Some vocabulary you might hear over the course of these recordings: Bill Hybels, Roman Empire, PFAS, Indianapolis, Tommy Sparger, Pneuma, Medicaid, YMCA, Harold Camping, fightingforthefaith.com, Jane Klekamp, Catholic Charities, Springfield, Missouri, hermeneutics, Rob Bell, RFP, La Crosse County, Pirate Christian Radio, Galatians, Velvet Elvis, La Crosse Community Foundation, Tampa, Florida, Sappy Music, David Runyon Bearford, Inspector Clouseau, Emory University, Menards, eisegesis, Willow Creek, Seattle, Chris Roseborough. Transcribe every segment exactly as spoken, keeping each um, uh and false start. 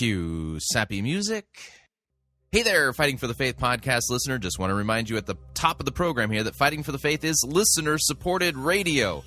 Lectio, Sappy Music. Hey there, Fighting for the Faith podcast listener. Just want to remind you at the top of the program here that Fighting for the Faith is listener-supported radio.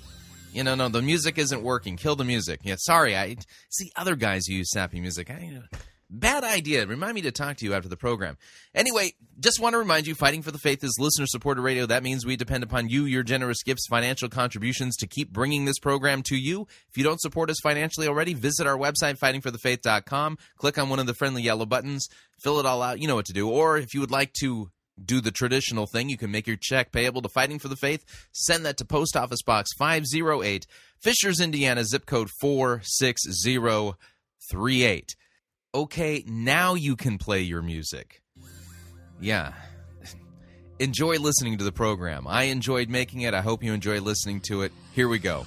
You know, no, the music isn't working. Kill the music. Yeah, sorry, I see other guys who use Sappy Music. I, you know, bad idea. Remind me to talk to you after the program. Anyway, just want to remind you, Fighting for the Faith is listener-supported radio. That means we depend upon you, your generous gifts, financial contributions to keep bringing this program to you. If you don't support us financially already, visit our website, fighting for the faith dot com. Click on one of the friendly yellow buttons. Fill it all out. You know what to do. Or if you would like to do the traditional thing, you can make your check payable to Fighting for the Faith. Send that to Post Office Box five oh eight, Fishers, Indiana, zip code four six oh three eight. Okay, now you can play your music. Yeah. Enjoy listening to the program. I enjoyed making it. I hope you enjoy listening to it. Here we go.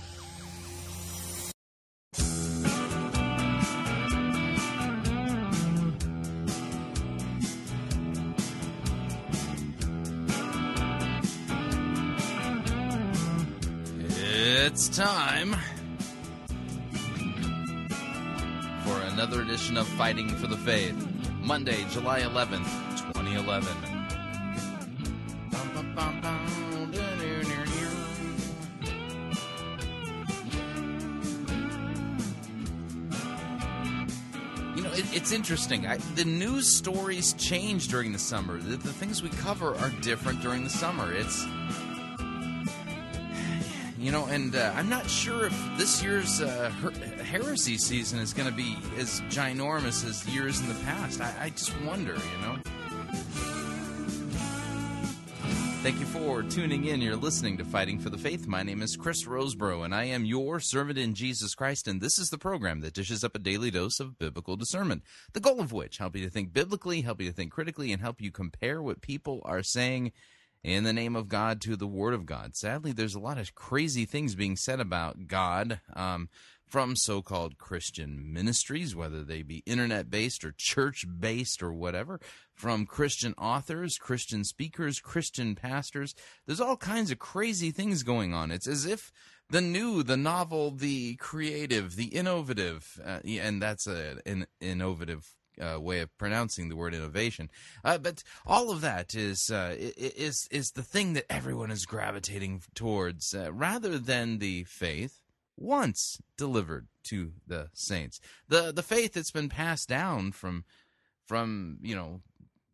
It's time for another edition of Fighting for the Faith, Monday, July eleventh, twenty eleven. You know, it, it's interesting. I, the news stories change during the summer. The, the things we cover are different during the summer. It's, you know, and uh, I'm not sure if this year's uh, her- heresy season is going to be as ginormous as years in the past. I-, I just wonder, you know. Thank you for tuning in. You're listening to Fighting for the Faith. My name is Chris Roseborough, and I am your servant in Jesus Christ, and this is the program that dishes up a daily dose of biblical discernment, the goal of which, help you to think biblically, help you to think critically, and help you compare what people are saying in the name of God to the Word of God. Sadly, there's a lot of crazy things being said about God um, from so-called Christian ministries, whether they be internet-based or church-based or whatever, from Christian authors, Christian speakers, Christian pastors. There's all kinds of crazy things going on. It's as if the new, the novel, the creative, the innovative, uh, and that's a, an innovative Uh, way of pronouncing the word innovation, uh, but all of that is uh, is is the thing that everyone is gravitating towards, uh, rather than the faith once delivered to the saints, the the faith that's been passed down from from you know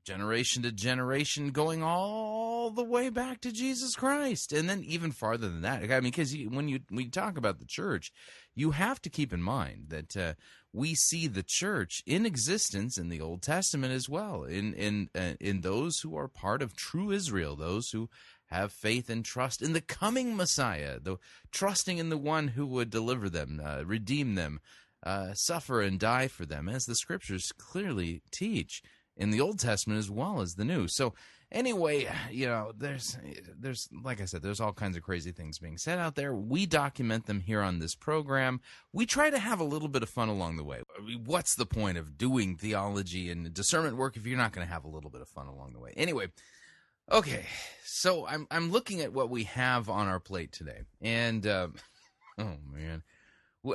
generation to generation, going all the way back to Jesus Christ, and then even farther than that. I mean, because when you when you talk about the church, you have to keep in mind that Uh, we see the church in existence in the Old Testament as well, in in uh, in those who are part of true Israel, those who have faith and trust in the coming Messiah, the trusting in the one who would deliver them, uh, redeem them, uh, suffer and die for them, as the Scriptures clearly teach in the Old Testament as well as the New. So anyway, you know, there's, there's like I said, there's all kinds of crazy things being said out there. We document them here on this program. We try to have a little bit of fun along the way. I mean, what's the point of doing theology and discernment work if you're not going to have a little bit of fun along the way? Anyway, okay, so I'm I'm looking at what we have on our plate today, and um, oh man,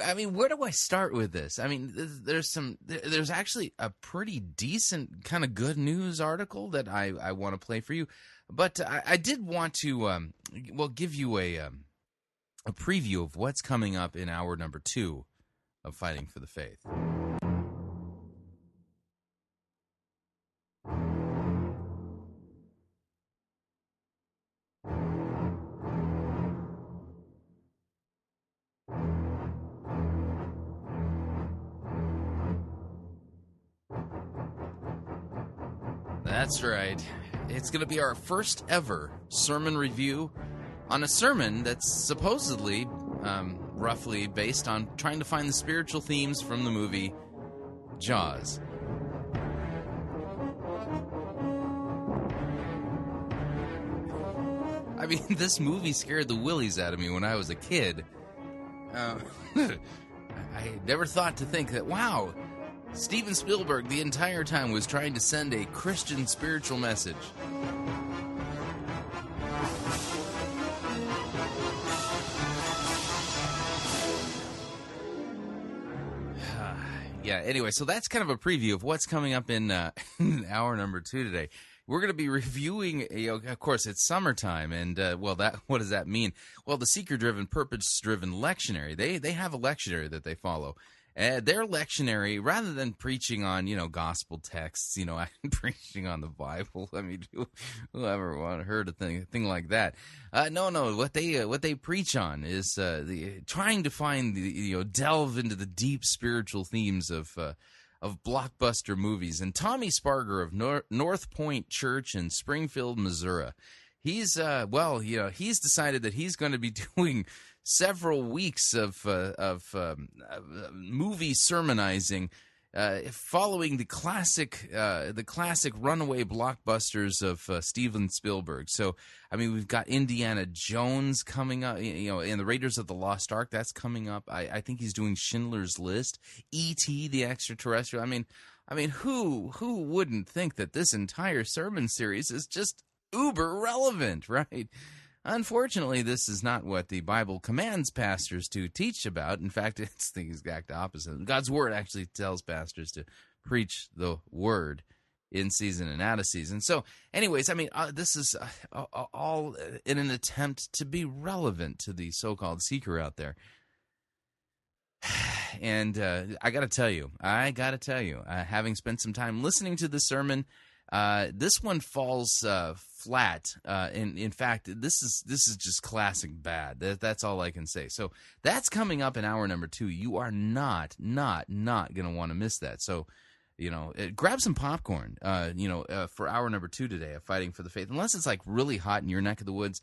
I mean, where do I start with this? I mean, there's some, there's actually a pretty decent kind of good news article that I, I want to play for you, but I, I did want to, um, well, give you a um, a preview of what's coming up in hour number two of Fighting for the Faith. That's right. It's going to be our first ever sermon review on a sermon that's supposedly um, roughly based on trying to find the spiritual themes from the movie Jaws. I mean, this movie scared the willies out of me when I was a kid. Uh, I never thought to think that, wow, Steven Spielberg the entire time was trying to send a Christian spiritual message. yeah. Anyway, so that's kind of a preview of what's coming up in, uh, in hour number two today. We're going to be reviewing, you know, of course, it's summertime, and, uh, well, that what does that mean? Well, the seeker-driven, purpose-driven lectionary, they they have a lectionary that they follow. Uh, their lectionary, rather than preaching on, you know, gospel texts, you know, preaching on the Bible, I mean, whoever want heard a thing, a thing like that. Uh, no, no, what they uh, what they preach on is uh, the trying to find, the, you know, delve into the deep spiritual themes of uh, of blockbuster movies. And Tommy Sparger of Nor- North Point Church in Springfield, Missouri, he's uh, well, you know, he's decided that he's going to be doing several weeks of uh, of um, uh, movie sermonizing, uh, following the classic uh, the classic runaway blockbusters of uh, Steven Spielberg. So, I mean, we've got Indiana Jones coming up, you know, and the Raiders of the Lost Ark, that's coming up. I, I think he's doing Schindler's List, E T the Extraterrestrial. I mean, I mean, who who wouldn't think that this entire sermon series is just uber relevant, right? Unfortunately, this is not what the Bible commands pastors to teach about. In fact, it's the exact opposite. God's Word actually tells pastors to preach the Word in season and out of season. So anyways, I mean, uh, this is uh, all in an attempt to be relevant to the so-called seeker out there. And uh, I got to tell you, I got to tell you, uh, having spent some time listening to the sermon, Uh, this one falls uh, flat. Uh, in in fact, this is this is just classic bad. That, that's all I can say. So that's coming up in hour number two. You are not, not, not going to want to miss that. So, you know, it, grab some popcorn, uh, you know, uh, for hour number two today of Fighting for the Faith. Unless it's like really hot in your neck of the woods,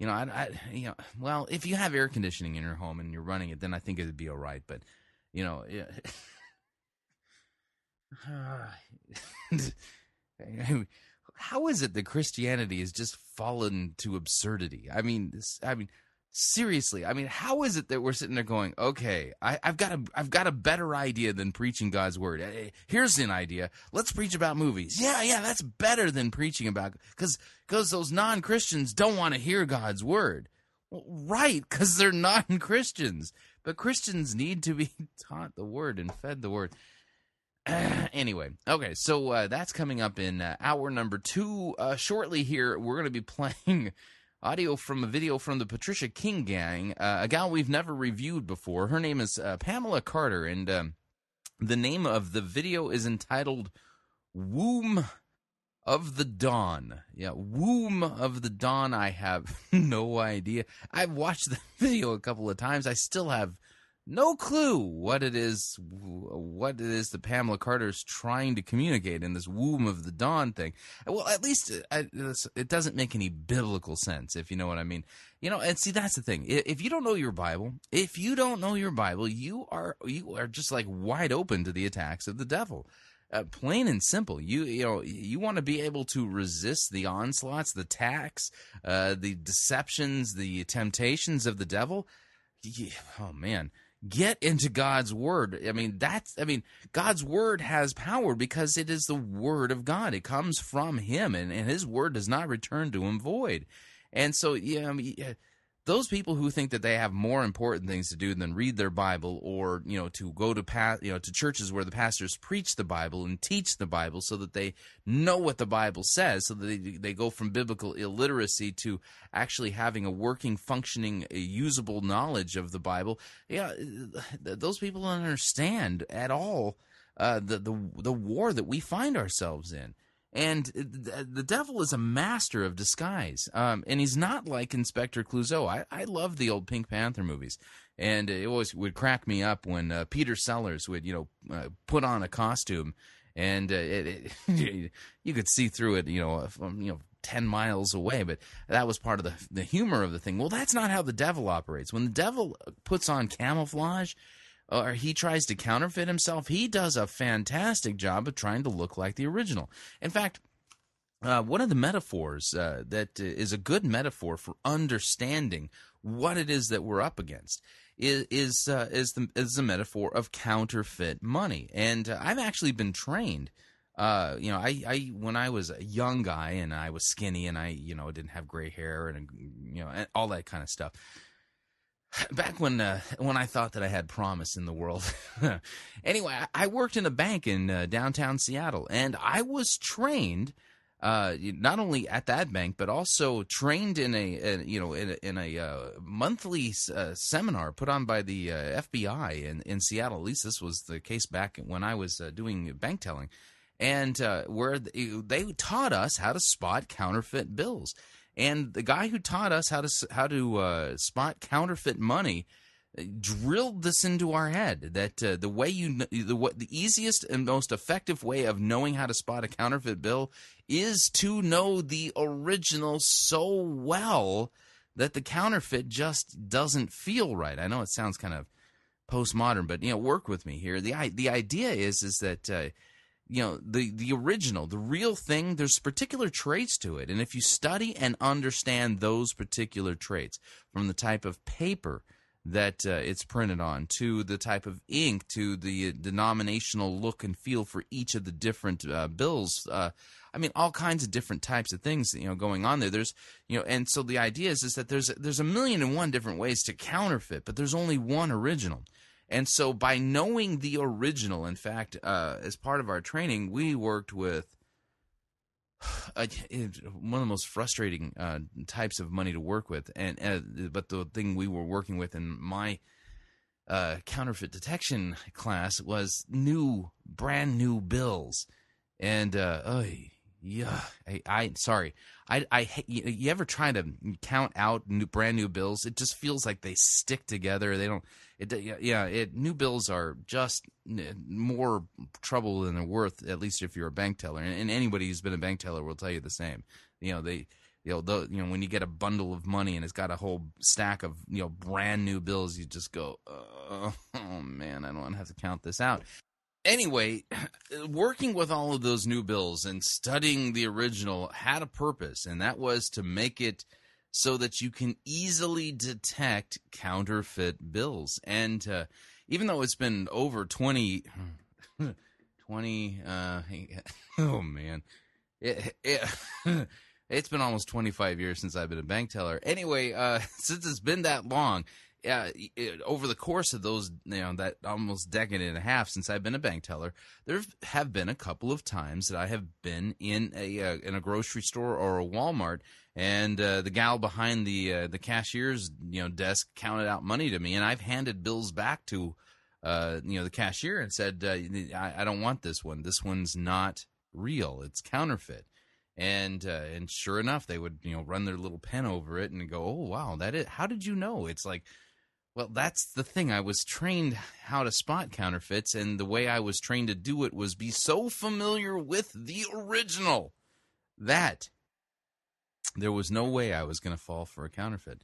you know, I, I you know, well, if you have air conditioning in your home and you're running it, then I think it'd be all right. But, you know, yeah. I mean, how is it that Christianity has just fallen to absurdity? I mean, this, I mean, seriously. I mean, how is it that we're sitting there going, "Okay, I, I've got a, I've got a better idea than preaching God's word. Here's an idea. Let's preach about movies. Yeah, yeah, that's better than preaching about because because those non-Christians don't want to hear God's word, well, right? Because they're non-Christians. But Christians need to be taught the word and fed the word." Uh, anyway, okay, so uh, that's coming up in uh, hour number two. Uh, shortly here, we're going to be playing audio from a video from the Patricia King Gang, uh, a gal we've never reviewed before. Her name is uh, Pamela Carter, and um, the name of the video is entitled Womb of the Dawn. Yeah, Womb of the Dawn, I have no idea. I've watched the video a couple of times. I still have no clue what it is, what it is that Pamela Carter is trying to communicate in this Womb of the Dawn thing. Well, at least it doesn't make any biblical sense, if you know what I mean. You know, and see, that's the thing. If you don't know your Bible, if you don't know your Bible, you are you are just like wide open to the attacks of the devil. Uh, plain and simple. You you know you want to be able to resist the onslaughts, the attacks, uh, the deceptions, the temptations of the devil. Yeah, oh man. Get into God's Word. I mean, that's, I mean, God's Word has power because it is the Word of God. It comes from Him, and, and His Word does not return to Him void. And so, yeah, I mean, those people who think that they have more important things to do than read their Bible or, you know, to go to, pa- you know, to churches where the pastors preach the Bible and teach the Bible so that they know what the Bible says, so that they, they go from biblical illiteracy to actually having a working, functioning, usable knowledge of the Bible. Yeah, those people don't understand at all uh, the, the the war that we find ourselves in. And the devil is a master of disguise, um, and he's not like Inspector Clouseau. I, I love the old Pink Panther movies, and it always would crack me up when uh, Peter Sellers would, you know, uh, put on a costume, and uh, it, it, you could see through it, you know, from, you know, ten miles away. But that was part of the the humor of the thing. Well, that's not how the devil operates. When the devil puts on camouflage, or he tries to counterfeit himself, he does a fantastic job of trying to look like the original. In fact, uh, one of the metaphors uh, that is a good metaphor for understanding what it is that we're up against is is uh, is, the, is the metaphor of counterfeit money. And uh, I've actually been trained. Uh, you know, I, I when I was a young guy and I was skinny and I you know didn't have gray hair and you know and all that kind of stuff. Back when uh, when I thought that I had promise in the world. Anyway, I worked in a bank in uh, downtown Seattle, and I was trained uh, not only at that bank, but also trained in a, a you know in a, in a uh, monthly uh, seminar put on by the uh, F B I in, in Seattle. At least this was the case back when I was uh, doing bank telling, and uh, where they taught us how to spot counterfeit bills. And the guy who taught us how to how to uh, spot counterfeit money drilled this into our head, that uh, the way you the what the easiest and most effective way of knowing how to spot a counterfeit bill is to know the original so well that the counterfeit just doesn't feel right. I know it sounds kind of postmodern, but you know, work with me here. the The idea is is that. Uh, You know, the, the original, the real thing, there's particular traits to it. And if you study and understand those particular traits, from the type of paper that uh, it's printed on, to the type of ink, to the denominational look and feel for each of the different uh, bills, uh, I mean, all kinds of different types of things, you know, going on there. There's, you know, and so the idea is, is that there's, there's a million and one different ways to counterfeit, but there's only one original. And so by knowing the original, in fact, uh, as part of our training, we worked with a, one of the most frustrating uh, types of money to work with. And uh, but the thing we were working with in my uh, counterfeit detection class was new, brand new bills. And uh, oh yeah, I, I sorry, I I you ever try to count out new, brand new bills? It just feels like they stick together. They don't. It, yeah, it, new bills are just more trouble than they're worth, at least if you're a bank teller. And, and anybody who's been a bank teller will tell you the same. You know, they, you know, the, you know, when you get a bundle of money and it's got a whole stack of, you know, brand new bills, you just go, oh, oh man, I don't want to have to count this out. Anyway, working with all of those new bills and studying the original had a purpose, and that was to make it so that you can easily detect counterfeit bills. And uh, even though it's been over twenty, twenty uh, oh man, it, it, it's been almost twenty-five years since I've been a bank teller. Anyway, uh, since it's been that long, uh, it, over the course of those, you know, that almost decade and a half since I've been a bank teller, there have been a couple of times that I have been in a uh, in a grocery store or a Walmart. And uh, the gal behind the uh, the cashier's you know desk counted out money to me, and I've handed bills back to uh, you know the cashier and said, uh, I, I don't want this one. This one's not real. It's counterfeit. And uh, and sure enough, they would you know run their little pen over it and go, oh wow, that is. How did you know? It's like, well, that's the thing. I was trained how to spot counterfeits, and the way I was trained to do it was be so familiar with the original that there was no way I was going to fall for a counterfeit.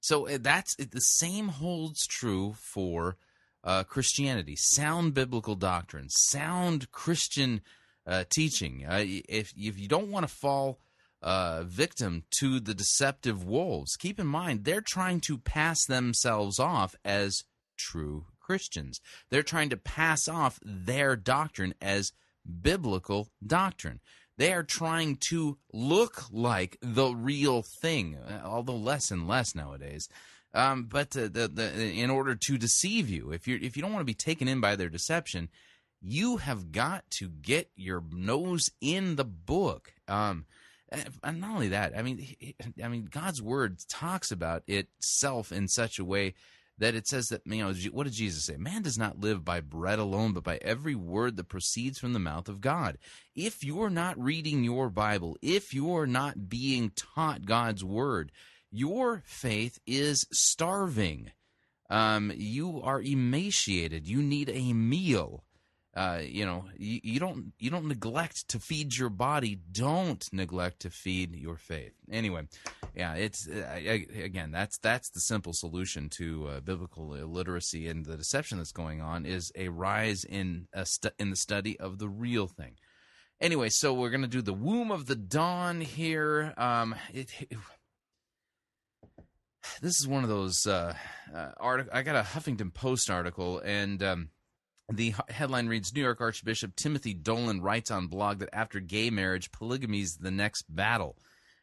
So that's the same holds true for uh, Christianity, sound biblical doctrine, sound Christian uh, teaching. Uh, if if you don't want to fall uh, victim to the deceptive wolves, keep in mind they're trying to pass themselves off as true Christians. They're trying to pass off their doctrine as biblical doctrine. They are trying to look like the real thing, although less and less nowadays. Um, but uh, the, the, in order to deceive you, if you if you don't want to be taken in by their deception, you have got to get your nose in the book. Um, and not only that, I mean, I mean, God's word talks about itself in such a way that it says that, you know, what did Jesus say? Man does not live by bread alone, but by every word that proceeds from the mouth of God. If you're not reading your Bible, if you're not being taught God's word, your faith is starving. Um, you are emaciated. You need a meal. Uh, you know, you, you don't you don't neglect to feed your body. Don't neglect to feed your faith. Anyway, yeah, it's uh, I, again that's that's the simple solution to uh, biblical illiteracy and the deception that's going on is a rise in a stu- in the study of the real thing. Anyway, so we're gonna do the Womb of the Dawn here. Um, it, it, this is one of those uh, uh, article. I got a Huffington Post article and. Um, The headline reads, New York Archbishop Timothy Dolan writes on blog that after gay marriage, polygamy is the next battle.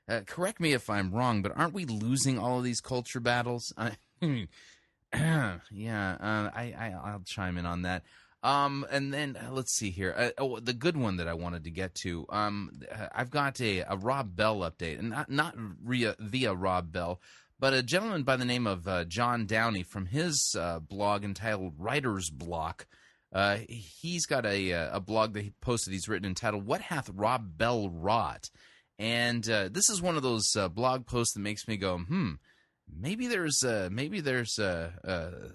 Uh, correct me if I'm wrong, but aren't we losing all of these culture battles? I mean, yeah, uh, I, I, I'll chime in on that. Um, and then uh, let's see here. Uh, oh, the good one that I wanted to get to. Um, I've got a, a Rob Bell update, and not not via, via Rob Bell, but a gentleman by the name of uh, John Downey from his uh, blog entitled Writer's Block. Uh, he's got a a blog that he posted. He's written entitled "What Hath Rob Bell Wrought," and uh, this is one of those uh, blog posts that makes me go, "Hmm, maybe there's uh, maybe there's a." Uh, uh,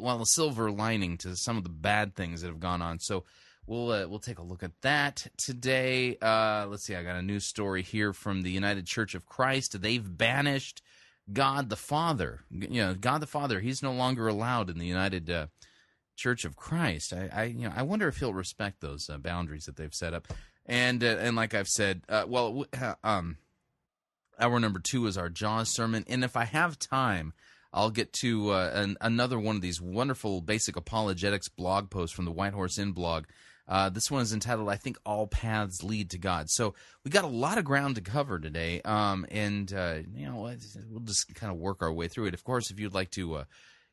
well, a silver lining to some of the bad things that have gone on. So we'll uh, we'll take a look at that today. Uh, let's see. I got a news story here from the United Church of Christ. They've banished God the Father. You know, God the Father. He's no longer allowed in the United uh, Church of Christ. I, I you know I wonder if he'll respect those uh, boundaries that they've set up. And uh, and like I've said, uh, well, uh, um, hour number two is our Jaws sermon, and if I have time, I'll get to uh, an, another one of these wonderful basic apologetics blog posts from the White Horse Inn blog. Uh, this one is entitled, I think, All Paths Lead to God. So we got a lot of ground to cover today, um, and uh, you know, we'll just kind of work our way through it. Of course, if you'd like to uh,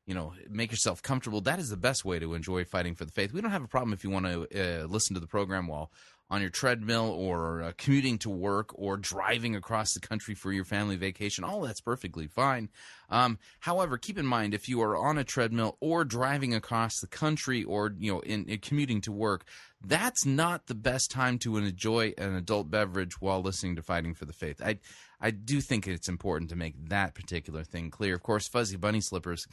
you know, make yourself comfortable, that is the best way to enjoy Fighting for the Faith. We don't have a problem if you want to uh, listen to the program while on your treadmill or uh, commuting to work or driving across the country for your family vacation. All that's perfectly fine. Um, however, keep in mind, if you are on a treadmill or driving across the country or, you know, in, in commuting to work, that's not the best time to enjoy an adult beverage while listening to Fighting for the Faith. I I do think it's important to make that particular thing clear. Of course, fuzzy bunny slippers,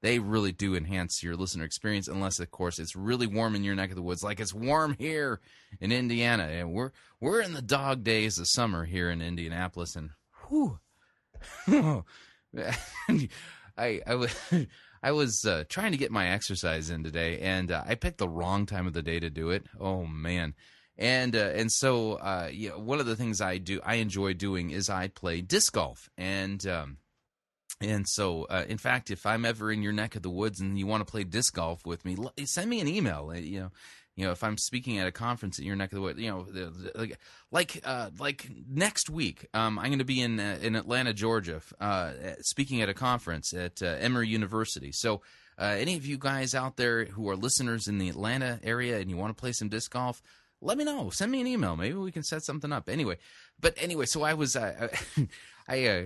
they really do enhance your listener experience, unless, of course, it's really warm in your neck of the woods, like it's warm here in Indiana. And we're we're in the dog days of summer here in Indianapolis, and whew. I I was I was uh, trying to get my exercise in today, and uh, I picked the wrong time of the day to do it. Oh man. And uh, and so uh, you know, one of the things I do I enjoy doing is I play disc golf, and um, And so, uh, in fact, if I'm ever in your neck of the woods and you want to play disc golf with me, send me an email. You know, you know, if I'm speaking at a conference in your neck of the woods, you know, like uh, like next week, um, I'm going to be in uh, in Atlanta, Georgia, uh, speaking at a conference at uh, Emory University. So, uh, any of you guys out there who are listeners in the Atlanta area and you want to play some disc golf, let me know. Send me an email. Maybe we can set something up. Anyway, but anyway, so I was uh, I uh,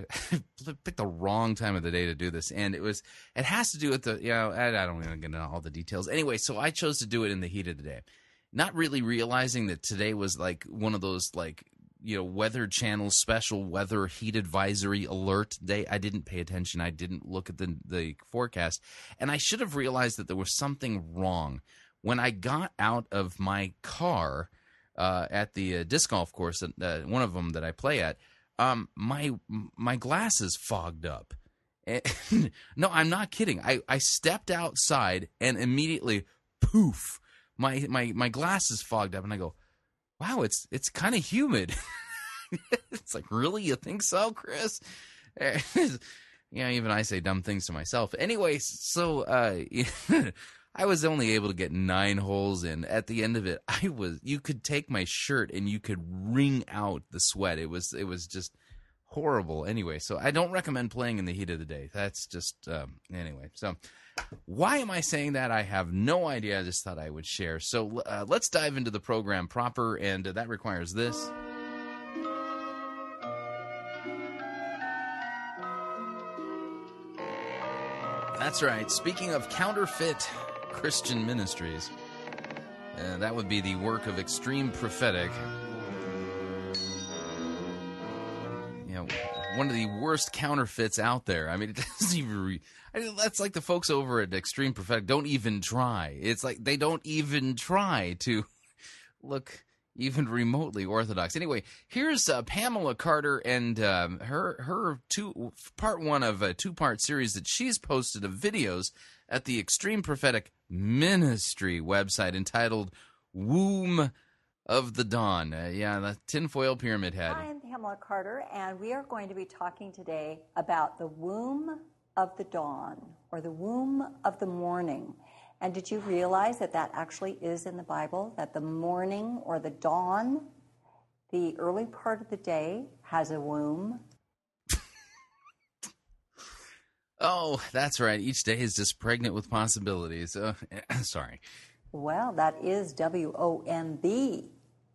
picked the wrong time of the day to do this, and it was it has to do with the you know I, I don't even get into all the details. Anyway, so I chose to do it in the heat of the day, not really realizing that today was like one of those like you know Weather Channel special weather heat advisory alert day. I didn't pay attention. I didn't look at the the forecast, and I should have realized that there was something wrong. When I got out of my car uh, at the uh, disc golf course, uh, one of them that I play at, um, my my glasses fogged up. And, no, I'm not kidding. I, I stepped outside and immediately, poof, my, my my glasses fogged up. And I go, wow, it's it's kind of humid. It's like, really? You think so, Chris? Yeah, even I say dumb things to myself. Anyway, so... Uh, I was only able to get nine holes in. At the end of it, I was you could take my shirt and you could wring out the sweat. It was it was just horrible. Anyway, so I don't recommend playing in the heat of the day. That's just um, anyway. So why am I saying that? I have no idea. I just thought I would share. So uh, let's dive into the program proper, and uh, that requires this. That's right. Speaking of counterfeit Christian ministries, uh, that would be the work of Extreme Prophetic. You know, one of the worst counterfeits out there. I mean, it doesn't even. Re- I mean, that's like the folks over at Extreme Prophetic don't even try. It's like they don't even try to look even remotely orthodox. Anyway, here's uh, Pamela Carter and um, her her two part one of a two part series that she's posted of videos at the Extreme Prophetic Ministry website entitled Womb of the Dawn. Uh, yeah, the tinfoil pyramid head. I'm Pamela Carter, and we are going to be talking today about the Womb of the Dawn, or the Womb of the Morning. And did you realize that that actually is in the Bible, that the morning or the dawn, the early part of the day, has a womb? Oh, that's right. Each day is just pregnant with possibilities. Uh, sorry. Well, that is W O M B.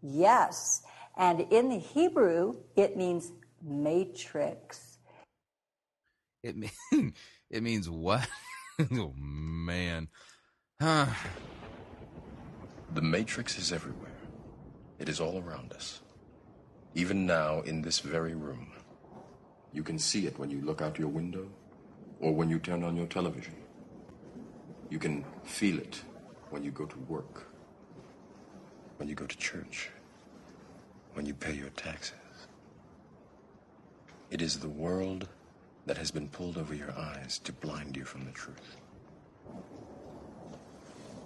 Yes. And in the Hebrew, it means matrix. It, mean, it means what? Oh, man. Huh. The matrix is everywhere. It is all around us. Even now, in this very room. You can see it when you look out your window or when you turn on your television. You can feel it when you go to work, when you go to church, when you pay your taxes. It is the world that has been pulled over your eyes to blind you from the truth.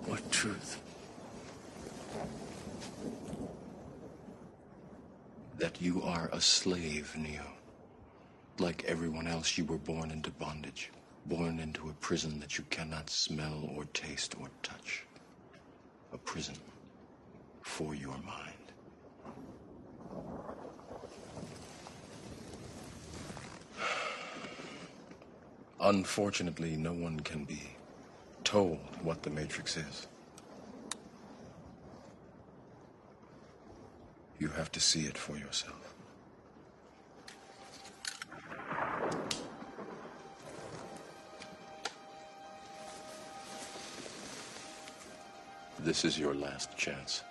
What truth? That you are a slave, Neo. Like everyone else, you were born into bondage, born into a prison that you cannot smell or taste or touch. A prison for your mind. Unfortunately, no one can be told what the Matrix is. You have to see it for yourself. This is your last chance.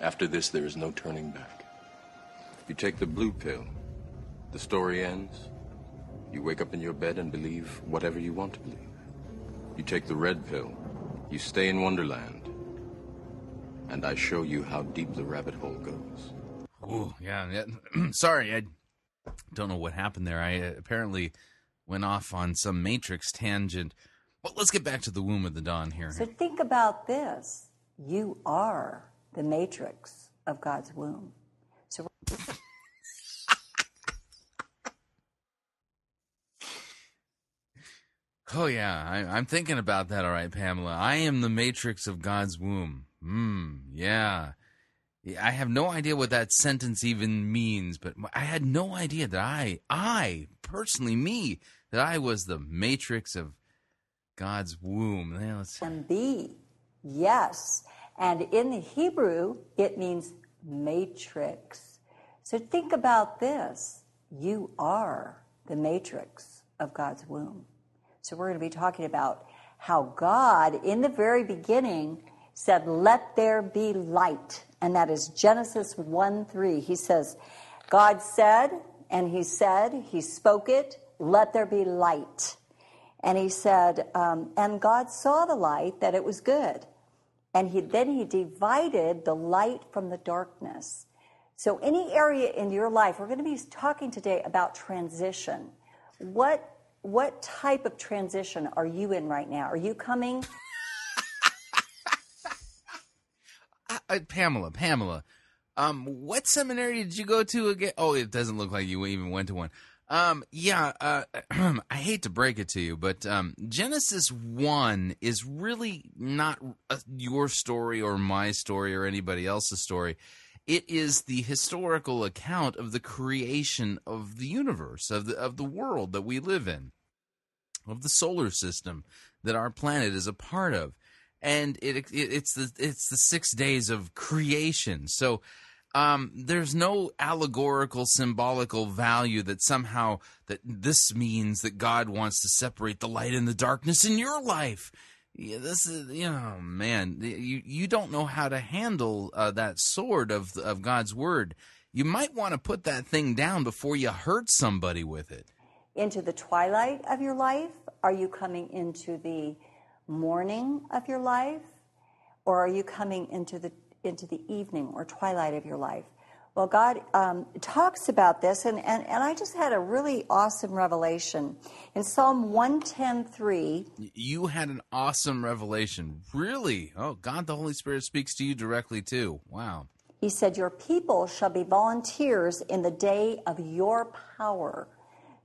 After this, there is no turning back. You take the blue pill. The story ends. You wake up in your bed and believe whatever you want to believe. You take the red pill. You stay in Wonderland. And I show you how deep the rabbit hole goes. Oh, yeah. yeah. Sorry, I don't know what happened there. I apparently went off on some Matrix tangent. Well, let's get back to the Womb of the Dawn here. So think about this. You are the Matrix of God's womb. So... Oh, yeah, I, I'm thinking about that, all right, Pamela. I am the Matrix of God's womb. Hmm, yeah. I have no idea what that sentence even means, but I had no idea that I, I, personally, me, that I was the Matrix of God's womb. Now let's... And B, yes. And in the Hebrew, it means matrix. So think about this. You are the Matrix of God's womb. So we're going to be talking about how God, in the very beginning, said, let there be light. And that is Genesis one three. He says, God said, and he said, he spoke it, let there be light. And he said, um, and God saw the light, that it was good. And he then he divided the light from the darkness. So any area in your life, we're going to be talking today about transition. What What type of transition are you in right now? Are you coming? I, I, Pamela, Pamela, um, what seminary did you go to again? Oh, it doesn't look like you even went to one. Um, yeah, uh, I hate to break it to you, but um, Genesis one is really not a, your story or my story or anybody else's story. It is the historical account of the creation of the universe, of the of the world that we live in, of the solar system that our planet is a part of, and it, it it's the it's the six days of creation. So um, there's no allegorical, symbolical value that somehow that this means that God wants to separate the light and the darkness in your life. Yeah, this is, you know, man, you, you don't know how to handle uh, that sword of of God's word. You might want to put that thing down before you hurt somebody with it. Into the twilight of your life? Are you coming into the morning of your life? Or are you coming into the into the evening or twilight of your life? Well, God um, talks about this, and, and, and I just had a really awesome revelation. In Psalm one ten three... You had an awesome revelation. Really? Oh, God, the Holy Spirit speaks to you directly, too. Wow. He said, your people shall be volunteers in the day of your power.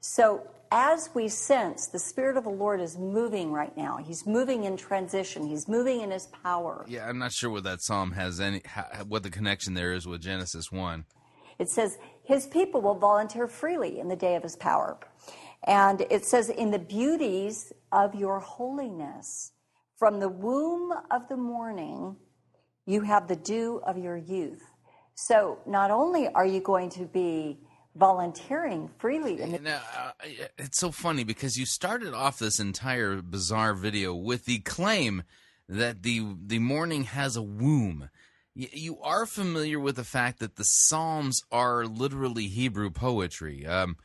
So as we sense, the Spirit of the Lord is moving right now. He's moving in transition. He's moving in his power. Yeah, I'm not sure what that psalm has any, what the connection there is with Genesis one. It says, his people will volunteer freely in the day of his power. And it says, in the beauties of your holiness, from the womb of the morning, you have the dew of your youth. So not only are you going to be volunteering freely. In the- now, uh, it's so funny because you started off this entire bizarre video with the claim that the, the morning has a womb. You are familiar with the fact that the Psalms are literally Hebrew poetry. Um,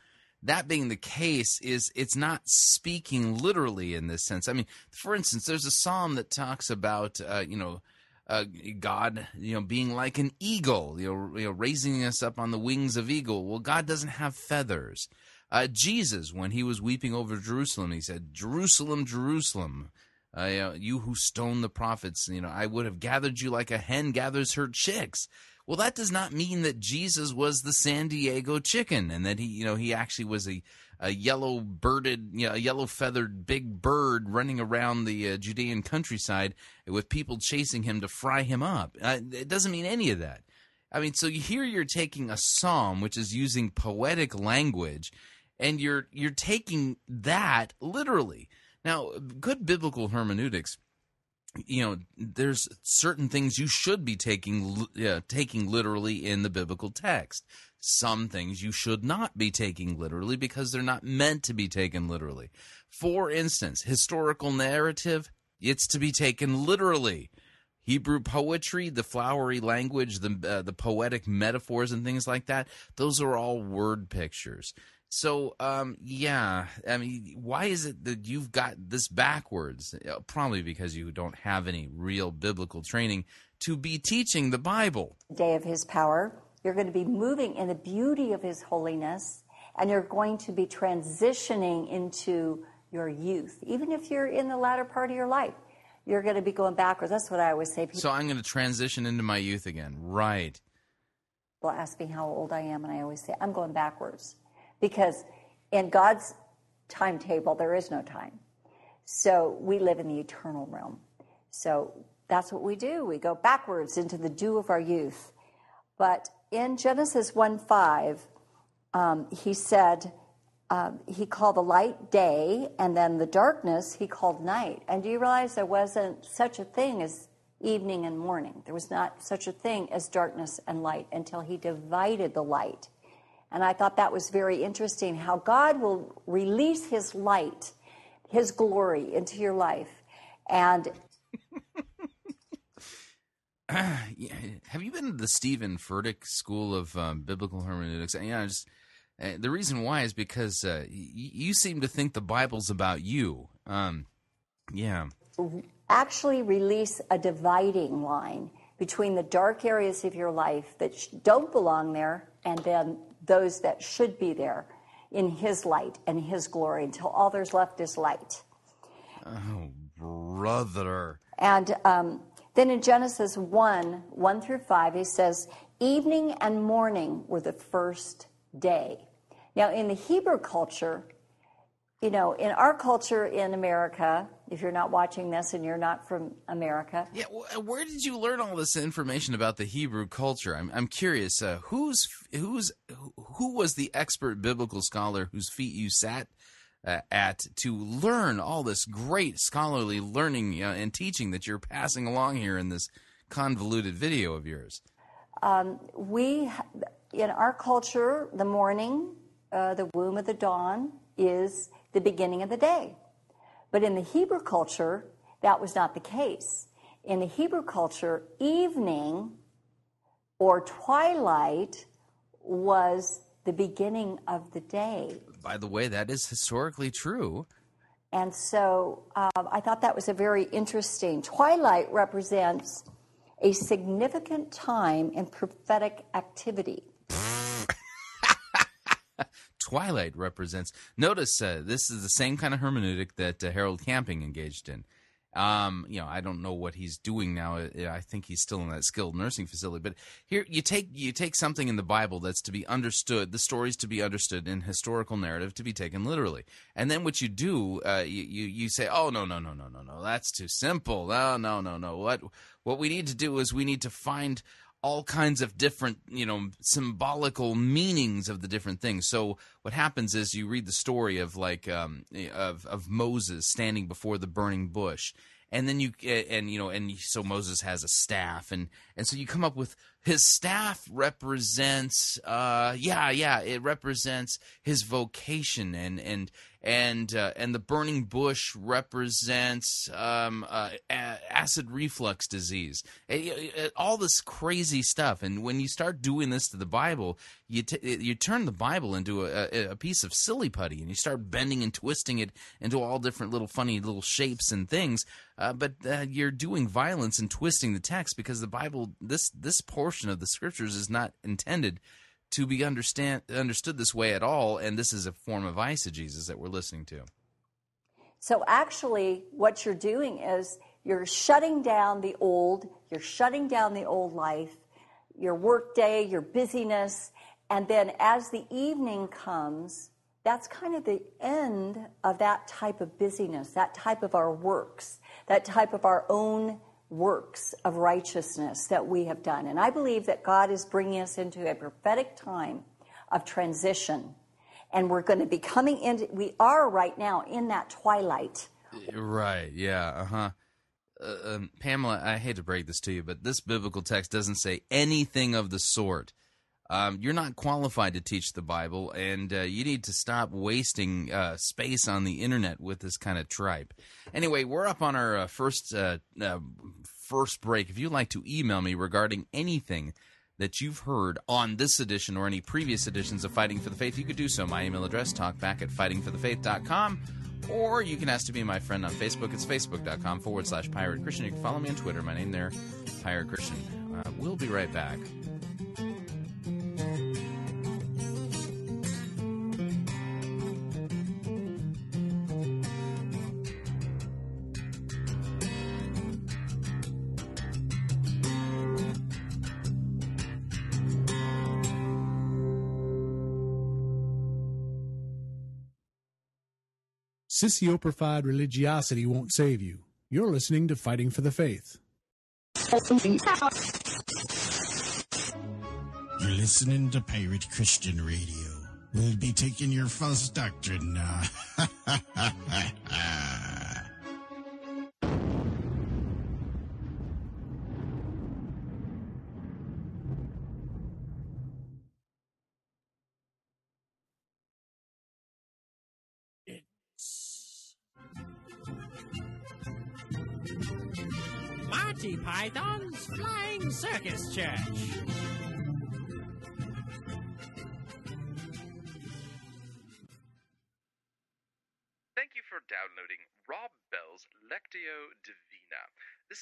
that being the case, is it's not speaking literally in this sense. I mean, for instance, there's a Psalm that talks about, uh, you know, uh, God, you know, being like an eagle, you know, you know, raising us up on the wings of eagle. Well, God doesn't have feathers. Uh, Jesus, when he was weeping over Jerusalem, he said, "Jerusalem, Jerusalem. Uh, you know, you who stone the prophets, you know, I would have gathered you like a hen gathers her chicks." Well, that does not mean that Jesus was the San Diego chicken and that he, you know, he actually was a, a yellow birded, you know, a yellow feathered big bird running around the uh, Judean countryside with people chasing him to fry him up. Uh, it doesn't mean any of that. I mean, so here you're taking a psalm, which is using poetic language, and you're you're taking that literally. Now, good biblical hermeneutics, you know, there's certain things you should be taking uh, taking literally in the biblical text. Some things you should not be taking literally because they're not meant to be taken literally. For instance, historical narrative, it's to be taken literally. Hebrew poetry, the flowery language, the uh, the poetic metaphors and things like that, those are all word pictures. So, um, yeah, I mean, why is it that you've got this backwards? Probably because you don't have any real biblical training to be teaching the Bible. Day of his power, you're going to be moving in the beauty of his holiness, and you're going to be transitioning into your youth. Even if you're in the latter part of your life, you're going to be going backwards. That's what I always say. People. So I'm going to transition into my youth again. Right. People ask me how old I am, and I always say, I'm going backwards. Because in God's timetable, there is no time. So we live in the eternal realm. So that's what we do. We go backwards into the dew of our youth. But in Genesis one five, um, he said, um, he called the light day, and then the darkness he called night. And do you realize there wasn't such a thing as evening and morning? There was not such a thing as darkness and light until he divided the light. And I thought that was very interesting, how God will release his light, his glory into your life. And uh, yeah. Have you been to the Steven Furtick School of um, Biblical Hermeneutics? And, you know, just, uh, the reason why is because uh, y- you seem to think the Bible's about you. Um, yeah. Actually release a dividing line between the dark areas of your life that sh- don't belong there and then those that should be there in his light and his glory until all there's left is light. Oh, brother. And um, then in Genesis one, one through five, he says, evening and morning were the first day. Now, in the Hebrew culture, you know, in our culture in America, if you're not watching this and you're not from America. Yeah, where did you learn all this information about the Hebrew culture? I'm I'm curious. Uh, who's who's who was the expert biblical scholar whose feet you sat uh, at to learn all this great scholarly learning uh, and teaching that you're passing along here in this convoluted video of yours? Um, we in our culture, the morning, uh, the womb of the dawn is the beginning of the day. But in the Hebrew culture, that was not the case. In the Hebrew culture, evening or twilight was the beginning of the day. By the way, that is historically true. And so um, I thought that was a very interesting. Twilight represents a significant time in prophetic activity. Twilight represents. Notice uh, this is the same kind of hermeneutic that uh, Harold Camping engaged in. Um, you know, I don't know what he's doing now. I think he's still in that skilled nursing facility. But here, you take you take something in the Bible that's to be understood, the stories to be understood in historical narrative to be taken literally, and then what you do, uh, you, you you say, oh no no no no no no, that's too simple. No no no no. What what we need to do is we need to find all kinds of different, you know, symbolical meanings of the different things. So what happens is you read the story of like um, of of Moses standing before the burning bush, and then you and you know and so Moses has a staff, and and so you come up with his staff represents uh yeah yeah it represents his vocation, and and and uh, and the burning bush represents um uh, acid reflux disease, it, it, all this crazy stuff. And when you start doing this to the Bible, you t- you turn the Bible into a, a piece of silly putty, and you start bending and twisting it into all different little funny little shapes and things. Uh, but uh, you're doing violence and twisting the text, because the Bible, this this portion of the scriptures, is not intended to be understand understood this way at all, and this is a form of eisegesis that we're listening to. So actually, what you're doing is you're shutting down the old, you're shutting down the old life, your work day, your busyness, and then as the evening comes, that's kind of the end of that type of busyness, that type of our works, that type of our own works of righteousness that we have done. And I believe that God is bringing us into a prophetic time of transition. And we're going to be coming into, we are right now in that twilight. Right, yeah, uh-huh. Uh, um, Pamela, I hate to break this to you, but this biblical text doesn't say anything of the sort. Um, you're not qualified to teach the Bible, and uh, you need to stop wasting uh, space on the internet with this kind of tripe. Anyway, we're up on our uh, first uh, uh, first break. If you'd like to email me regarding anything that you've heard on this edition or any previous editions of Fighting for the Faith, you could do so. My email address, talkback at fighting for the faith dot com, or you can ask to be my friend on Facebook. It's facebook.com forward slash Pirate Christian. You can follow me on Twitter. My name there, Pirate Christian. Uh, we'll be right back. Sissioperified religiosity won't save you. You're listening to Fighting for the Faith. You're listening to Pirate Christian Radio. We'll be taking your false doctrine now. Monty Python's Flying Circus Church. Thank you for downloading Rob Bell's Lectio Divina. This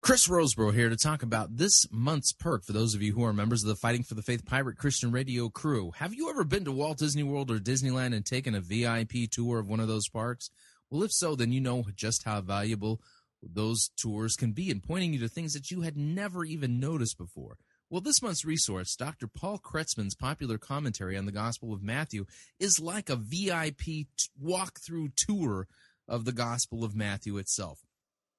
Chris Roseborough here to talk about this month's perk for those of you who are members of the Fighting for the Faith Pirate Christian Radio crew. Have you ever been to Walt Disney World or Disneyland and taken a V I P tour of one of those parks? Well, if so, then you know just how valuable those tours can be in pointing you to things that you had never even noticed before. Well, this month's resource, Doctor Paul Kretzmann's popular commentary on the Gospel of Matthew, is like a V I P t- walkthrough tour of the Gospel of Matthew itself.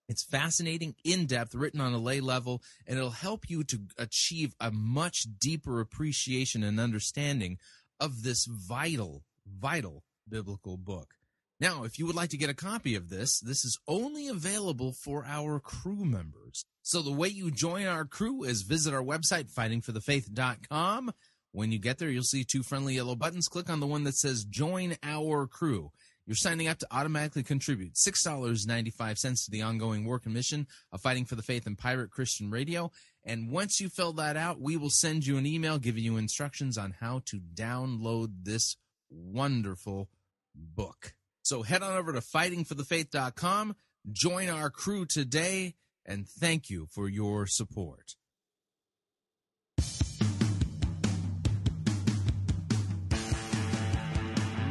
It's fascinating, in-depth, written on a lay level, and it'll help you to achieve a much deeper appreciation and understanding of this vital, vital biblical book. Now, if you would like to get a copy of this, this is only available for our crew members. So the way you join our crew is visit our website, fighting for the faith dot com. When you get there, you'll see two friendly yellow buttons. Click on the one that says Join Our Crew. You're signing up to automatically contribute six dollars and ninety-five cents to the ongoing work and mission of Fighting for the Faith and Pirate Christian Radio. And once you fill that out, we will send you an email giving you instructions on how to download this wonderful book. So head on over to fighting for the faith dot com, join our crew today, and thank you for your support.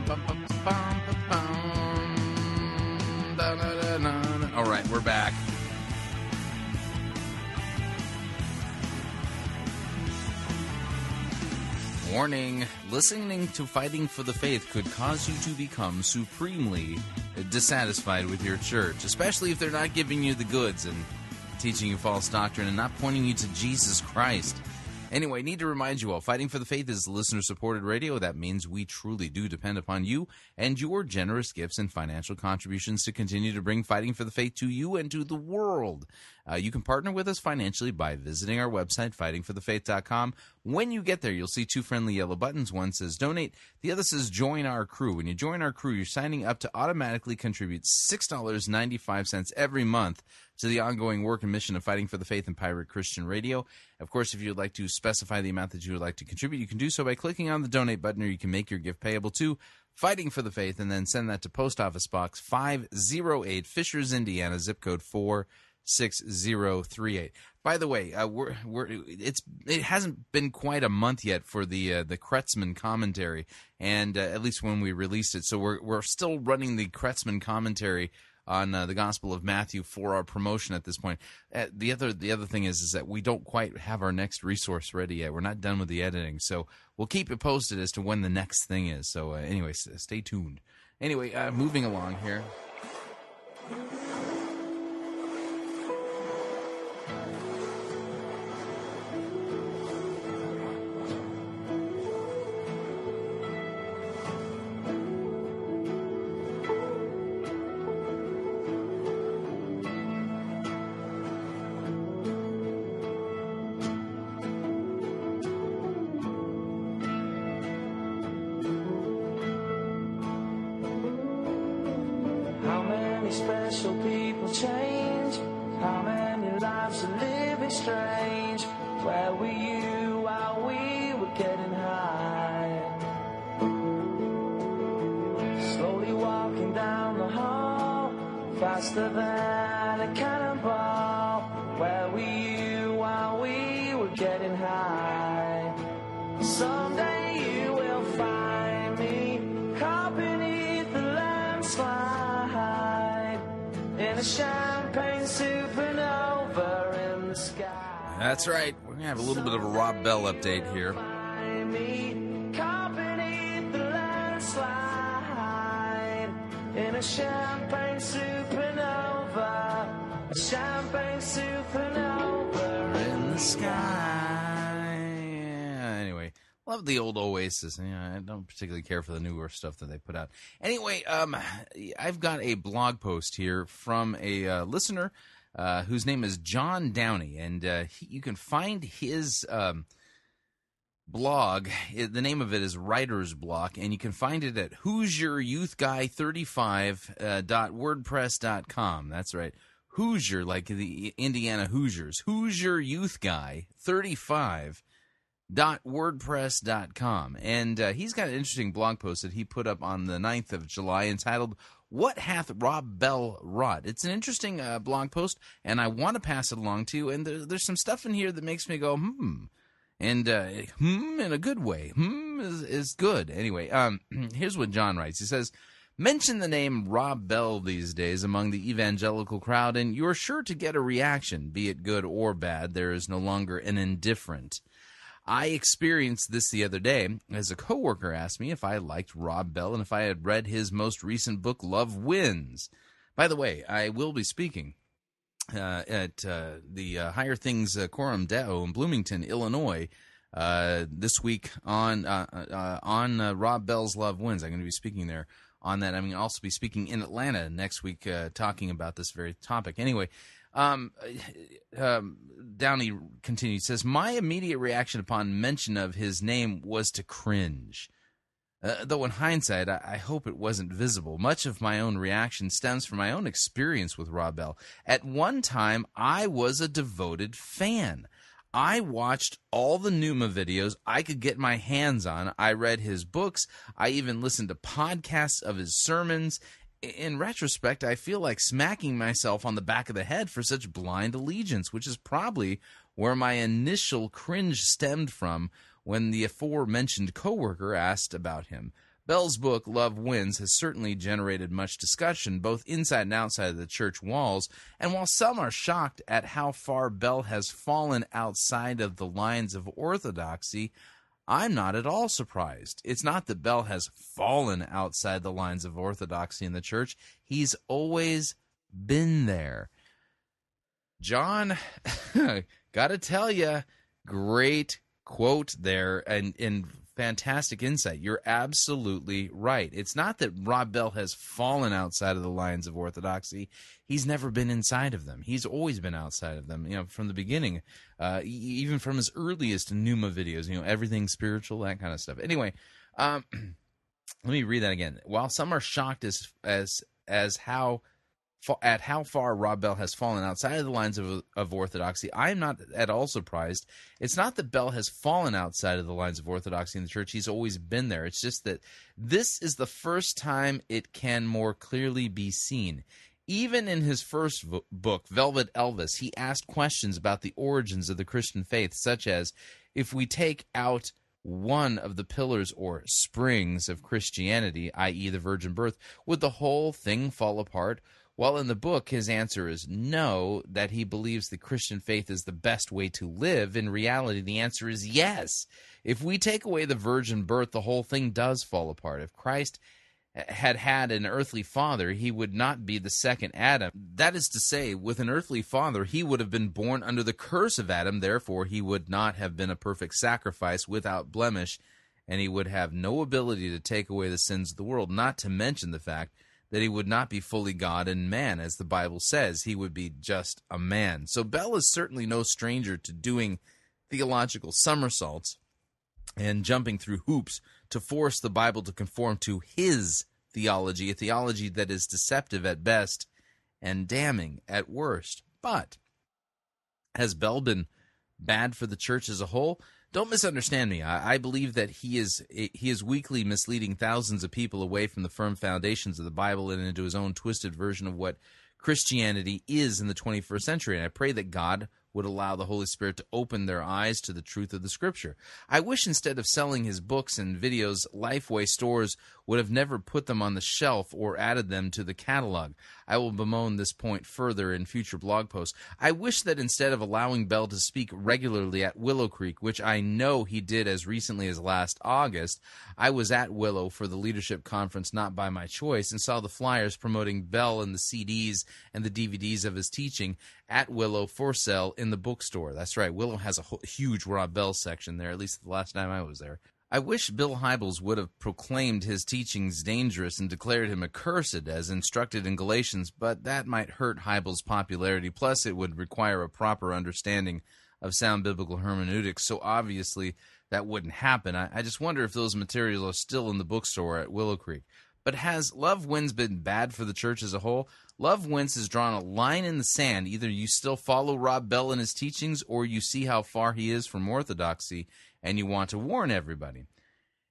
Bum, bum, bum. All right, we're back. Warning, listening to Fighting for the Faith could cause you to become supremely dissatisfied with your church, especially if they're not giving you the goods and teaching you false doctrine and not pointing you to Jesus Christ. Anyway, need to remind you all, Fighting for the Faith is listener-supported radio. That means we truly do depend upon you and your generous gifts and financial contributions to continue to bring Fighting for the Faith to you and to the world. Uh, you can partner with us financially by visiting our website, fighting for the faith dot com. When you get there, you'll see two friendly yellow buttons. One says Donate. The other says Join Our Crew. When you join our crew, you're signing up to automatically contribute six dollars and ninety-five cents every month to the ongoing work and mission of Fighting for the Faith and Pirate Christian Radio. Of course, if you would like to specify the amount that you would like to contribute, you can do so by clicking on the Donate button, or you can make your gift payable to Fighting for the Faith, and then send that to Post Office Box five oh eight, Fishers, Indiana, zip code four six oh three eight. By the way, uh, we're, we're, it's it hasn't been quite a month yet for the uh, the Kretzmann commentary, and uh, at least when we released it, so we're we're still running the Kretzmann commentary on uh, the Gospel of Matthew for our promotion at this point. Uh, the other the other thing is, is that we don't quite have our next resource ready yet. We're not done with the editing, so we'll keep it posted as to when the next thing is. So uh, anyway, stay tuned. Anyway, uh, moving along here. That's right. We're going to have a little bit of a Rob Bell update here. In the sky. Anyway, love the old Oasis. Yeah, I don't particularly care for the newer stuff that they put out. Anyway, um, I've got a blog post here from a uh, listener. Uh, whose name is John Downey, and uh, he, you can find his um, blog. It, the name of it is Writer's Block, and you can find it at hoosier youth guy thirty-five dot wordpress dot com. That's right, Hoosier, like the Indiana Hoosiers, hoosier youth guy thirty-five dot wordpress dot com. And uh, he's got an interesting blog post that he put up on the ninth of July entitled, What Hath Rob Bell Wrought? It's an interesting uh, blog post, and I want to pass it along to you. And there, there's some stuff in here that makes me go, hmm. And uh, hmm in a good way. Hmm is, is good. Anyway, um, here's what John writes. He says, mention the name Rob Bell these days among the evangelical crowd, and you're sure to get a reaction, be it good or bad. There is no longer an indifferent. I experienced this the other day as a coworker asked me if I liked Rob Bell and if I had read his most recent book, Love Wins. By the way, I will be speaking uh, at uh, the uh, Higher Things uh, Quorum Deo in Bloomington, Illinois, uh, this week on uh, uh, on uh, Rob Bell's Love Wins. I'm going to be speaking there on that. I'm going to also be speaking in Atlanta next week uh, talking about this very topic. Anyway, Um, um, Downey continues, says, my immediate reaction upon mention of his name was to cringe. Uh, though in hindsight, I, I hope it wasn't visible. Much of my own reaction stems from my own experience with Rob Bell. At one time, I was a devoted fan. I watched all the Pneuma videos I could get my hands on. I read his books. I even listened to podcasts of his sermons. In retrospect, I feel like smacking myself on the back of the head for such blind allegiance, which is probably where my initial cringe stemmed from when the aforementioned coworker asked about him. Bell's book, Love Wins, has certainly generated much discussion, both inside and outside of the church walls, and while some are shocked at how far Bell has fallen outside of the lines of orthodoxy, I'm not at all surprised. It's not that Bell has fallen outside the lines of orthodoxy in the church. He's always been there. John, got to tell you, great quote there and, and fantastic insight. You're absolutely right. It's not that Rob Bell has fallen outside of the lines of orthodoxy. He's never been inside of them. He's always been outside of them, you know, from the beginning, uh, even from his earliest Pneuma videos, you know, everything spiritual, that kind of stuff. Anyway, um, let me read that again. While some are shocked as as as how at how far Rob Bell has fallen outside of the lines of, of orthodoxy, I am not at all surprised. It's not that Bell has fallen outside of the lines of orthodoxy in the church. He's always been there. It's just that this is the first time it can more clearly be seen. Even in his first v- book, Velvet Elvis, he asked questions about the origins of the Christian faith, such as, if we take out one of the pillars or springs of Christianity, that is the virgin birth, would the whole thing fall apart? While in the book, his answer is no, that he believes the Christian faith is the best way to live. In reality, the answer is yes. If we take away the virgin birth, the whole thing does fall apart. If Christ had had an earthly father, he would not be the second Adam. That is to say, with an earthly father, he would have been born under the curse of Adam. Therefore, he would not have been a perfect sacrifice without blemish, and he would have no ability to take away the sins of the world, not to mention the fact that he would not be fully God and man. As the Bible says, he would be just a man. So Bell is certainly no stranger to doing theological somersaults and jumping through hoops to force the Bible to conform to his theology, a theology that is deceptive at best and damning at worst. But has Bell been bad for the church as a whole? Don't misunderstand me. I, I believe that he is he is weakly misleading thousands of people away from the firm foundations of the Bible and into his own twisted version of what Christianity is in the twenty-first century, and I pray that God would allow the Holy Spirit to open their eyes to the truth of the Scripture. I wish instead of selling his books and videos, Lifeway stores would have never put them on the shelf or added them to the catalog. I will bemoan this point further in future blog posts. I wish that instead of allowing Bell to speak regularly at Willow Creek, which I know he did as recently as last August, I was at Willow for the leadership conference not by my choice and saw the flyers promoting Bell and the C Ds and the D V Ds of his teaching at Willow for sale in the bookstore. That's right, Willow has a whole, huge Rob Bell section there, at least the last time I was there. I wish Bill Hybels would have proclaimed his teachings dangerous and declared him accursed as instructed in Galatians, but that might hurt Hybels' popularity, plus it would require a proper understanding of sound biblical hermeneutics, so obviously that wouldn't happen. I, I just wonder if those materials are still in the bookstore at Willow Creek. But has Love Wins been bad for the church as a whole? Love Wins has drawn a line in the sand. Either you still follow Rob Bell and his teachings, or you see how far he is from orthodoxy, and you want to warn everybody.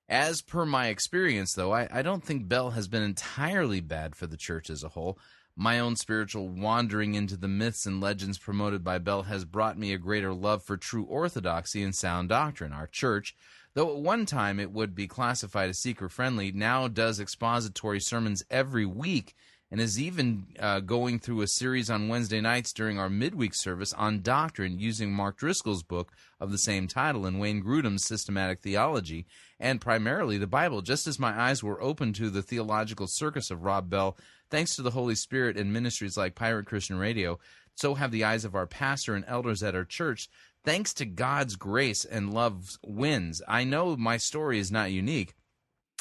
As per my experience, though, I, I don't think Bell has been entirely bad for the church as a whole. My own spiritual wandering into the myths and legends promoted by Bell has brought me a greater love for true orthodoxy and sound doctrine. Our church, though at one time it would be classified as seeker-friendly, now does expository sermons every week and is even uh, going through a series on Wednesday nights during our midweek service on doctrine using Mark Driscoll's book of the same title and Wayne Grudem's Systematic Theology, and primarily the Bible. Just as my eyes were open to the theological circus of Rob Bell, thanks to the Holy Spirit and ministries like Pirate Christian Radio, so have the eyes of our pastor and elders at our church. Thanks to God's grace and Love Wins. I know my story is not unique.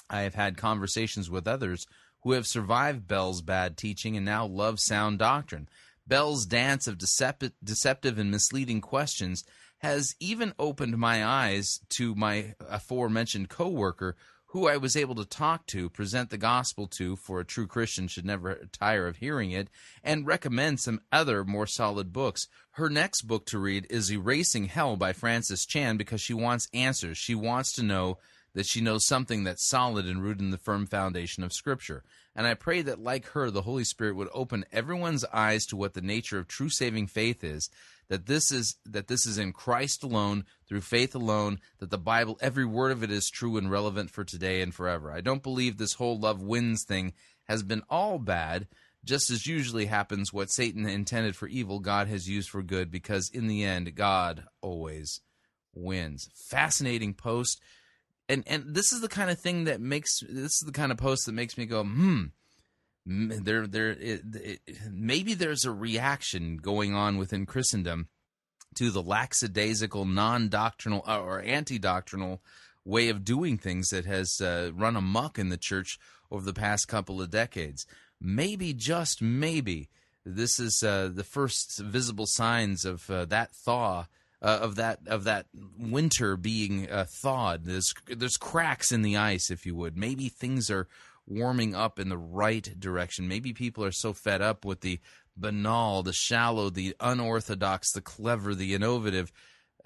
I have had conversations with others who have survived Bell's bad teaching and now love sound doctrine. Bell's dance of decept- deceptive and misleading questions has even opened my eyes to my aforementioned coworker, who I was able to talk to, present the gospel to, for a true Christian should never tire of hearing it, and recommend some other more solid books. Her next book to read is Erasing Hell by Francis Chan because she wants answers. She wants to know that she knows something that's solid and rooted in the firm foundation of Scripture. And I pray that, like her, the Holy Spirit would open everyone's eyes to what the nature of true saving faith is, that this is that this is in Christ alone, through faith alone, that the Bible, every word of it is true and relevant for today and forever. I don't believe this whole Love Wins thing has been all bad. Just as usually happens, what Satan intended for evil, God has used for good, because in the end, God always wins. Fascinating post. And and this is the kind of thing that makes this is the kind of post that makes me go, hmm. There there it, it, maybe there's a reaction going on within Christendom to the lackadaisical, non-doctrinal or anti-doctrinal way of doing things that has uh, run amok in the church over the past couple of decades. Maybe just maybe this is uh, the first visible signs of uh, that thaw. Uh, of that of that winter being uh, thawed. There's there's cracks in the ice, if you would. Maybe things are warming up in the right direction. Maybe people are so fed up with the banal, the shallow, the unorthodox, the clever, the innovative,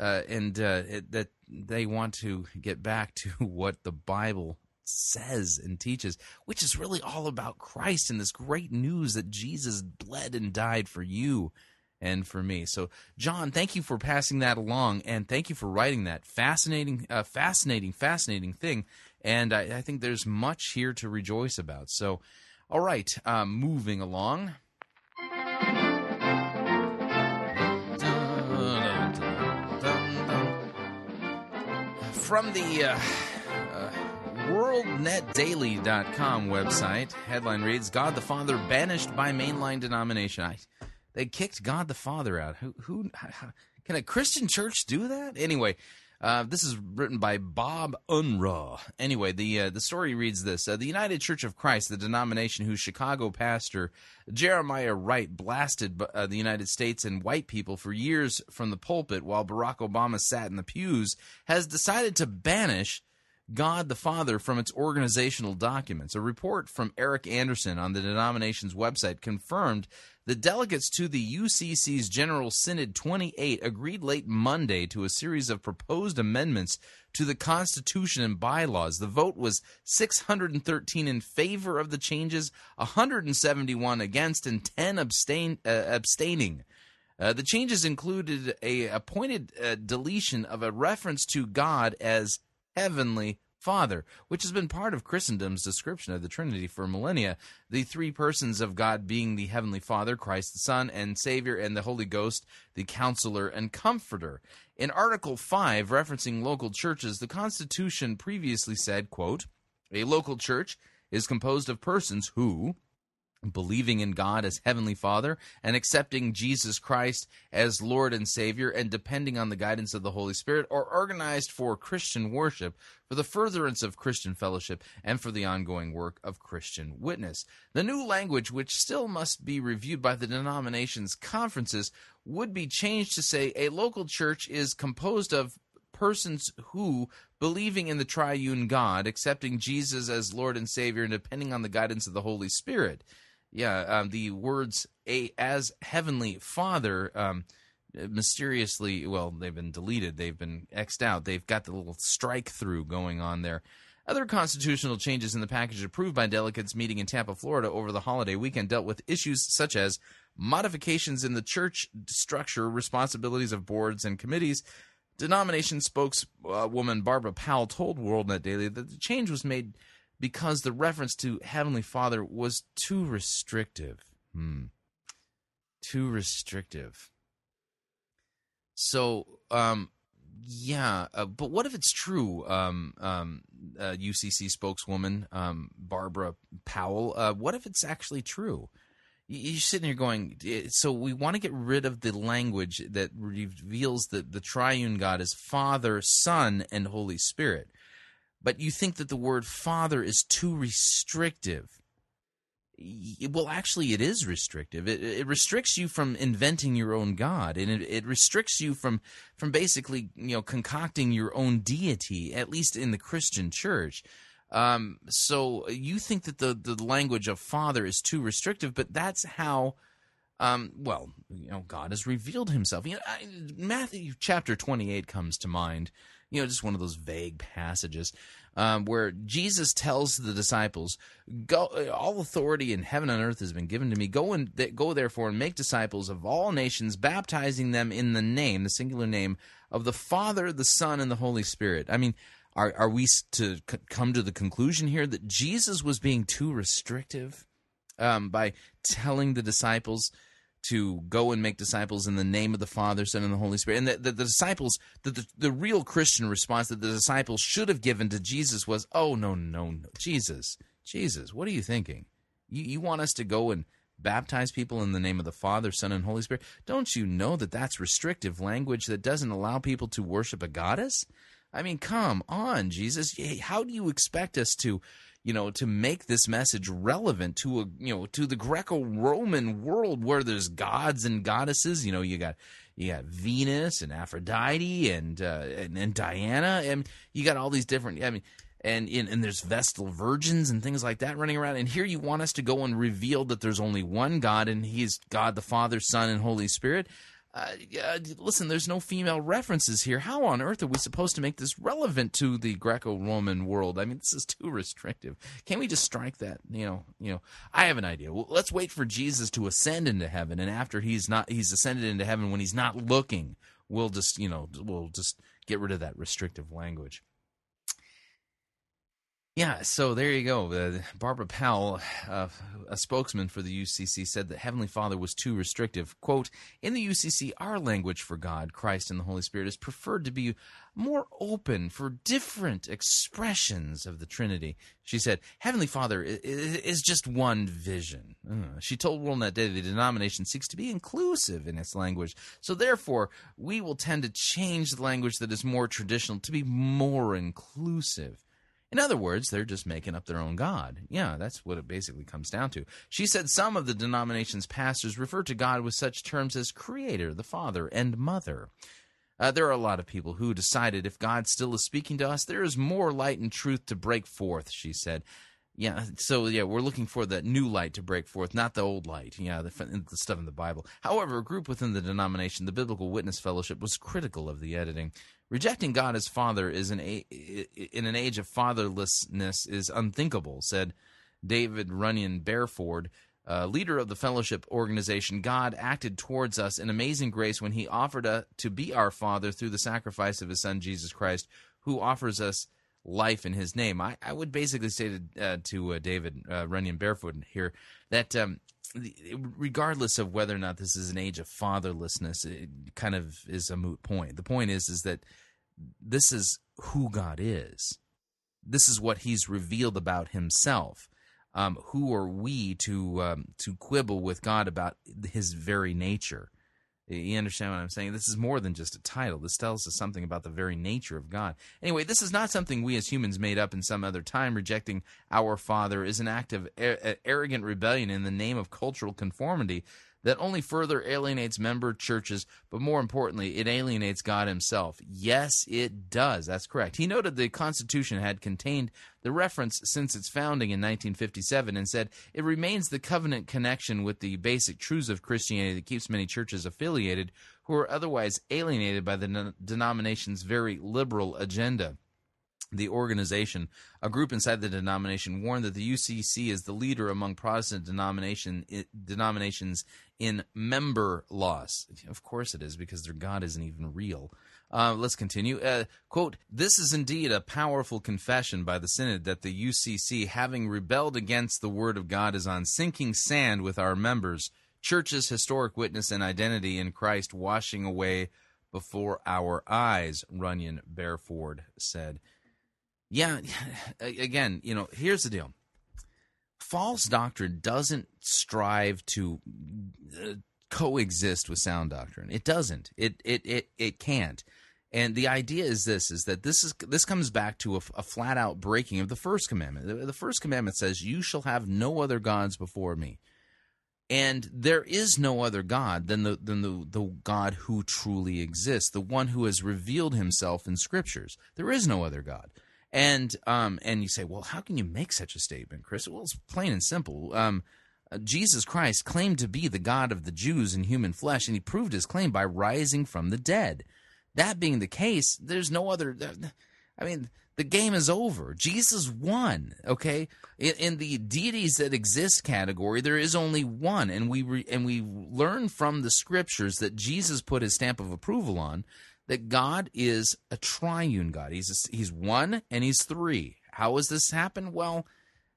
uh, and uh, it, that they want to get back to what the Bible says and teaches, which is really all about Christ and this great news that Jesus bled and died for you and for me. So, John, thank you for passing that along, and thank you for writing that. Fascinating, uh, fascinating, fascinating thing, and I, I think there's much here to rejoice about. So, all right, uh, moving along. From the uh, uh, world net daily dot com website. Headline reads, God the Father banished by mainline denomination. I, they kicked God the Father out. Who, who, how, can a Christian church do that? Anyway, uh, this is written by Bob Unruh. Anyway, the uh, the story reads this. Uh, the United Church of Christ, the denomination whose Chicago pastor Jeremiah Wright blasted uh, the United States and white people for years from the pulpit while Barack Obama sat in the pews, has decided to banish God the Father from its organizational documents. A report from Eric Anderson on the denomination's website confirmed the delegates to the U C C's General Synod twenty-eight agreed late Monday to a series of proposed amendments to the Constitution and bylaws. The vote was six hundred thirteen in favor of the changes, one hundred seventy-one against, and ten abstain, uh, abstaining. Uh, the changes included a appointed uh, deletion of a reference to God as Heavenly Father, which has been part of Christendom's description of the Trinity for millennia, the three persons of God being the Heavenly Father, Christ the Son and Savior, and the Holy Ghost, the Counselor and Comforter. In Article five, referencing local churches, the Constitution previously said, quote, a local church is composed of persons who, believing in God as Heavenly Father and accepting Jesus Christ as Lord and Savior and depending on the guidance of the Holy Spirit, are organized for Christian worship, for the furtherance of Christian fellowship, and for the ongoing work of Christian witness. The new language, which still must be reviewed by the denomination's conferences, would be changed to say a local church is composed of persons who, believing in the triune God, accepting Jesus as Lord and Savior, and depending on the guidance of the Holy Spirit. Yeah, um, the words a, as Heavenly Father um, mysteriously, well, they've been deleted. They've been X'd out. They've got the little strike through going on there. Other constitutional changes in the package approved by delegates meeting in Tampa, Florida over the holiday weekend dealt with issues such as modifications in the church structure, responsibilities of boards and committees. Denomination spokeswoman Barbara Powell told WorldNet Daily that the change was made because the reference to Heavenly Father was too restrictive. Hmm. Too restrictive. So, um, yeah, uh, but what if it's true, um, um, uh, U C C spokeswoman um, Barbara Powell? Uh, what if it's actually true? You're sitting here going, so we want to get rid of the language that reveals that the triune God is Father, Son, and Holy Spirit. But you think that the word Father is too restrictive. Well, actually, it is restrictive. It, it restricts you from inventing your own God, and it, it restricts you from from basically, you know, concocting your own deity, at least in the Christian church. Um, so you think that the, the language of Father is too restrictive, but that's how, um, well, you know, God has revealed himself. You know, I, Matthew chapter twenty-eight comes to mind, you know, just one of those vague passages um, where Jesus tells the disciples, "Go, all authority in heaven and earth has been given to me. Go and th- go therefore and make disciples of all nations, baptizing them in the name, the singular name of the Father, the Son, and the Holy Spirit." I mean, Are, are we to c- come to the conclusion here that Jesus was being too restrictive um, by telling the disciples to go and make disciples in the name of the Father, Son, and the Holy Spirit? And that the, the disciples, the, the, the real Christian response that the disciples should have given to Jesus was, oh, no, no, no, Jesus, Jesus, what are you thinking? You, you want us to go and baptize people in the name of the Father, Son, and Holy Spirit? Don't you know that that's restrictive language that doesn't allow people to worship a goddess? I mean, come on, Jesus. How do you expect us to, you know, to make this message relevant to a, you know, to the Greco-Roman world where there's gods and goddesses? You know, you got you got Venus and Aphrodite and uh, and, and Diana, and you got all these different. I mean, and, and and there's Vestal virgins and things like that running around. And here you want us to go and reveal that there's only one God, and He's God the Father, Son, and Holy Spirit. Uh, uh, listen, there's no female references here. How on earth are we supposed to make this relevant to the Greco-Roman world? I mean, this is too restrictive. Can't we just strike that? You know, you know. I have an idea. Well, let's wait for Jesus to ascend into heaven, and after he's not, he's ascended into heaven when he's not looking, we'll just, you know, we'll just get rid of that restrictive language. Yeah, so there you go. Uh, Barbara Powell, uh, a spokesman for the U C C, said that Heavenly Father was too restrictive. Quote, in the U C C, our language for God, Christ, and the Holy Spirit is preferred to be more open for different expressions of the Trinity. She said, Heavenly Father is just one vision. Uh, she told World Net Daily, the denomination seeks to be inclusive in its language. So therefore, we will tend to change the language that is more traditional to be more inclusive. In other words, they're just making up their own God. Yeah, that's what it basically comes down to. She said some of the denomination's pastors refer to God with such terms as Creator, the Father, and Mother. Uh, there are a lot of people who decided if God still is speaking to us, there is more light and truth to break forth, she said. Yeah, so yeah, we're looking for the new light to break forth, not the old light, you know, the, the stuff in the Bible. However, a group within the denomination, the Biblical Witness Fellowship, was critical of the editing. Rejecting God as Father is an a, in an age of fatherlessness is unthinkable, said David Runyon Bearford, uh, leader of the fellowship organization. God acted towards us in amazing grace when he offered us to be our Father through the sacrifice of his Son, Jesus Christ, who offers us life in his name. I, I would basically say to, uh, to uh, David uh, Runyon Barefoot here that um, regardless of whether or not this is an age of fatherlessness, it kind of is a moot point. The point is, is that this is who God is. This is what he's revealed about himself. Um, who are we to um, to quibble with God about his very nature? You understand what I'm saying? This is more than just a title. This tells us something about the very nature of God. Anyway, this is not something we as humans made up in some other time. Rejecting our Father is an act of ar- arrogant rebellion in the name of cultural conformity that only further alienates member churches, but more importantly, it alienates God himself. Yes, it does. That's correct. He noted the Constitution had contained the reference since its founding in nineteen fifty-seven and said, it remains the covenant connection with the basic truths of Christianity that keeps many churches affiliated who are otherwise alienated by the non- denomination's very liberal agenda. The organization, a group inside the denomination, warned that the U C C is the leader among Protestant denomination, denominations in member loss. Of course it is, because their God isn't even real. Uh, let's continue. Uh, quote, this is indeed a powerful confession by the Synod that the U C C, having rebelled against the Word of God, is on sinking sand with our members, Church's historic witness and identity in Christ washing away before our eyes, Runyon Bearford said. Yeah, again, you know, here's the deal. False doctrine doesn't strive to uh, coexist with sound doctrine. It doesn't. It it it it can't. And the idea is this, is that this is this comes back to a, a flat-out breaking of the first commandment. The, the first commandment says, you shall have no other gods before me. And there is no other God than the than the, the God who truly exists, the one who has revealed himself in scriptures. There is no other God. And um and you say, well, how can you make such a statement, Chris? Well, it's plain and simple. Um, Jesus Christ claimed to be the God of the Jews in human flesh, and he proved his claim by rising from the dead. That being the case, there's no other. I mean, the game is over. Jesus won. Okay, in, in the deities that exist category, there is only one, and we re, and we learn from the scriptures that Jesus put his stamp of approval on. That God is a triune God. He's a, he's one and he's three. How does this happen? Well,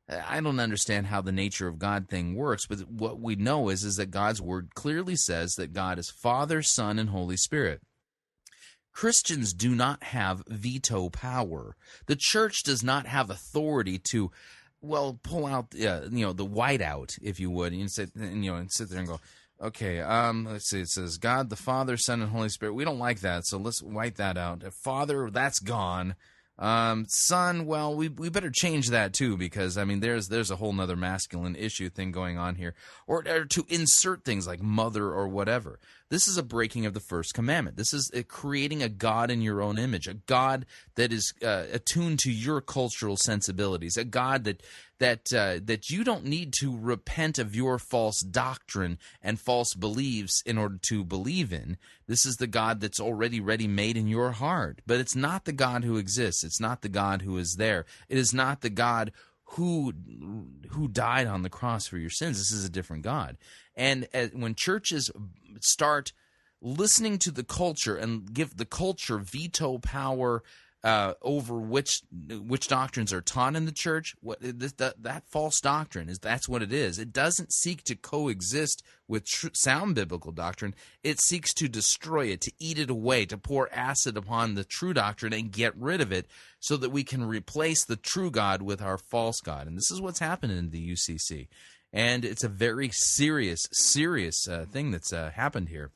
I don't understand how the nature of God thing works, but what we know is, is that God's word clearly says that God is Father, Son, and Holy Spirit. Christians do not have veto power. The church does not have authority to, well, pull out, uh, you know, the whiteout, if you would, and sit, and, you know, and sit there and go, okay, um, let's see, it says God, the Father, Son, and Holy Spirit. We don't like that, so let's wipe that out. Father, that's gone. Um, son, well, we we better change that too, because, I mean, there's there's a whole nother masculine issue thing going on here. Or, or to insert things like mother or whatever. This is a breaking of the first commandment. This is a creating a God in your own image, a God that is uh, attuned to your cultural sensibilities, a God that... that uh, that you don't need to repent of your false doctrine and false beliefs in order to believe in. This is the God that's already ready-made in your heart. But it's not the God who exists. It's not the God who is there. It is not the God who who died on the cross for your sins. This is a different God. And as, when churches start listening to the culture and give the culture veto power, uh, over which which doctrines are taught in the church. What th- th- that false doctrine is, that's what it is. It doesn't seek to coexist with tr- sound biblical doctrine. It seeks to destroy it, to eat it away, to pour acid upon the true doctrine and get rid of it so that we can replace the true God with our false God. And this is what's happening in the U C C. And it's a very serious, serious uh, thing that's uh, happened here.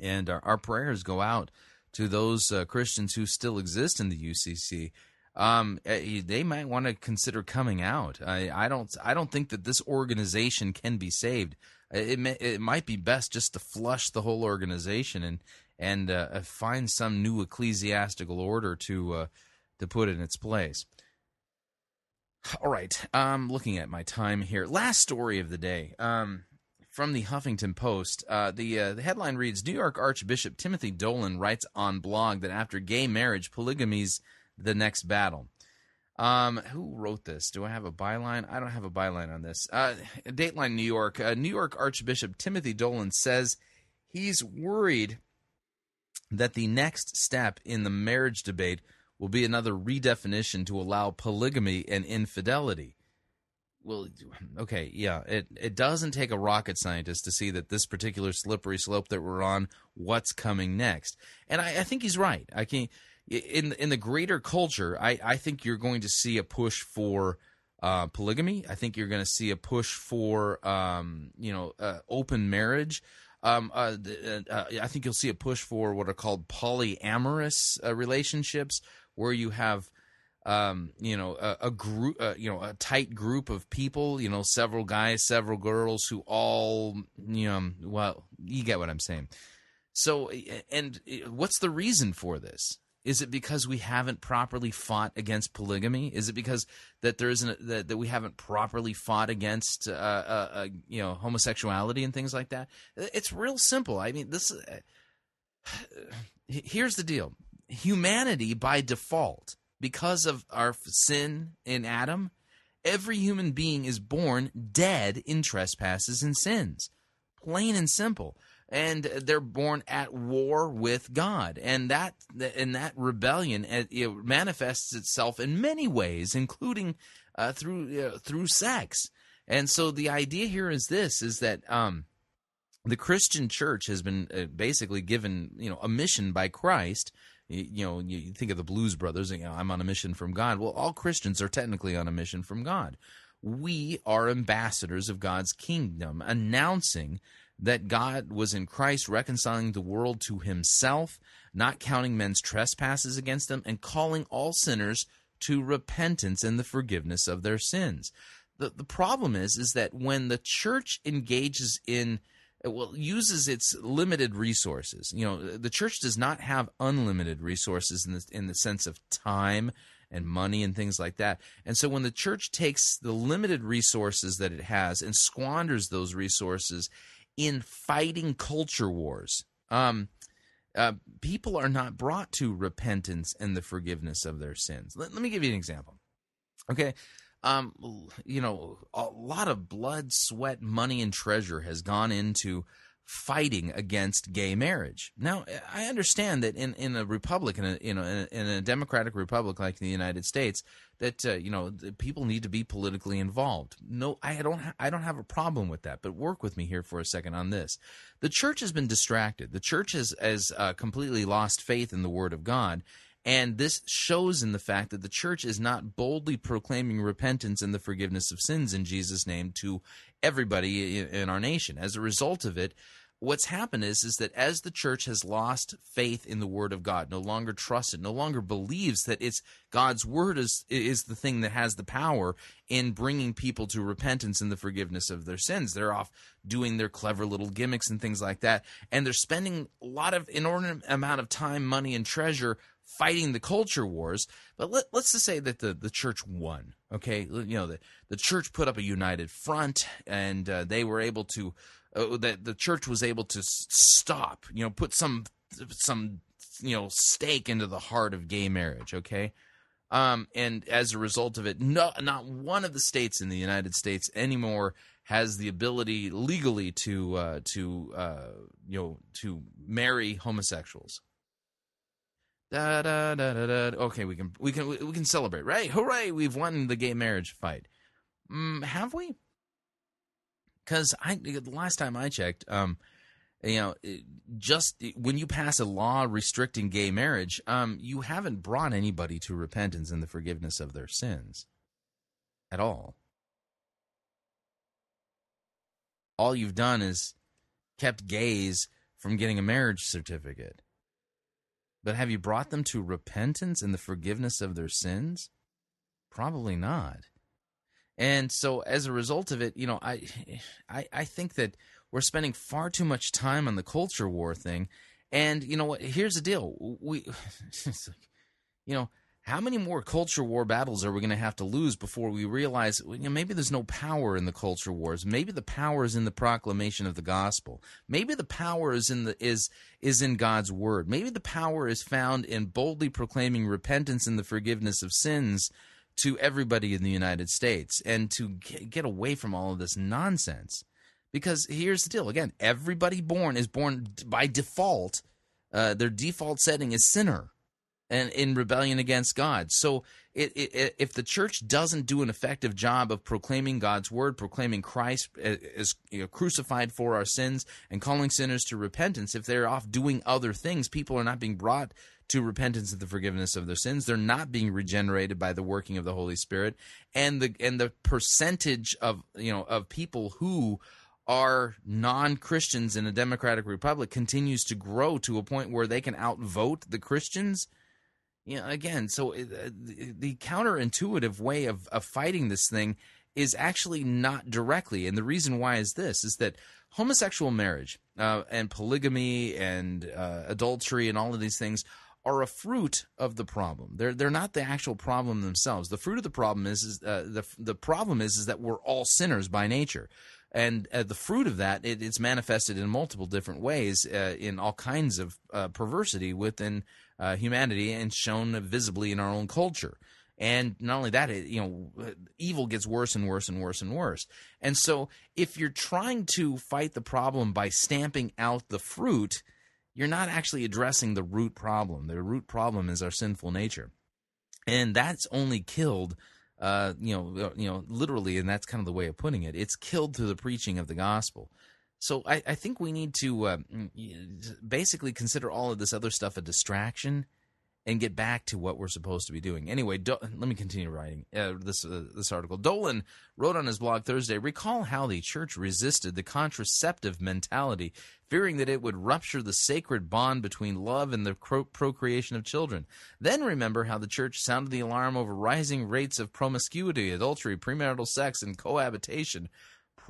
And our, our prayers go out to those uh, Christians who still exist in the U C C. Um, they might want to consider coming out. I, I don't. I don't think that this organization can be saved. It may, it might be best just to flush the whole organization and and uh, find some new ecclesiastical order to uh, to put in its place. All right, I'm looking at my time here. Last story of the day um, from the Huffington Post. Uh, the uh, the headline reads, New York Archbishop Timothy Dolan writes on blog that after gay marriage, polygamy's the next battle. Um, who wrote this? Do I have a byline? I don't have a byline on this. Uh, Dateline New York. Uh, New York Archbishop Timothy Dolan says he's worried that the next step in the marriage debate will be another redefinition to allow polygamy and infidelity. Well, okay, yeah, it, it doesn't take a rocket scientist to see that this particular slippery slope that we're on, what's coming next. And I, I think he's right. I can in in the greater culture, I, I think you're going to see a push for uh, polygamy. I think you're going to see a push for um, you know uh, open marriage. Um, uh, uh, I think you'll see a push for what are called polyamorous uh, relationships, where you have, um, you know, a, a group, uh, you know, a tight group of people, you know, several guys, several girls who all, you know, well, you get what I'm saying. So, and what's the reason for this? Is it because we haven't properly fought against polygamy? Is it because that there isn't a, that, that we haven't properly fought against uh, uh, uh, you know homosexuality and things like that? It's real simple. I mean, this uh, here's the deal: humanity by default, because of our sin in Adam, every human being is born dead in trespasses and sins, plain and simple. And they're born at war with God, and that and that rebellion it manifests itself in many ways, including uh, through uh, through sex. And so the idea here is this: is that um, the Christian Church has been uh, basically given you know a mission by Christ. You, you know, you think of the Blues Brothers. You know, I'm on a mission from God. Well, all Christians are technically on a mission from God. We are ambassadors of God's kingdom, announcing that God was in Christ reconciling the world to himself, not counting men's trespasses against them, and calling all sinners to repentance and the forgiveness of their sins. The the problem is, is that when the church engages in, well, uses its limited resources, you know, the church does not have unlimited resources in the, in the sense of time and money and things like that. And so when the church takes the limited resources that it has and squanders those resources in fighting culture wars, um, uh, people are not brought to repentance and the forgiveness of their sins. Let, let me give you an example. Okay, um, you know, a lot of blood, sweat, money, and treasure has gone into fighting against gay marriage. Now, I understand that in, in a republic, in a, you know, in a, in a democratic republic like the United States, that uh, you know the people need to be politically involved. No, I don't. Ha- I don't have a problem with that. But work with me here for a second on this. The church has been distracted. The church has has uh, completely lost faith in the Word of God, and this shows in the fact that the church is not boldly proclaiming repentance and the forgiveness of sins in Jesus' name to everybody in our nation. As a result of it, what's happened is, is that as the church has lost faith in the Word of God, no longer trusts it, no longer believes that it's God's Word is is the thing that has the power in bringing people to repentance and the forgiveness of their sins. They're off doing their clever little gimmicks and things like that, and they're spending a lot of inordinate amount of time, money, and treasure fighting the culture wars. But let, let's just say that the, the church won, okay? You know, the, the church put up a united front, and uh, they were able to... Uh, that the church was able to stop, you know, put some, some, you know, stake into the heart of gay marriage. Okay, um, and as a result of it, no, not one of the states in the United States anymore has the ability legally to, uh, to, uh, you know, to marry homosexuals. Da, da, da, da, da. Okay, we can we can we can celebrate, right? Hooray! We've won the gay marriage fight. Mm, have we? Because I the last time I checked, um, you know, just when you pass a law restricting gay marriage, um, you haven't brought anybody to repentance and the forgiveness of their sins at all. All you've done is kept gays from getting a marriage certificate. But have you brought them to repentance and the forgiveness of their sins? Probably not. And so as a result of it, you know, I, I I think that we're spending far too much time on the culture war thing. And, you know what, here's the deal. We, it's like, you know, how many more culture war battles are we going to have to lose before we realize, you know, maybe there's no power in the culture wars. Maybe the power is in the proclamation of the gospel. Maybe the power is in the is is in God's word. Maybe the power is found in boldly proclaiming repentance and the forgiveness of sins to everybody in the United States, and to get away from all of this nonsense. Because here's the deal. Again, everybody born is born by default. Uh, their default setting is sinner. And in rebellion against God. So it, it, if the church doesn't do an effective job of proclaiming God's word, proclaiming Christ as, you know, crucified for our sins and calling sinners to repentance, if they're off doing other things, people are not being brought to repentance and the forgiveness of their sins. They're not being regenerated by the working of the Holy Spirit. And the and the percentage of you know of people who are non-Christians in a democratic republic continues to grow to a point where they can outvote the Christians. You know, again, so the counterintuitive way of, of fighting this thing is actually not directly. And the reason why is this, is that homosexual marriage uh, and polygamy and uh, adultery and all of these things are a fruit of the problem. They're they're not the actual problem themselves. The fruit of the problem is, is uh, the the problem is, is that we're all sinners by nature. And uh, the fruit of that, it, it's manifested in multiple different ways uh, in all kinds of uh, perversity within Uh, humanity, and shown visibly in our own culture. And not only that, it, you know, evil gets worse and worse and worse and worse. And so if you're trying to fight the problem by stamping out the fruit, you're not actually addressing the root problem. The root problem is our sinful nature. And that's only killed, uh, you know, you know, literally, and that's kind of the way of putting it. It's killed through the preaching of the gospel. So I, I think we need to uh, basically consider all of this other stuff a distraction and get back to what we're supposed to be doing. Anyway, do, let me continue writing uh, this uh, this article. Dolan wrote on his blog Thursday, recall how the church resisted the contraceptive mentality, fearing that it would rupture the sacred bond between love and the pro- procreation of children. Then remember how the church sounded the alarm over rising rates of promiscuity, adultery, premarital sex, and cohabitation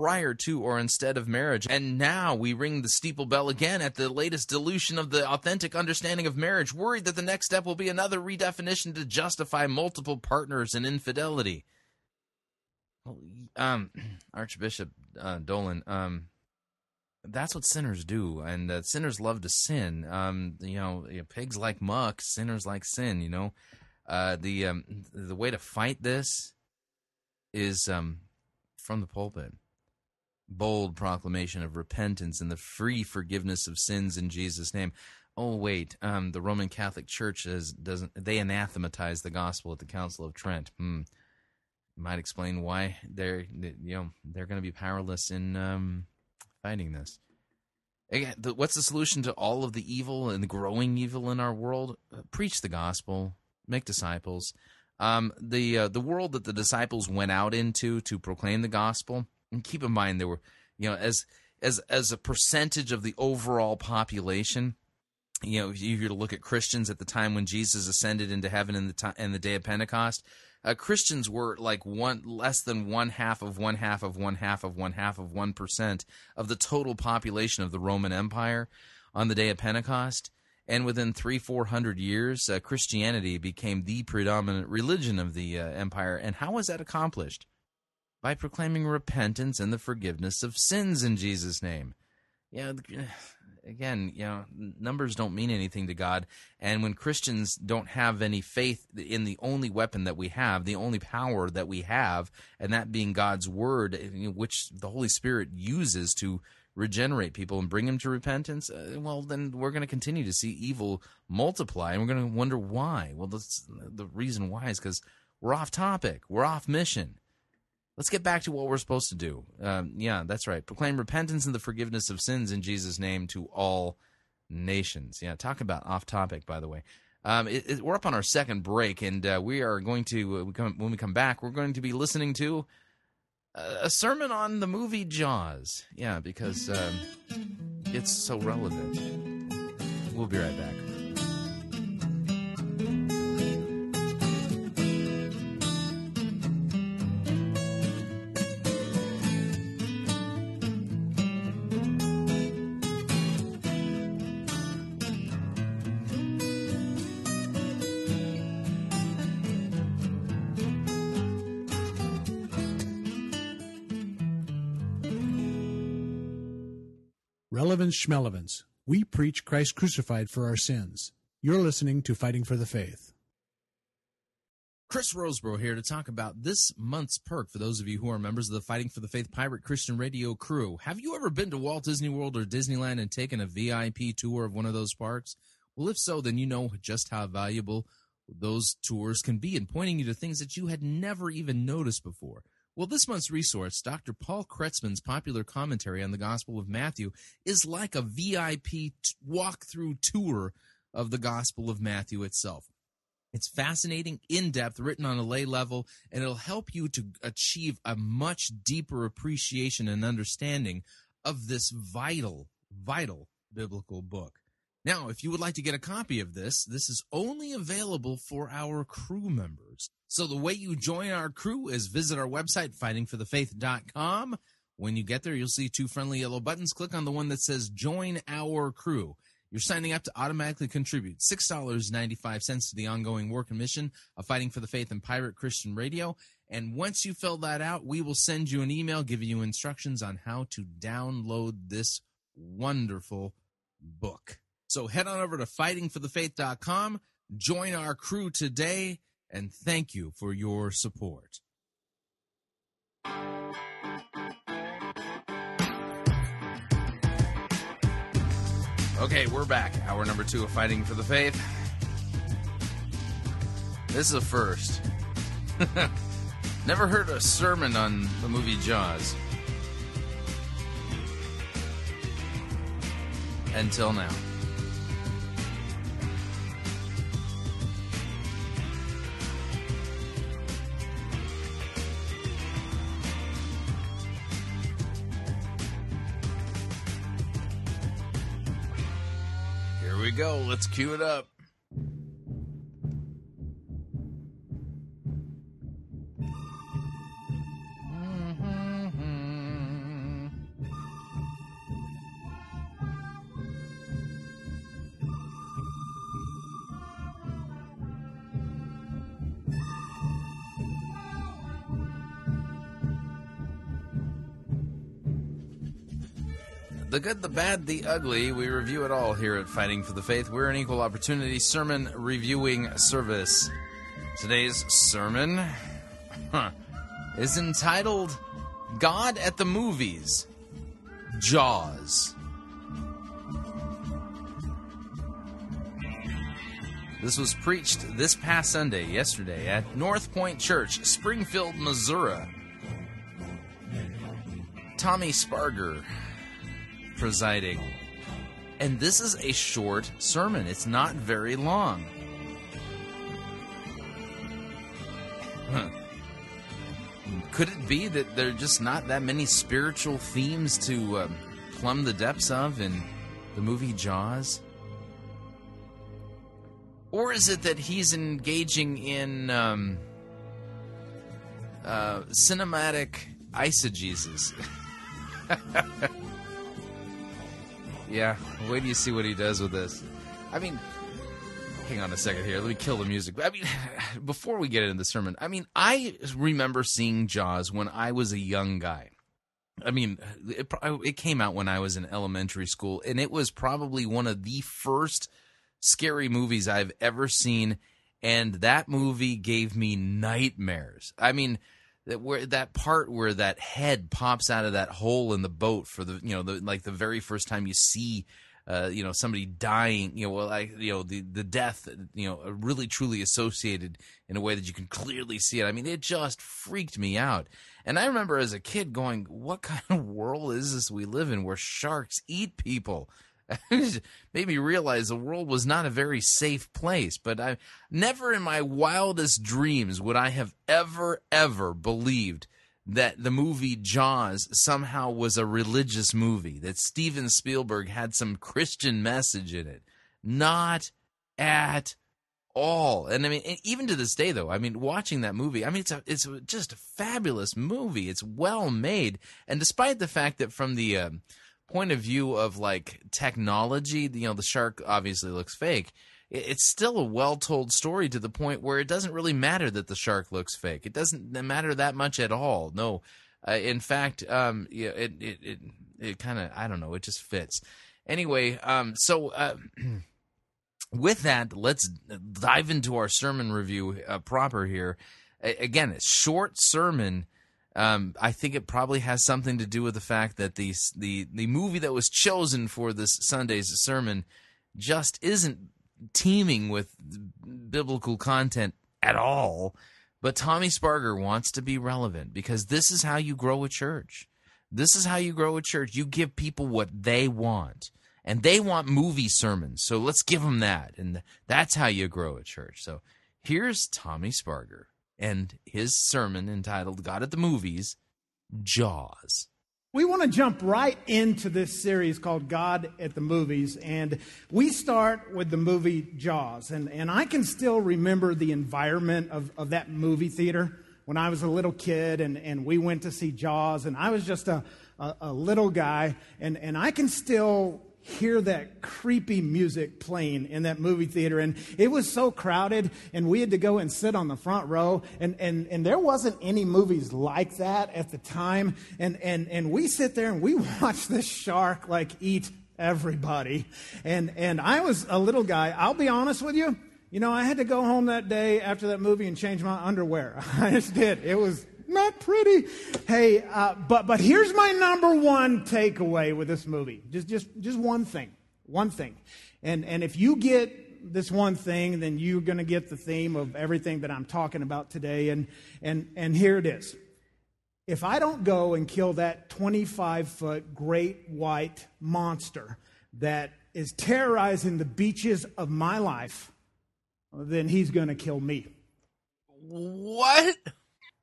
prior to or instead of marriage. And now we ring the steeple bell again at the latest dilution of the authentic understanding of marriage, worried that the next step will be another redefinition to justify multiple partners and infidelity. Um, Archbishop uh, Dolan, um, that's what sinners do, and uh, sinners love to sin. Um, you know, pigs like muck, sinners like sin, you know. Uh, the, um, the way to fight this is um, from the pulpit. Bold proclamation of repentance and the free forgiveness of sins in Jesus' name. Oh, wait, um, the Roman Catholic Church is, doesn't. They anathematized the gospel at the Council of Trent. Hmm. Might explain why they're you know they're going to be powerless in um, fighting this. Again, the, what's the solution to all of the evil and the growing evil in our world? Uh, preach the gospel, make disciples. Um, the uh, the world that the disciples went out into to proclaim the gospel. And keep in mind, there were, you know, as as as a percentage of the overall population, you know, if you were to look at Christians at the time when Jesus ascended into heaven in the time in the day of Pentecost, uh, Christians were like one less than one half of one half of one half of one half of one percent of the total population of the Roman Empire on the day of Pentecost. And within three, four hundred years, uh, Christianity became the predominant religion of the uh, empire. And how was that accomplished? By proclaiming repentance and the forgiveness of sins in Jesus' name. Yeah, again, you know, numbers don't mean anything to God, and when Christians don't have any faith in the only weapon that we have, the only power that we have, and that being God's word, which the Holy Spirit uses to regenerate people and bring them to repentance, uh, well, then we're going to continue to see evil multiply, and we're going to wonder why. Well, that's, the reason why is because we're off topic. We're off mission. Let's get back to what we're supposed to do. Um, yeah, that's right. Proclaim repentance and the forgiveness of sins in Jesus' name to all nations. Yeah, talk about off topic, by the way. Um, it, it, we're up on our second break, and uh, we are going to, uh, we come, when we come back, we're going to be listening to a sermon on the movie Jaws. Yeah, because um, it's so relevant. We'll be right back. Relevance Schmelevance. We preach Christ crucified for our sins. You're listening to Fighting for the Faith. Chris Roseborough here to talk about this month's perk for those of you who are members of the Fighting for the Faith Pirate Christian Radio crew. Have you ever been to Walt Disney World or Disneyland and taken a V I P tour of one of those parks? Well, if so, then you know just how valuable those tours can be in pointing you to things that you had never even noticed before. Well, this month's resource, Doctor Paul Kretzmann's popular commentary on the Gospel of Matthew, is like a V I P t- walkthrough tour of the Gospel of Matthew itself. It's fascinating, in-depth, written on a lay level, and it'll help you to achieve a much deeper appreciation and understanding of this vital, vital biblical book. Now, if you would like to get a copy of this, this is only available for our crew members. So the way you join our crew is visit our website, fighting for the faith dot com. When you get there, you'll see two friendly yellow buttons. Click on the one that says Join Our Crew. You're signing up to automatically contribute six dollars and ninety-five cents to the ongoing work and mission of Fighting for the Faith and Pirate Christian Radio. And once you fill that out, we will send you an email giving you instructions on how to download this wonderful book. So head on over to fighting for the faith dot com, join our crew today, and thank you for your support. Okay, we're back. Hour number two of Fighting for the Faith. This is a first. Never heard a sermon on the movie Jaws. Until now. Go, let's cue it up. Mm-hmm. The good, the bad, the ugly, we review it all here at Fighting for the Faith. We're an equal opportunity sermon reviewing service. Today's sermon huh, is entitled God at the Movies, Jaws. This was preached this past Sunday, yesterday, at North Point Church, Springfield, Missouri. Tommy Sparger presiding. And this is a short sermon. It's not very long. Huh. Could it be that there are just not that many spiritual themes to um, plumb the depths of in the movie Jaws? Or is it that he's engaging in um, uh, cinematic eisegesis? Yeah, wait till you see what he does with this. I mean, hang on a second here. Let me kill the music. I mean, before we get into the sermon, I mean, I remember seeing Jaws when I was a young guy. I mean, it, it came out when I was in elementary school, and it was probably one of the first scary movies I've ever seen, and that movie gave me nightmares. I mean, that where that part where that head pops out of that hole in the boat for the, you know, the, like the very first time you see, uh, you know, somebody dying, you know, well, like, you know, the, the death, you know, really truly associated in a way that you can clearly see it. I mean, it just freaked me out. And I remember as a kid going, what kind of world is this we live in where sharks eat people? It made me realize the world was not a very safe place. But I never in my wildest dreams would I have ever, ever believed that the movie Jaws somehow was a religious movie, that Steven Spielberg had some Christian message in it. Not at all. And I mean, even to this day, though, I mean, watching that movie, I mean, it's a, it's just a fabulous movie. It's well made. And despite the fact that from the um, point of view of, like, technology, you know, the shark obviously looks fake, it's still a well-told story to the point where it doesn't really matter that the shark looks fake. It doesn't matter that much at all. No, uh, in fact, um, it it it, it kind of, I don't know, it just fits. Anyway, um, so uh, with that, let's dive into our sermon review uh, proper here. A- again, a short sermon. Um, I think it probably has something to do with the fact that the the the movie that was chosen for this Sunday's sermon just isn't teeming with biblical content at all, but Tommy Sparger wants to be relevant because this is how you grow a church. This is how you grow a church. You give people what they want, and they want movie sermons, so let's give them that, and that's how you grow a church. So here's Tommy Sparger and his sermon entitled God at the Movies, Jaws. We want to jump right into this series called God at the Movies, and we start with the movie Jaws. And, and I can still remember the environment of, of that movie theater when I was a little kid, and, and we went to see Jaws, and I was just a, a, a little guy, and, and I can still hear that creepy music playing in that movie theater. And it was so crowded, and we had to go and sit on the front row, and and and there wasn't any movies like that at the time, and and and we sit there and we watch this shark like eat everybody. And and I was a little guy, I'll be honest with you, you know, I had to go home that day after that movie and change my underwear. I just did. It was not pretty. Hey, uh, but but here's my number one takeaway with this movie. Just just just one thing, one thing, and and if you get this one thing, then you're going to get the theme of everything that I'm talking about today. And and and here it is: if I don't go and kill that twenty-five foot great white monster that is terrorizing the beaches of my life, then he's going to kill me. What?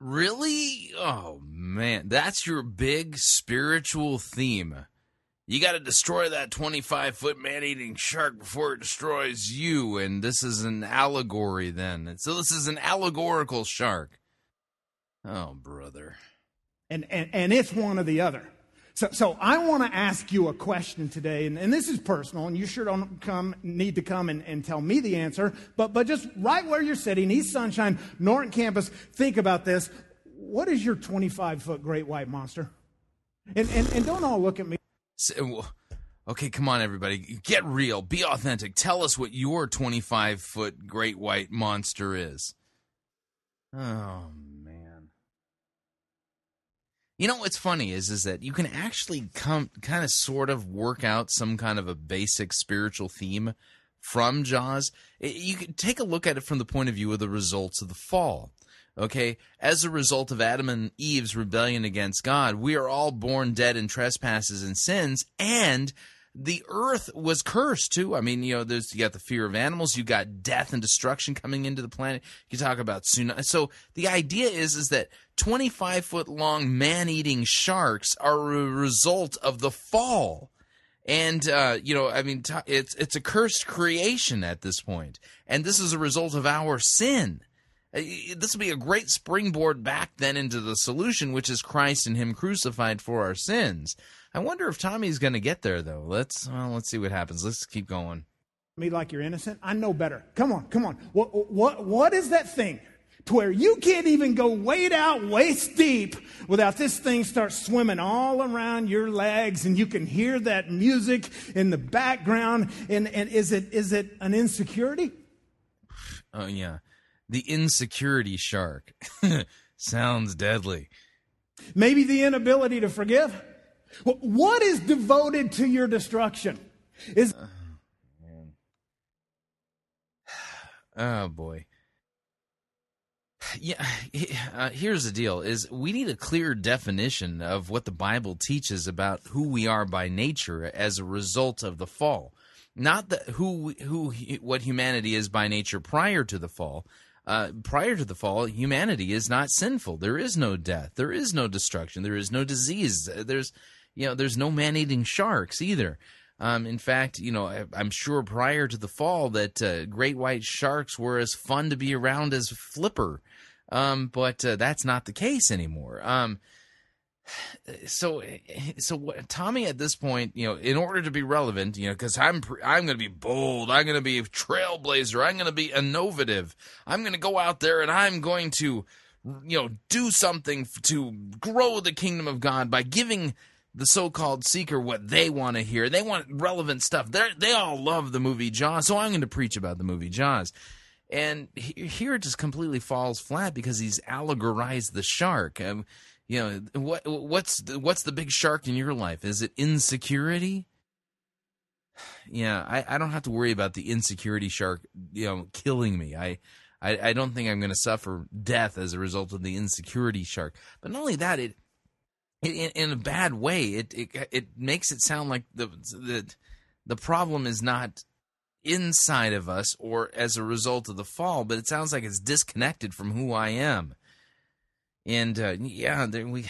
Really? Oh, man. That's your big spiritual theme. You got to destroy that twenty-five foot man-eating shark before it destroys you. And this is an allegory then. And so this is an allegorical shark. Oh, brother. And and, and it's one or the other. So so I want to ask you a question today, and, and this is personal, and you sure don't come need to come and, and tell me the answer, but but just right where you're sitting, East Sunshine, Norton Campus, think about this. What is your twenty-five foot great white monster? And and, and don't all look at me. So, okay, come on, everybody. Get real. Be authentic. Tell us what your twenty-five foot great white monster is. Oh, you know what's funny is is that you can actually come kind of sort of work out some kind of a basic spiritual theme from Jaws. It, you can take a look at it from the point of view of the results of the fall. Okay, as a result of Adam and Eve's rebellion against God, we are all born dead in trespasses and sins, and the earth was cursed too. I mean, you know, there's you got the fear of animals, you got death and destruction coming into the planet. You talk about tsunami. So the idea is is that twenty-five foot long man-eating sharks are a result of the fall. And, uh, you know, I mean, t- it's it's a cursed creation at this point. And this is a result of our sin. Uh, this will be a great springboard back then into the solution, which is Christ and him crucified for our sins. I wonder if Tommy's going to get there, though. Let's well, let's see what happens. Let's keep going. Me like you're innocent? I know better. Come on, come on. What what what is that thing to where you can't even go wade out waist deep without this thing starts swimming all around your legs, and you can hear that music in the background? And, and is it is it an insecurity? Oh, yeah. The insecurity shark. Sounds deadly. Maybe the inability to forgive. What is devoted to your destruction? Is oh, man. Oh boy. Yeah, uh, here's the deal, is we need a clear definition of what the Bible teaches about who we are by nature as a result of the fall. Not the, who who what humanity is by nature prior to the fall. Uh, prior to the fall, humanity is not sinful. There is no death. There is no destruction. There is no disease. There's, you know, there's no man-eating sharks either. Um, in fact, you know, I, I'm sure prior to the fall that uh, great white sharks were as fun to be around as Flipper. Um, but uh, that's not the case anymore. Um, so, so what, Tommy, at this point, you know, in order to be relevant, you know, because I'm I'm going to be bold, I'm going to be a trailblazer, I'm going to be innovative, I'm going to go out there and I'm going to, you know, do something to grow the kingdom of God by giving the so-called seeker what they want to hear. They want relevant stuff. They they all love the movie Jaws, so I'm going to preach about the movie Jaws. And here it just completely falls flat because he's allegorized the shark. Um, you know, what what's the, what's the big shark in your life? Is it insecurity? Yeah, I, I don't have to worry about the insecurity shark, you know, killing me. I I, I don't think I'm going to suffer death as a result of the insecurity shark. But not only that, it, it in a bad way, it it it makes it sound like the the the problem is not inside of us or as a result of the fall, but it sounds like it's disconnected from who I am. And uh, yeah, there we,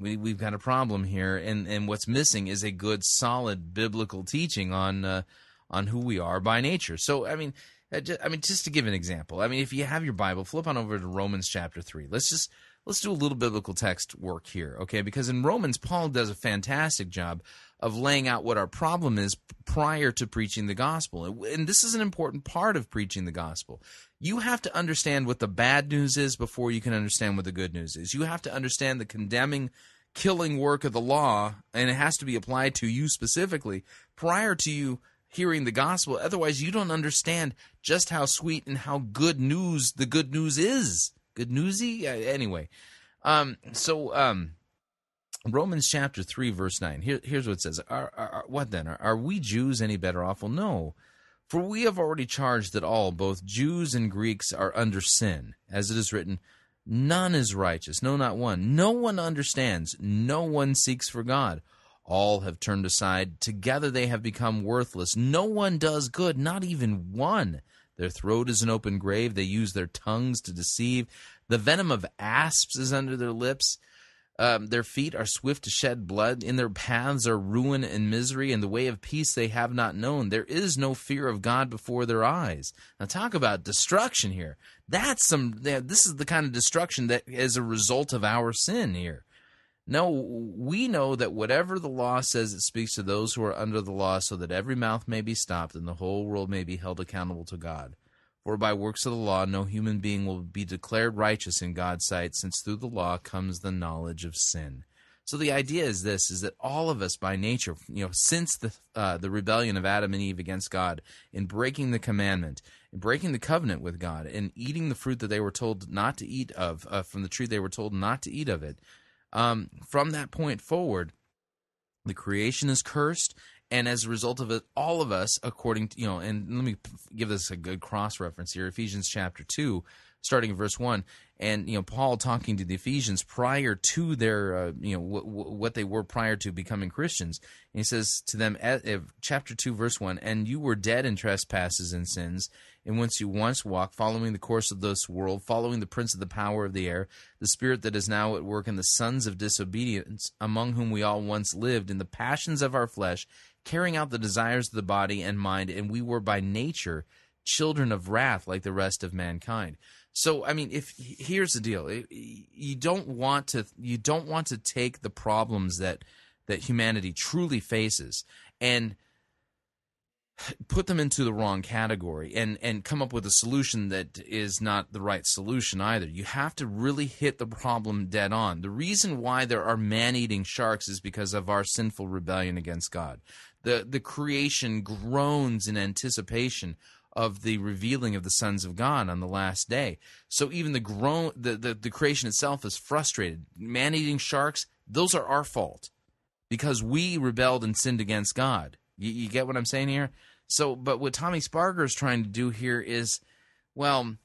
we we've got a problem here, and and what's missing is a good, solid biblical teaching on uh, on who we are by nature. So I mean, I, just, I mean, just to give an example, I mean, if you have your Bible, flip on over to Romans chapter three. Let's just let's do a little biblical text work here, okay? Because in Romans, Paul does a fantastic job of laying out what our problem is prior to preaching the gospel. And this is an important part of preaching the gospel. You have to understand what the bad news is before you can understand what the good news is. You have to understand the condemning, killing work of the law, and it has to be applied to you specifically prior to you hearing the gospel. Otherwise, you don't understand just how sweet and how good news the good news is. Good newsy? Anyway, um, so... Um, Romans chapter three, verse nine. Here, here's what it says. Are, are, what then? Are, are we Jews any better off? Well, no. For we have already charged that all, both Jews and Greeks, are under sin. As it is written, none is righteous, no, not one. No one understands, no one seeks for God. All have turned aside, together they have become worthless. No one does good, not even one. Their throat is an open grave, they use their tongues to deceive. The venom of asps is under their lips. Um, their feet are swift to shed blood. In their paths are ruin and misery, and the way of peace they have not known. There is no fear of God before their eyes. Now talk about destruction here. That's some. This is the kind of destruction that is a result of our sin here. No, we know that whatever the law says, it speaks to those who are under the law, so that every mouth may be stopped and the whole world may be held accountable to God. For by works of the law, no human being will be declared righteous in God's sight, since through the law comes the knowledge of sin. So the idea is this, is that all of us by nature, you know, since the uh, the rebellion of Adam and Eve against God, in breaking the commandment, in breaking the covenant with God, and eating the fruit that they were told not to eat of, uh, from the tree they were told not to eat of it, um, from that point forward, the creation is cursed. And as a result of it, all of us, according to, you know, and let me give this a good cross-reference here, Ephesians chapter two, starting in verse one, and, you know, Paul talking to the Ephesians prior to their, uh, you know, w- w- what they were prior to becoming Christians, and he says to them, at, uh, chapter two, verse one, and you were dead in trespasses and sins, in which you once walked, following the course of this world, following the prince of the power of the air, the spirit that is now at work in the sons of disobedience, among whom we all once lived in the passions of our flesh, carrying out the desires of the body and mind, and we were by nature children of wrath like the rest of mankind. So, I mean, if here's the deal, you don't want to you don't want to take the problems that that humanity truly faces and put them into the wrong category and and come up with a solution that is not the right solution either. You have to really hit the problem dead on. The reason why there are man-eating sharks is because of our sinful rebellion against God. The the creation groans in anticipation of the revealing of the sons of God on the last day. So even the grown, the, the, the creation itself is frustrated. Man-eating sharks, those are our fault because we rebelled and sinned against God. You, you get what I'm saying here? So, but what Tommy Sparger is trying to do here is, well,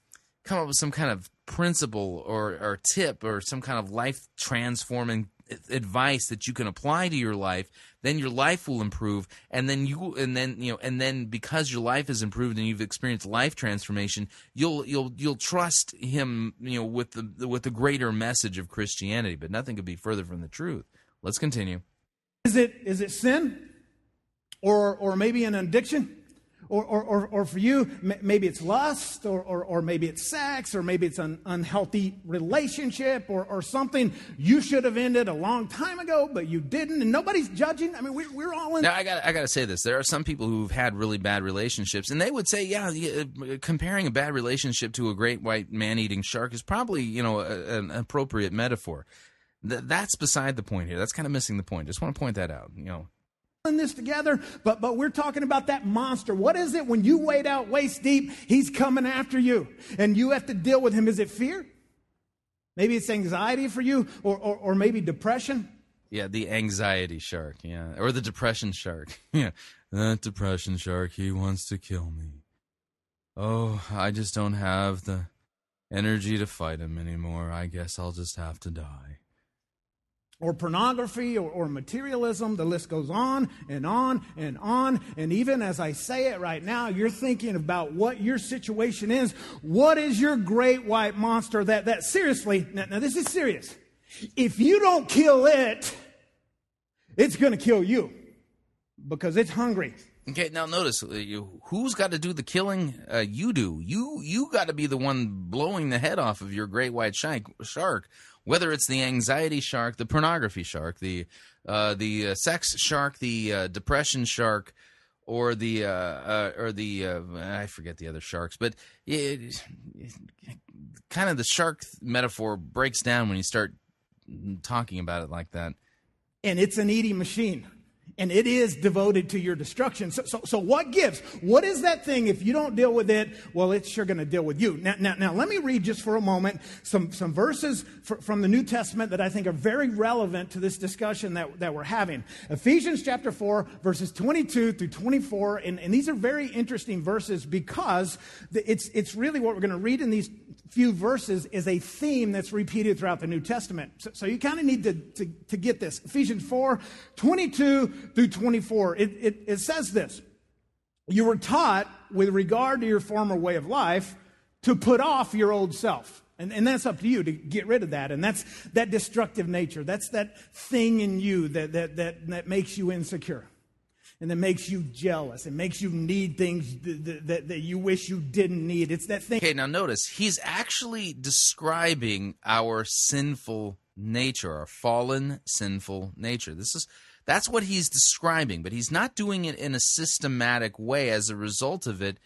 come up with some kind of principle or, or tip or some kind of life-transforming advice that you can apply to your life, then your life will improve, and then you, and then you know, and then because your life is improved and you've experienced life transformation, you'll you'll you'll trust him, you know, with the with the greater message of Christianity. But nothing could be further from the truth. Let's continue. Is it is it sin, or or maybe an addiction? Or, or, or for you, maybe it's lust, or, or, or maybe it's sex, or maybe it's an unhealthy relationship, or, or something you should have ended a long time ago, but you didn't, and nobody's judging. I mean, we're, we're all in. Now, I got I got to say this. There are some people who've had really bad relationships, and they would say, yeah, comparing a bad relationship to a great white man-eating shark is probably, you know, a, an appropriate metaphor. Th- that's beside the point here. That's kind of missing the point. Just want to point that out, you know. This together, but but we're talking about that monster. What is it when you wade out waist deep, he's coming after you, and you have to deal with him? Is it fear? Maybe it's anxiety for you, or or, or maybe depression. Yeah, the anxiety shark, yeah, or the depression shark. Yeah, that depression shark, he wants to kill me. Oh, I just don't have the energy to fight him anymore. I guess I'll just have to die. Or pornography, or, or materialism. The list goes on and on and on. And even as I say it right now, you're thinking about what your situation is. What is your great white monster that, that seriously, now, now this is serious. If you don't kill it, it's going to kill you because it's hungry. Okay, now notice, who's got to do the killing? Uh, you do. You you got to be the one blowing the head off of your great white shark, whether it's the anxiety shark, the pornography shark, the uh, the uh, sex shark, the uh, depression shark, or the uh, uh, or the uh, I forget the other sharks, but it, it, kind of the shark metaphor breaks down when you start talking about it like that. And it's an eating machine. And it is devoted to your destruction. So, so, so what gives? What is that thing? If you don't deal with it, well, it's sure going to deal with you. Now, now, now, let me read just for a moment some, some verses for, from the New Testament that I think are very relevant to this discussion that, that we're having. Ephesians chapter four, verses twenty-two through twenty-four. And, and these are very interesting verses because it's, it's really what we're going to read in these few verses is a theme that's repeated throughout the New Testament. So, so you kind of need to, to, to get this. Ephesians four, twenty-two through twenty-four, it, it, it says this. You were taught with regard to your former way of life to put off your old self. And, and that's up to you to get rid of that. And that's that destructive nature. That's that thing in you that, that, that, that makes you insecure. And that makes you jealous. It makes you need things that, that, that you wish you didn't need. It's that thing. Okay, now notice, he's actually describing our sinful nature, our fallen sinful nature. This is... That's what he's describing, but he's not doing it in a systematic way. As a result of it,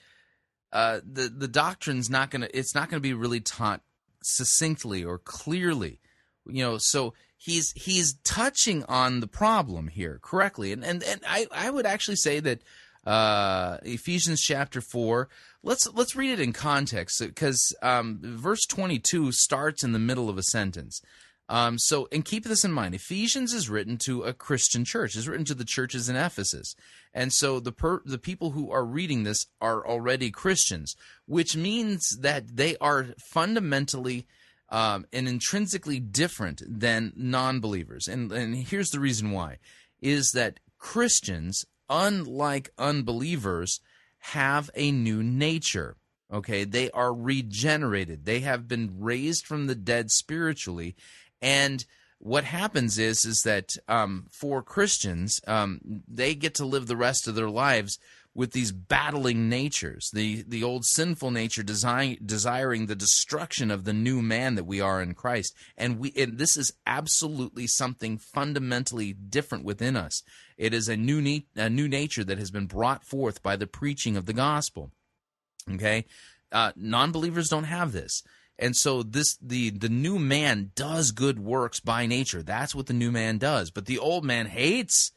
uh, the the doctrine's not gonna it's not gonna be really taught succinctly or clearly, you know. So he's he's touching on the problem here correctly, and and, and I, I would actually say that uh, Ephesians chapter four. Let's let's read it in context because um, verse twenty-two starts in the middle of a sentence. Um, so, and keep this in mind, Ephesians is written to a Christian church. It's written to the churches in Ephesus. And so the per, the people who are reading this are already Christians, which means that they are fundamentally um, and intrinsically different than non-believers. And, and here's the reason why, is that Christians, unlike unbelievers, have a new nature. Okay, they are regenerated. They have been raised from the dead spiritually. And what happens is, is that um, for Christians, um, they get to live the rest of their lives with these battling natures, the the old sinful nature design, desiring the destruction of the new man that we are in Christ. And we and this is absolutely something fundamentally different within us. It is a new ne- a new nature that has been brought forth by the preaching of the gospel. Okay, uh, non-believers don't have this. And so this the, the new man does good works by nature. That's what the new man does. But the old man hates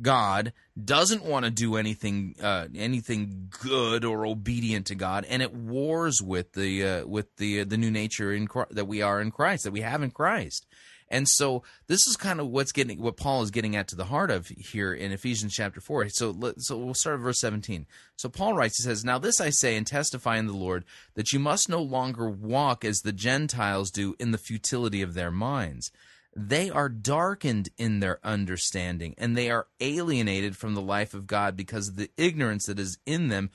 God, doesn't want to do anything uh, anything good or obedient to God, and it wars with the uh, with the uh, the new nature in Christ, that we are in Christ, that we have in Christ. And so this is kind of what's getting what Paul is getting at to the heart of here in Ephesians chapter four. So so we'll start at verse seventeen. So Paul writes, he says, "Now this I say and testify in the Lord, that you must no longer walk as the Gentiles do in the futility of their minds. They are darkened in their understanding, and they are alienated from the life of God because of the ignorance that is in them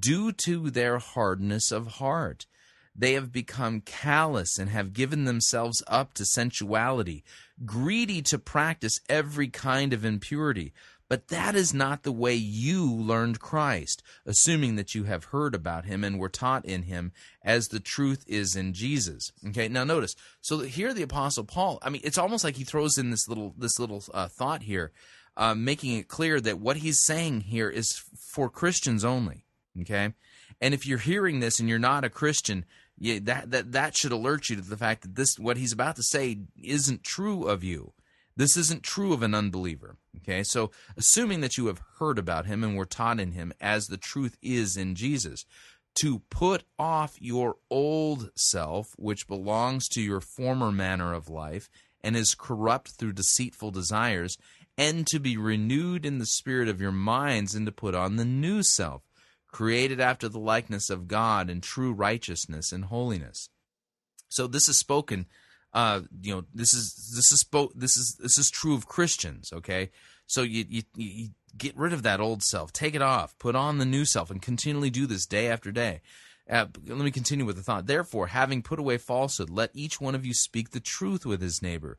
due to their hardness of heart. They have become callous and have given themselves up to sensuality, greedy to practice every kind of impurity. But that is not the way you learned Christ, assuming that you have heard about him and were taught in him, as the truth is in Jesus." Okay, now notice. So here the Apostle Paul, I mean, it's almost like he throws in this little this little uh, thought here, uh, making it clear that what he's saying here is for Christians only. Okay, and if you're hearing this and you're not a Christian, yeah, that that that should alert you to the fact that this what he's about to say isn't true of you. This isn't true of an unbeliever, okay? So, assuming that you have heard about him and were taught in him as the truth is in Jesus, to put off your old self, which belongs to your former manner of life and is corrupt through deceitful desires, and to be renewed in the spirit of your minds, and to put on the new self, created after the likeness of God in true righteousness and holiness. So, this is spoken Uh, you know, this is this is this is this is true of Christians. Okay, so you, you you get rid of that old self, take it off, put on the new self, and continually do this day after day. Uh, let me continue with the thought. "Therefore, having put away falsehood, let each one of you speak the truth with his neighbor,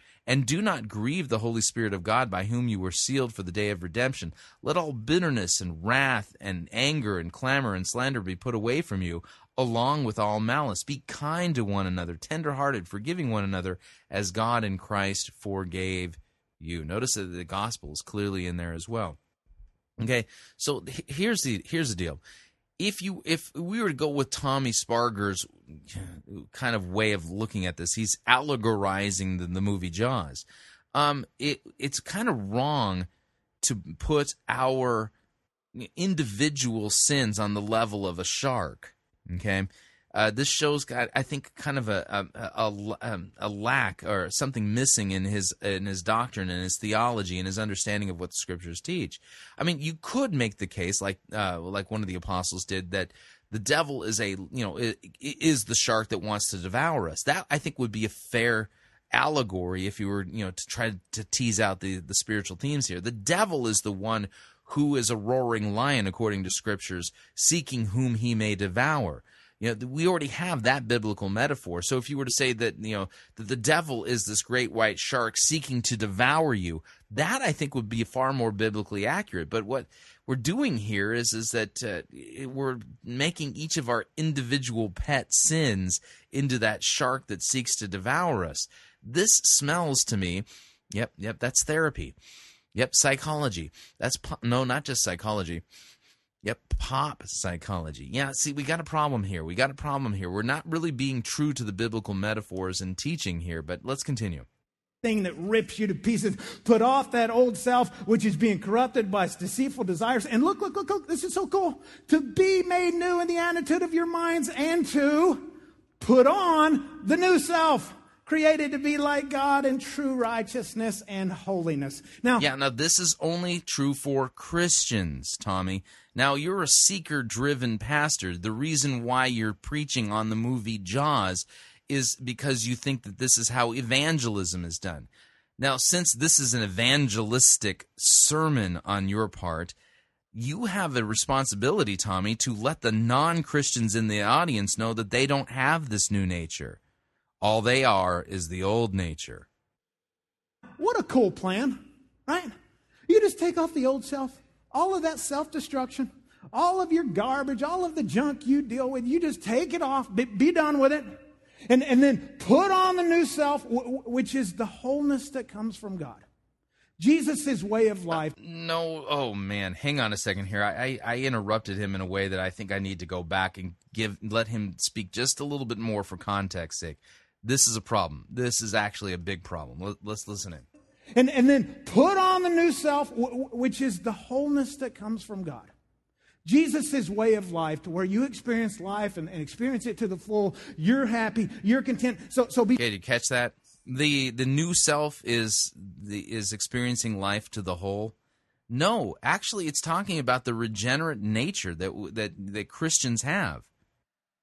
And do not grieve the Holy Spirit of God, by whom you were sealed for the day of redemption. Let all bitterness and wrath and anger and clamor and slander be put away from you, along with all malice. Be kind to one another, tender-hearted, forgiving one another, as God in Christ forgave you." Notice that the gospel is clearly in there as well. Okay, so here's the here's the deal. If you if we were to go with Tommy Sparger's kind of way of looking at this, he's allegorizing the, the movie Jaws. Um, it it's kind of wrong to put our individual sins on the level of a shark. Okay, uh, this show's got, I think, kind of a a, a a lack or something missing in his in his doctrine and his theology and his understanding of what the scriptures teach. I mean, you could make the case, like uh, like one of the apostles did, that the devil is a you know is the shark that wants to devour us. That, I think, would be a fair allegory if you were you know to try to tease out the the spiritual themes here. The devil is the one who is a roaring lion, according to scriptures, seeking whom he may devour. You know, we already have that biblical metaphor. So if you were to say that, you know, that the devil is this great white shark seeking to devour you, that, I think, would be far more biblically accurate. But what we're doing here is is that uh, we're making each of our individual pet sins into that shark that seeks to devour us. This smells to me, yep, yep, that's therapy. Yep, psychology. That's po- no, not just psychology. Yep, pop psychology. Yeah, see, we got a problem here. We got a problem here. We're not really being true to the biblical metaphors and teaching here, but let's continue. Thing that rips you to pieces. Put off that old self, which is being corrupted by its deceitful desires. And look, look, look, look, this is so cool. To be made new in the attitude of your minds, and to put on the new self, created to be like God in true righteousness and holiness. Now, yeah, now this is only true for Christians, Tommy. Now, you're a seeker-driven pastor. The reason why you're preaching on the movie Jaws is because you think that this is how evangelism is done. Now, since this is an evangelistic sermon on your part, you have a responsibility, Tommy, to let the non-Christians in the audience know that they don't have this new nature. All they are is the old nature. What a cool plan, right? You just take off the old self, all of that self-destruction, All of your garbage, all of the junk you deal with, you just take it off, be, be done with it, and, and then put on the new self, w- which is the wholeness that comes from God. Jesus' way of life. Uh, no, oh man, hang on a second here. I, I, I interrupted him in a way that I think I need to go back and give let him speak just a little bit more for context's sake. This is a problem. This is actually a big problem. Let, let's listen in. And, and then put on the new self, w- which is the wholeness that comes from God. Jesus' way of life, to where you experience life and, and experience it to the full. You're happy. You're content. So, so be. Okay, did you catch that? The the new self is the is experiencing life to the whole. No, actually, it's talking about the regenerate nature that that that Christians have.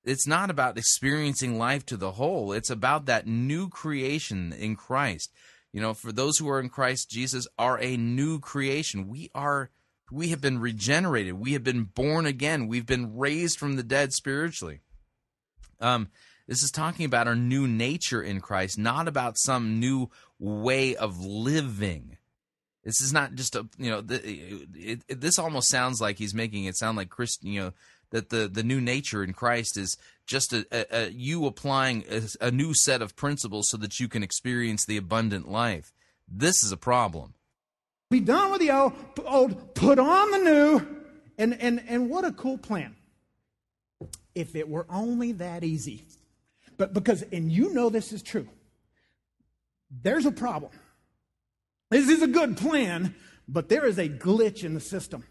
It's not about experiencing life to the whole. It's about that new creation in Christ. You know, for those who are in Christ Jesus are a new creation. We are. We have been regenerated. We have been born again. We've been raised from the dead spiritually. Um, this is talking about our new nature in Christ, not about some new way of living. This is not just a, you know, the, it, it, this almost sounds like he's making it sound like Christ, you know, that the, the new nature in Christ is just a, a, a you applying a, a new set of principles so that you can experience the abundant life. This is a problem. Be done with the old, put on the new, and, and, and what a cool plan. If it were only that easy. But because, and you know this is true, there's a problem. This is a good plan, but there is a glitch in the system.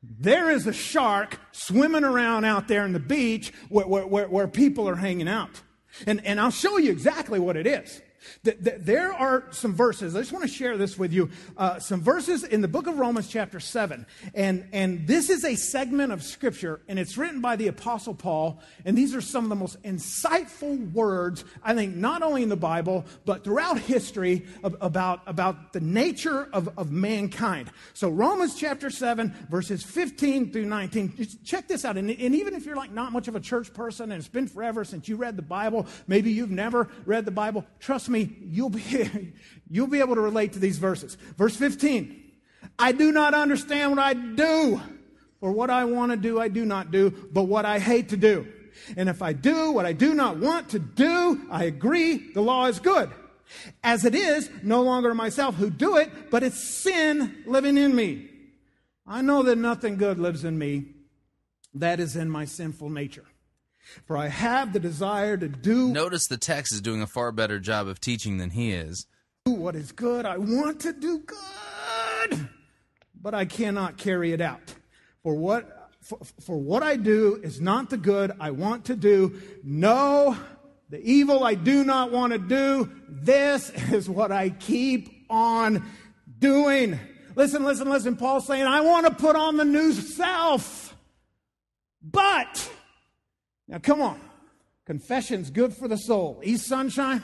There is a shark swimming around out there in the beach where, where, where people are hanging out. And, and I'll show you exactly what it is. There are some verses. I just want to share this with you. Uh, some verses in the book of Romans chapter seven. And, and this is a segment of Scripture, and it's written by the Apostle Paul. And these are some of the most insightful words, I think, not only in the Bible, but throughout history of, about, about the nature of, of mankind. So Romans chapter seven, verses fifteen through nineteen. Check this out. And, and even if you're like not much of a church person, and it's been forever since you read the Bible, maybe you've never read the Bible, trust me, You'll be, you'll be able to relate to these verses. Verse fifteen, I do not understand what I do, for what I want to do I do not do, but what I hate to do. And if I do what I do not want to do, I agree the law is good. As it is, no longer myself who do it, but it's sin living in me. I know that nothing good lives in me, that is in my sinful nature. For I have the desire to do... Notice the text is doing a far better job of teaching than he is. ...do what is good. I want to do good, but I cannot carry it out. For what, for, for what I do is not the good I want to do. No, the evil I do not want to do, this is what I keep on doing. Listen, listen, listen. Paul's saying, I want to put on the new self, but... Now, come on. Confession's good for the soul. East Sunshine,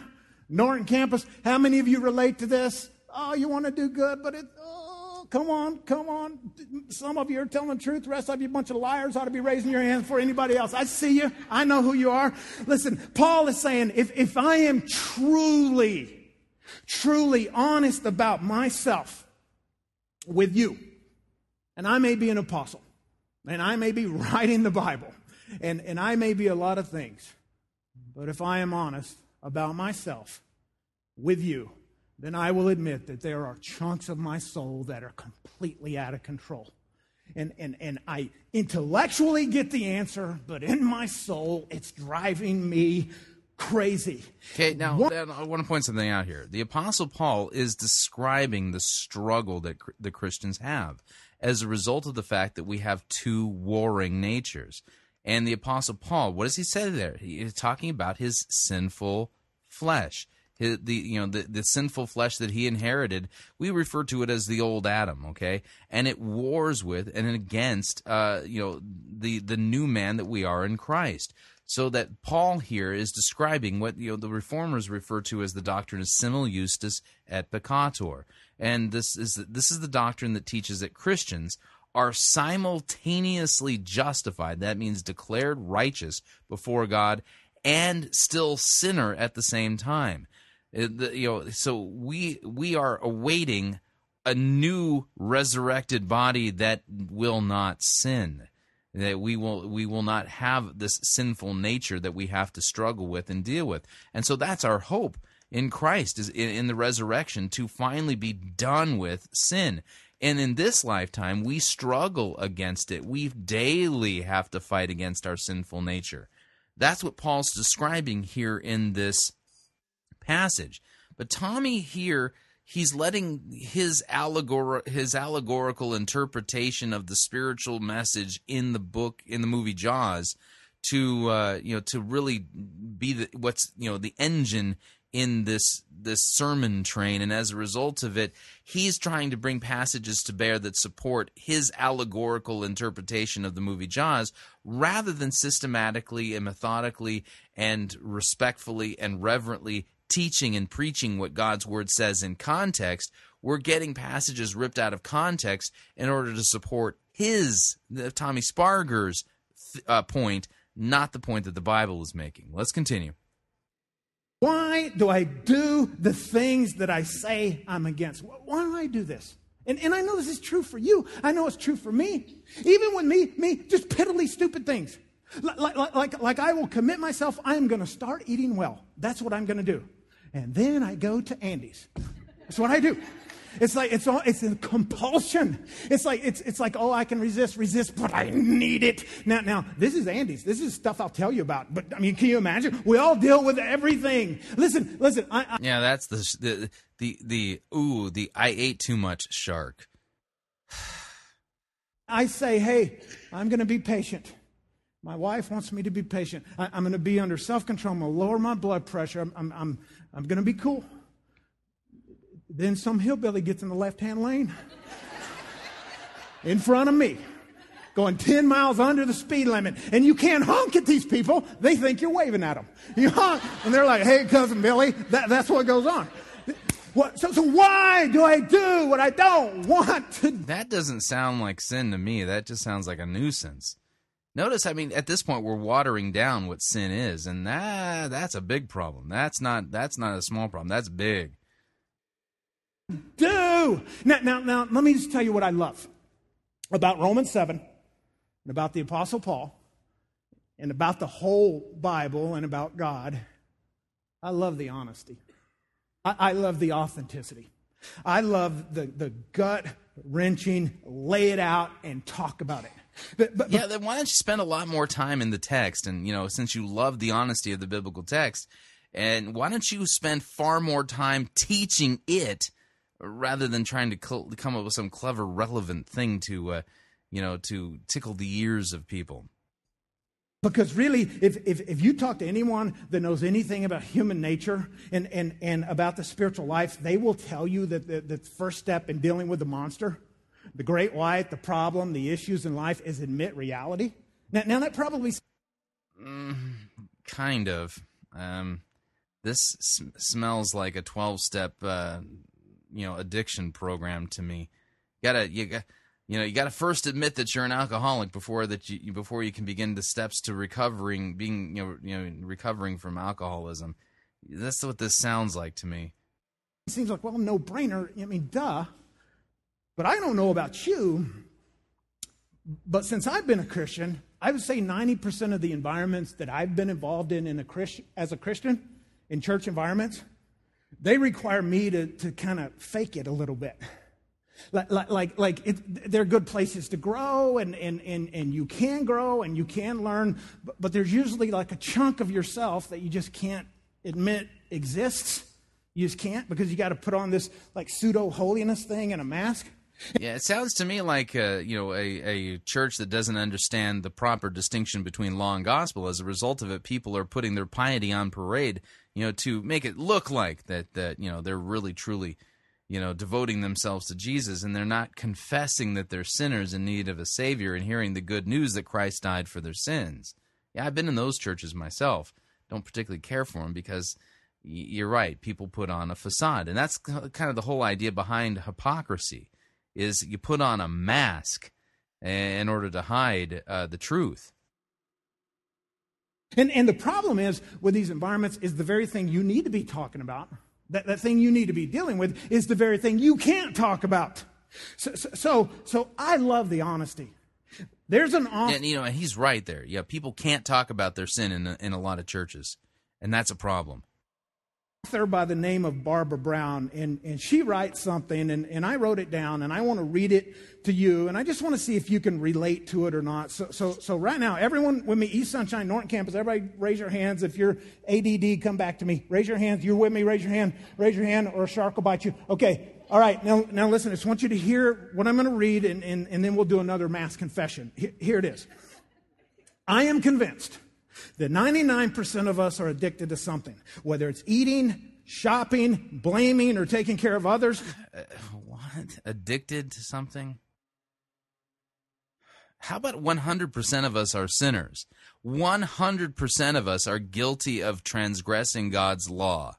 Norton Campus. How many of you relate to this? Oh, you want to do good, but it, oh, come on, come on. Some of you are telling the truth. The rest of you, a bunch of liars, ought to be raising your hands for anybody else. I see you. I know who you are. Listen, Paul is saying, if, if I am truly, truly honest about myself with you, and I may be an apostle, and I may be writing the Bible, And and I may be a lot of things, but if I am honest about myself with you, then I will admit that there are chunks of my soul that are completely out of control. And and and I intellectually get the answer, but in my soul, it's driving me crazy. Okay, now One- I want to point something out here. The Apostle Paul is describing the struggle that the Christians have as a result of the fact that we have two warring natures. And the Apostle Paul, what does he say there? He's talking about his sinful flesh, his, the you know the, the sinful flesh that he inherited. We refer to it as the old Adam, okay? And it wars with and against uh, you know the the new man that we are in Christ. So that Paul here is describing what you know the reformers refer to as the doctrine of simul justus et peccator, and this is this is the doctrine that teaches that Christians are simultaneously justified, that means declared righteous before God, and still sinner at the same time. It, the, you know, so we we are awaiting a new resurrected body that will not sin. that we will we will not have this sinful nature that we have to struggle with and deal with. And so that's our hope in Christ, is in, in the resurrection, to finally be done with sin. And in this lifetime, we struggle against it. We daily have to fight against our sinful nature. That's what Paul's describing here in this passage. But Tommy here, he's letting his allegor- his allegorical interpretation of the spiritual message in the book, in the movie Jaws, to uh, you know to really be the, what's you know the engine in this this sermon train, and as a result of it, he's trying to bring passages to bear that support his allegorical interpretation of the movie Jaws, rather than systematically and methodically and respectfully and reverently teaching and preaching what God's Word says in context. We're getting passages ripped out of context in order to support his, Tommy Sparger's uh, point, not the point that the Bible is making. Let's continue. Why do I do the things that I say I'm against? Why do I do this? And, and I know this is true for you. I know it's true for me. Even with me, me, just piddly stupid things. Like, like, like, like I will commit myself, I'm going to start eating well. That's what I'm going to do. And then I go to Andy's. That's what I do. It's like, it's all, it's a compulsion. It's like, it's, it's like, oh, I can resist, resist, but I need it. Now, now, this is Andy's. This is stuff I'll tell you about. But I mean, can you imagine? We all deal with everything. Listen, listen. I, I... Yeah, that's the, the, the, the, ooh, the, I ate too much shark. I say, hey, I'm going to be patient. My wife wants me to be patient. I, I'm going to be under self-control. I'm going to lower my blood pressure. I'm, I'm, I'm, I'm going to be cool. Then some hillbilly gets in the left-hand lane in front of me, going ten miles under the speed limit. And you can't honk at these people. They think you're waving at them. You honk, and they're like, hey, Cousin Billy. That, that's what goes on. What, so, so why do I do what I don't want to do? That doesn't sound like sin to me. That just sounds like a nuisance. Notice, I mean, at this point, we're watering down what sin is, and that that's a big problem. That's not that's not a small problem. That's big. Do. Now, now, now, let me just tell you what I love about Romans seven and about the Apostle Paul and about the whole Bible and about God. I love the honesty. I, I love the authenticity. I love the, the gut-wrenching, lay it out and talk about it. But, but, but, yeah, then why don't you spend a lot more time in the text? And, you know, since you love the honesty of the biblical text, and why don't you spend far more time teaching it rather than trying to cl- come up with some clever, relevant thing to, uh, you know, to tickle the ears of people. Because really, if, if if you talk to anyone that knows anything about human nature and, and, and about the spiritual life, they will tell you that the, the first step in dealing with the monster, the great white, the problem, the issues in life, is admit reality. Now, now that probably... Mm, kind of. Um, this sm- smells like a twelve-step... Uh, you know, addiction program to me. You gotta, you got, you know, you gotta first admit that you're an alcoholic before that you, before you can begin the steps to recovering, being, you know, you know, recovering from alcoholism. That's what this sounds like to me. It seems like, well, no brainer. I mean, duh. But I don't know about you. But since I've been a Christian, I would say ninety percent of the environments that I've been involved in, in a Christian, as a Christian, in church environments, they require me to, to kind of fake it a little bit. Like, like, like it, they're good places to grow, and, and, and, and you can grow and you can learn, but, but there's usually like a chunk of yourself that you just can't admit exists. You just can't, because you got to put on this like pseudo-holiness thing and a mask. Yeah, it sounds to me like a, you know, a, a church that doesn't understand the proper distinction between law and gospel. As a result of it, people are putting their piety on parade, you know, to make it look like that, that, you know, they're really, truly, you know, devoting themselves to Jesus, and they're not confessing that they're sinners in need of a Savior and hearing the good news that Christ died for their sins. Yeah, I've been in those churches myself. Don't particularly care for them because... You're right. People put on a facade, and that's kind of the whole idea behind hypocrisy. Is you put on a mask in order to hide uh, the truth. And and the problem is with these environments is the very thing you need to be talking about, that, that thing you need to be dealing with, is the very thing you can't talk about. So so so, so I love the honesty. There's an off. And, you know, and he's right there. Yeah, people can't talk about their sin in a, in a lot of churches, and that's a problem. Author by the name of Barbara Brown, and, and she writes something, and, and I wrote it down, and I want to read it to you, and I just want to see if you can relate to it or not. So, so, so right now, everyone with me, East Sunshine, Norton Campus, everybody raise your hands. If you're A D D, come back to me. Raise your hands. You're with me. Raise your hand. Raise your hand, or a shark will bite you. Okay. All right, now now listen, I just want you to hear what I'm going to read, and, and, and then we'll do another mass confession. Here, here it is. I am convinced that ninety-nine percent of us are addicted to something, whether it's eating, shopping, blaming, or taking care of others. Uh, what? Addicted to something? How about one hundred percent of us are sinners? one hundred percent of us are guilty of transgressing God's law.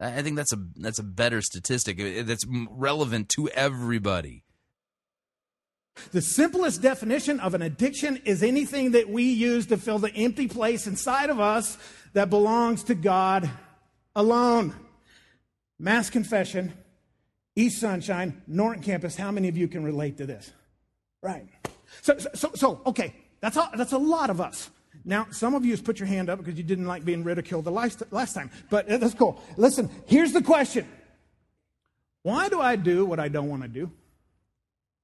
I think that's a that's a better statistic that's relevant to everybody. The simplest definition of an addiction is anything that we use to fill the empty place inside of us that belongs to God alone. Mass confession, East Sunshine, Norton Campus. How many of you can relate to this? Right. So so so okay. That's all, that's a lot of us. Now, some of you put your hand up because you didn't like being ridiculed the last, last time, but that's cool. Listen, here's the question. Why do I do what I don't want to do?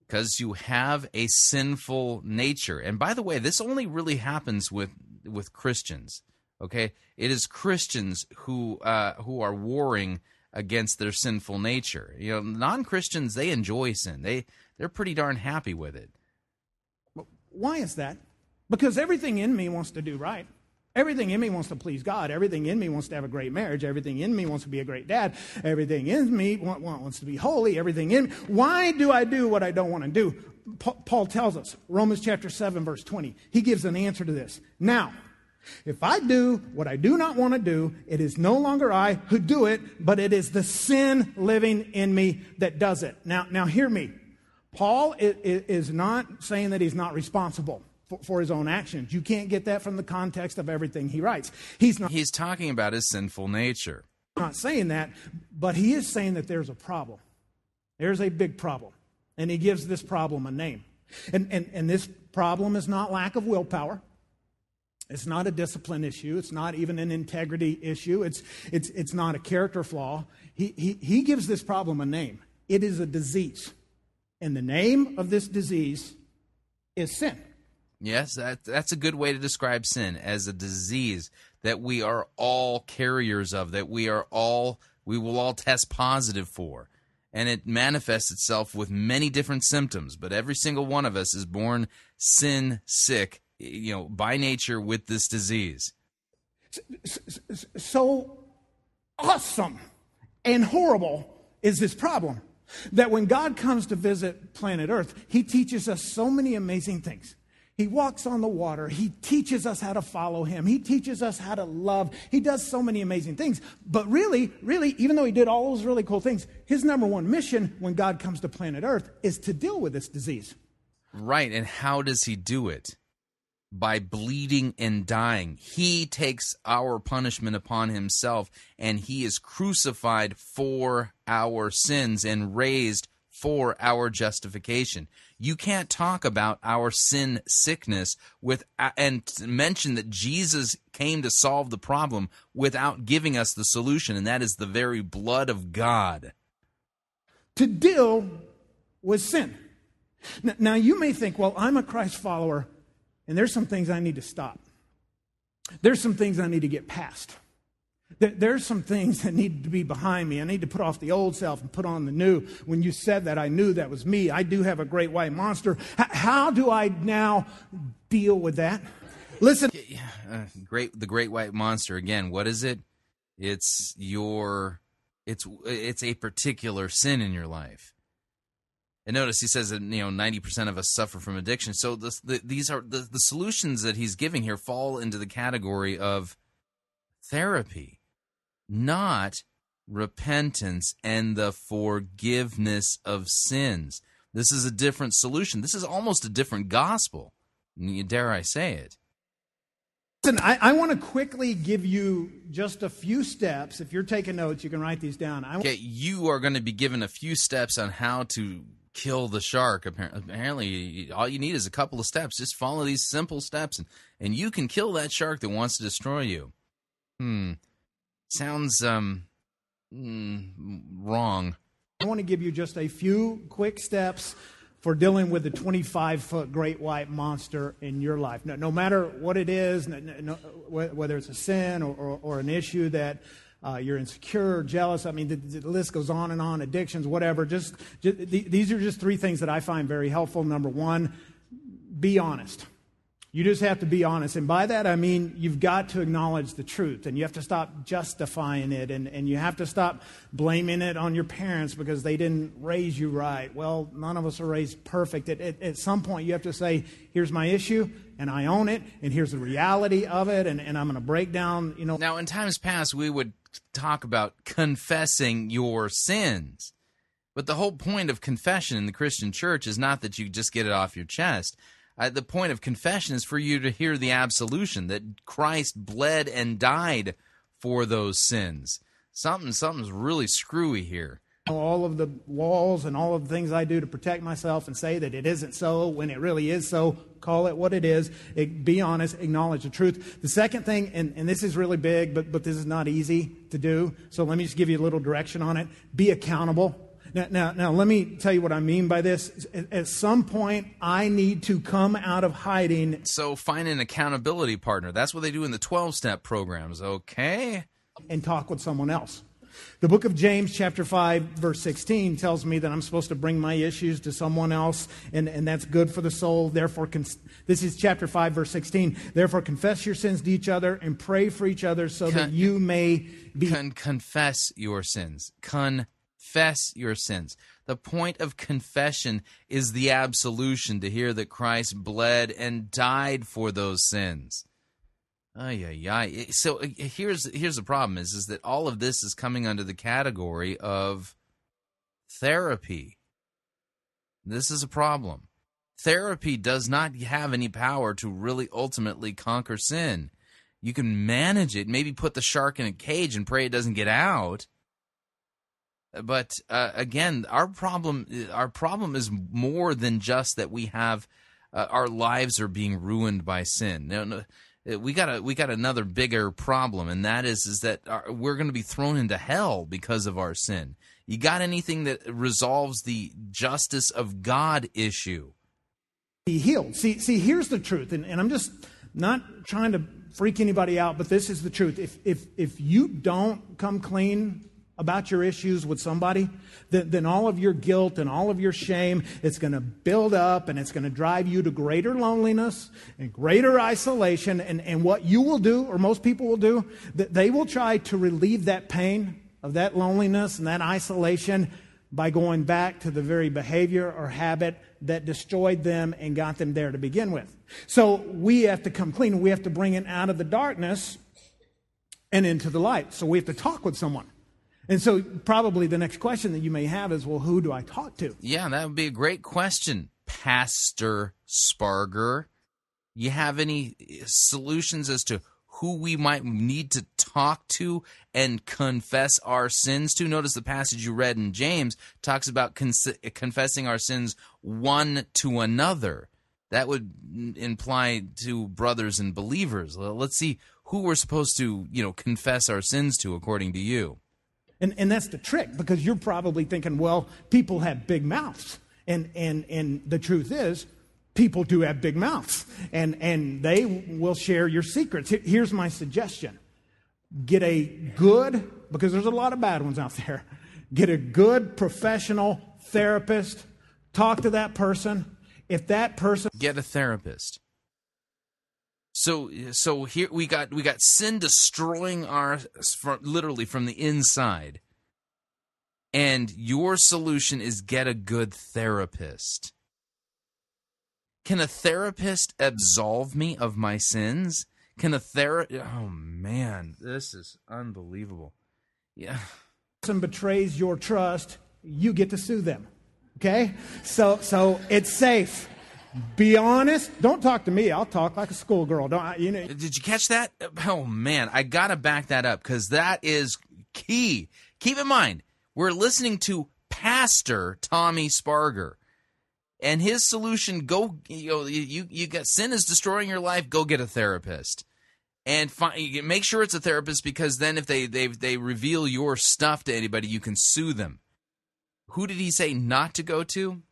Because you have a sinful nature. And by the way, this only really happens with, with Christians, okay? It is Christians who uh, who are warring against their sinful nature. You know, non-Christians, they enjoy sin. They, they're pretty darn happy with it. Why is that? Because everything in me wants to do right. Everything in me wants to please God. Everything in me wants to have a great marriage. Everything in me wants to be a great dad. Everything in me wants to be holy. Everything in me. Why do I do what I don't want to do? Paul tells us, Romans chapter seven, verse twenty. He gives an answer to this. Now, if I do what I do not want to do, it is no longer I who do it, but it is the sin living in me that does it. Now, now hear me. Paul is not saying that he's not responsible for his own actions. You can't get that from the context of everything he writes. He's not. He's talking about his sinful nature. Not saying that, but he is saying that there's a problem. There's a big problem. And he gives this problem a name. And, and, and this problem is not lack of willpower. It's not a discipline issue. It's not even an integrity issue. It's, it's, it's not a character flaw. He, he, he gives this problem a name. It is a disease. And the name of this disease is sin. Yes, that, that's a good way to describe sin, as a disease that we are all carriers of, that we are all, we will all test positive for. And it manifests itself with many different symptoms, but every single one of us is born sin sick, you know, by nature with this disease. So awesome and horrible is this problem that when God comes to visit planet Earth, he teaches us so many amazing things. He walks on the water. He teaches us how to follow him. He teaches us how to love. He does so many amazing things. But really, really, even though he did all those really cool things, his number one mission when God comes to planet Earth is to deal with this disease. Right, and how does he do it? By bleeding and dying. He takes our punishment upon himself, and he is crucified for our sins and raised for our justification. You can't talk about our sin sickness with and mention that Jesus came to solve the problem without giving us the solution, and that is the very blood of God. To deal with sin. Now, now you may think, well, I'm a Christ follower, and there's some things I need to stop. There's some things I need to get past. There's some things that need to be behind me. I need to put off the old self and put on the new. When you said that, I knew that was me. I do have a great white monster. H- how do I now deal with that? Listen. Uh, great, the great white monster. Again, what is it? It's your, it's, it's a particular sin in your life. And notice he says that, you know, ninety percent of us suffer from addiction. So this, the, these are the, the solutions that he's giving here fall into the category of therapy. Not repentance and the forgiveness of sins. This is a different solution. This is almost a different gospel. Dare I say it? Listen, I, I want to quickly give you just a few steps. If you're taking notes, you can write these down. I w- okay, you are going to be given a few steps on how to kill the shark. Apparently, apparently, all you need is a couple of steps. Just follow these simple steps, and, and you can kill that shark that wants to destroy you. Hmm. Sounds um wrong. I want to give you just a few quick steps for dealing with the twenty-five foot great white monster in your life. No, no matter what it is, no, no, whether it's a sin or, or, or an issue that uh, you're insecure, jealous, I mean, the, the list goes on and on, addictions, whatever. Just, just these are just three things that I find very helpful. Number one, be honest. You just have to be honest. And by that, I mean, you've got to acknowledge the truth, and you have to stop justifying it, and, and you have to stop blaming it on your parents because they didn't raise you right. Well, none of us are raised perfect. At, at, at some point, you have to say, here's my issue, and I own it, and here's the reality of it, and, and I'm going to break down, you know. Now, in times past, we would talk about confessing your sins. But the whole point of confession in the Christian church is not that you just get it off your chest. Uh, the point of confession is for you to hear the absolution, that Christ bled and died for those sins. Something, something's really screwy here. All of the walls and all of the things I do to protect myself and say that it isn't so when it really is so, call it what it is. It, be honest, acknowledge the truth. The second thing, and, and this is really big, but, but this is not easy to do, so let me just give you a little direction on it. Be accountable. Now, now, now, let me tell you what I mean by this. At, at some point, I need to come out of hiding. So find an accountability partner. That's what they do in the twelve-step programs, okay? And talk with someone else. The book of James, chapter five, verse sixteen, tells me that I'm supposed to bring my issues to someone else, and, and that's good for the soul. Therefore, con- this is chapter five, verse sixteen. Therefore, confess your sins to each other and pray for each other so con- that you may be... Con- confess your sins. Confess. Confess your sins. The point of confession is the absolution, to hear that Christ bled and died for those sins. Ay, ay, ay. So here's here's the problem is, is that all of this is coming under the category of therapy. This is a problem. Therapy does not have any power to really ultimately conquer sin. You can manage it, maybe put the shark in a cage and pray it doesn't get out. But uh, again, our problem, our problem is more than just that we have uh, our lives are being ruined by sin. No, no, we got a, we got another bigger problem, and that is is that our, we're going to be thrown into hell because of our sin. You got anything that resolves the justice of God issue? Be healed. See, see, here's the truth, and, and I'm just not trying to freak anybody out, but this is the truth. If if if you don't come clean about your issues with somebody, then, then all of your guilt and all of your shame, it's going to build up, and it's going to drive you to greater loneliness and greater isolation. And, and what you will do, or most people will do, that they will try to relieve that pain of that loneliness and that isolation by going back to the very behavior or habit that destroyed them and got them there to begin with. So we have to come clean. We have to bring it out of the darkness and into the light. So we have to talk with someone. And so probably the next question that you may have is, well, who do I talk to? Yeah, that would be a great question, Pastor Sparger. You have any solutions as to who we might need to talk to and confess our sins to? Notice the passage you read in James talks about con- confessing our sins one to another. That would imply to brothers and believers. Well, let's see who we're supposed to, you know, confess our sins to, according to you. And and that's the trick, because you're probably thinking, well, people have big mouths. And and, and the truth is, people do have big mouths, and, and they will share your secrets. Here's my suggestion. Get a good, because there's a lot of bad ones out there, get a good professional therapist. Talk to that person. If that person... Get a therapist. So, so here we got we got sin destroying our from, literally from the inside, and your solution is get a good therapist. Can a therapist absolve me of my sins? Can a therapist? Oh man, this is unbelievable. Yeah, person betrays your trust, you get to sue them. Okay, so so it's safe. Be honest. Don't talk to me. I'll talk like a schoolgirl. Don't you know? Did you catch that? Oh man, I gotta back that up, because that is key. Keep in mind, we're listening to Pastor Tommy Sparger. And his solution, go, you know, you, you got sin is destroying your life, go get a therapist. And find, make sure it's a therapist, because then if they, they, they reveal your stuff to anybody, you can sue them. Who did he say not to go to?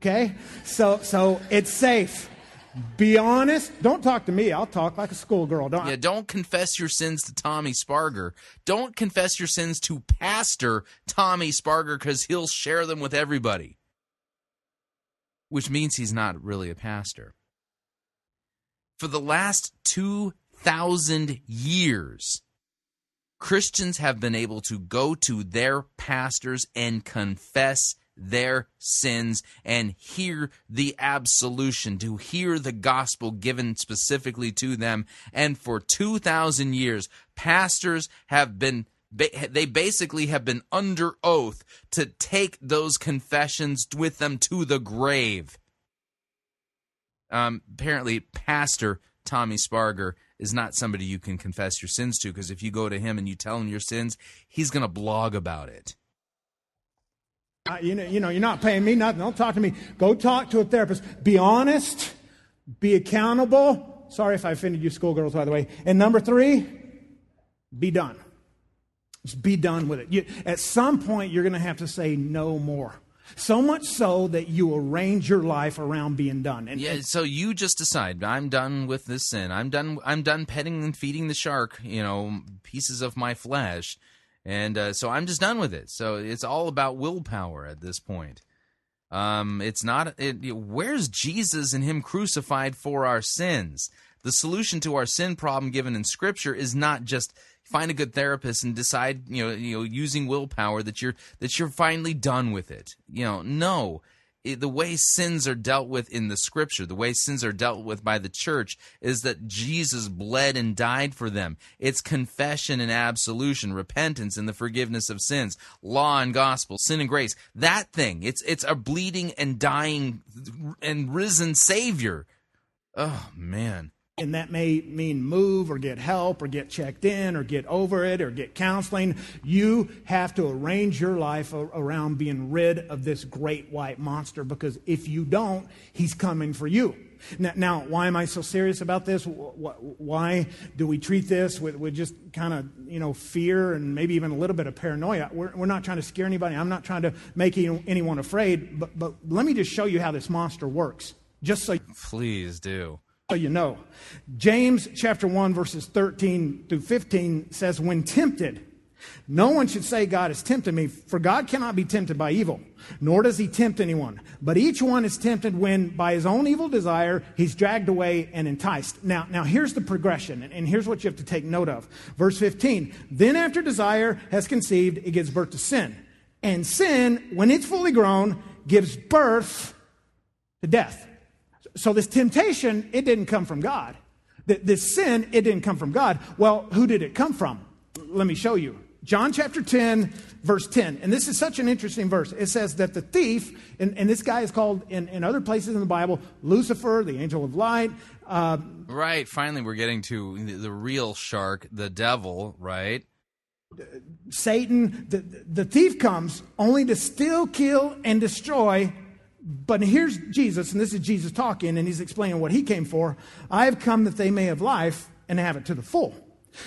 Okay, so so it's safe. Be honest. Don't talk to me. I'll talk like a schoolgirl. Don't. Yeah. Don't confess your sins to Tommy Sparger. Don't confess your sins to Pastor Tommy Sparger, because he'll share them with everybody. Which means he's not really a pastor. For the last two thousand years, Christians have been able to go to their pastors and confess their sins and hear the absolution, to hear the gospel given specifically to them. And for two thousand years, pastors have been, they basically have been under oath to take those confessions with them to the grave. Um, apparently, Pastor Tommy Sparger is not somebody you can confess your sins to, because if you go to him and you tell him your sins, he's going to blog about it. Uh, you know, you know, you're not paying me nothing. Don't talk to me. Go talk to a therapist. Be honest. Be accountable. Sorry if I offended you schoolgirls, by the way. And number three, be done. Just be done with it. You, at some point, you're going to have to say no more. So much so that you arrange your life around being done. And, yeah, and so you just decide, I'm done with this sin. I'm done. I'm done petting and feeding the shark, you know, pieces of my flesh. And uh, so I'm just done with it. So it's all about willpower at this point. Um, it's not. It, it, where's Jesus and him crucified for our sins? The solution to our sin problem given in Scripture is not just find a good therapist and decide, you know, you know, using willpower that you're that you're finally done with it. You know, no. It, the way sins are dealt with in the Scripture, the way sins are dealt with by the church, is that Jesus bled and died for them. It's confession and absolution, repentance and the forgiveness of sins, law and gospel, sin and grace. That thing. It's it's a bleeding and dying and risen Savior. Oh, man. And that may mean move or get help or get checked in or get over it or get counseling. You have to arrange your life around being rid of this great white monster, because if you don't, he's coming for you. Now, now why am I so serious about this? Why do we treat this with, with just kind of, you know, fear and maybe even a little bit of paranoia? We're, we're not trying to scare anybody. I'm not trying to make anyone afraid. But, but let me just show you how this monster works. Just so you Please do. So you know, James chapter one, verses thirteen through fifteen says, when tempted, no one should say God has tempted me, for God cannot be tempted by evil, nor does he tempt anyone. But each one is tempted when by his own evil desire, he's dragged away and enticed. Now, now here's the progression, and, and here's what you have to take note of. Verse fifteen, then after desire has conceived, it gives birth to sin. And sin, when it's fully grown, gives birth to death. So this temptation, it didn't come from God. This sin, it didn't come from God. Well, who did it come from? Let me show you. John chapter ten, verse ten. And this is such an interesting verse. It says that the thief, and, and this guy is called in, in other places in the Bible, Lucifer, the angel of light. Uh, right. Finally, we're getting to the real shark, the devil, right? Satan, the, the thief comes only to steal, kill, and destroy. But here's Jesus, and this is Jesus talking, and he's explaining what he came for. I have come that they may have life and have it to the full.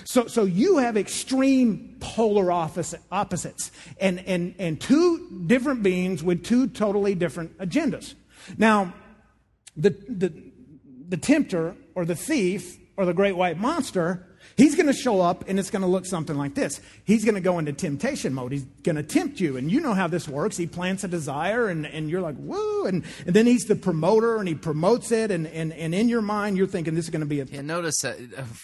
So so you have extreme polar opposite, opposites and, and, and two different beings with two totally different agendas. Now, the, the, the tempter or the thief or the great white monster, he's going to show up, and it's going to look something like this. He's going to go into temptation mode. He's going to tempt you, and you know how this works. He plants a desire, and, and you're like, woo, and, and then he's the promoter, and he promotes it, and, and, and in your mind, you're thinking this is going to be a... Yeah, notice, uh,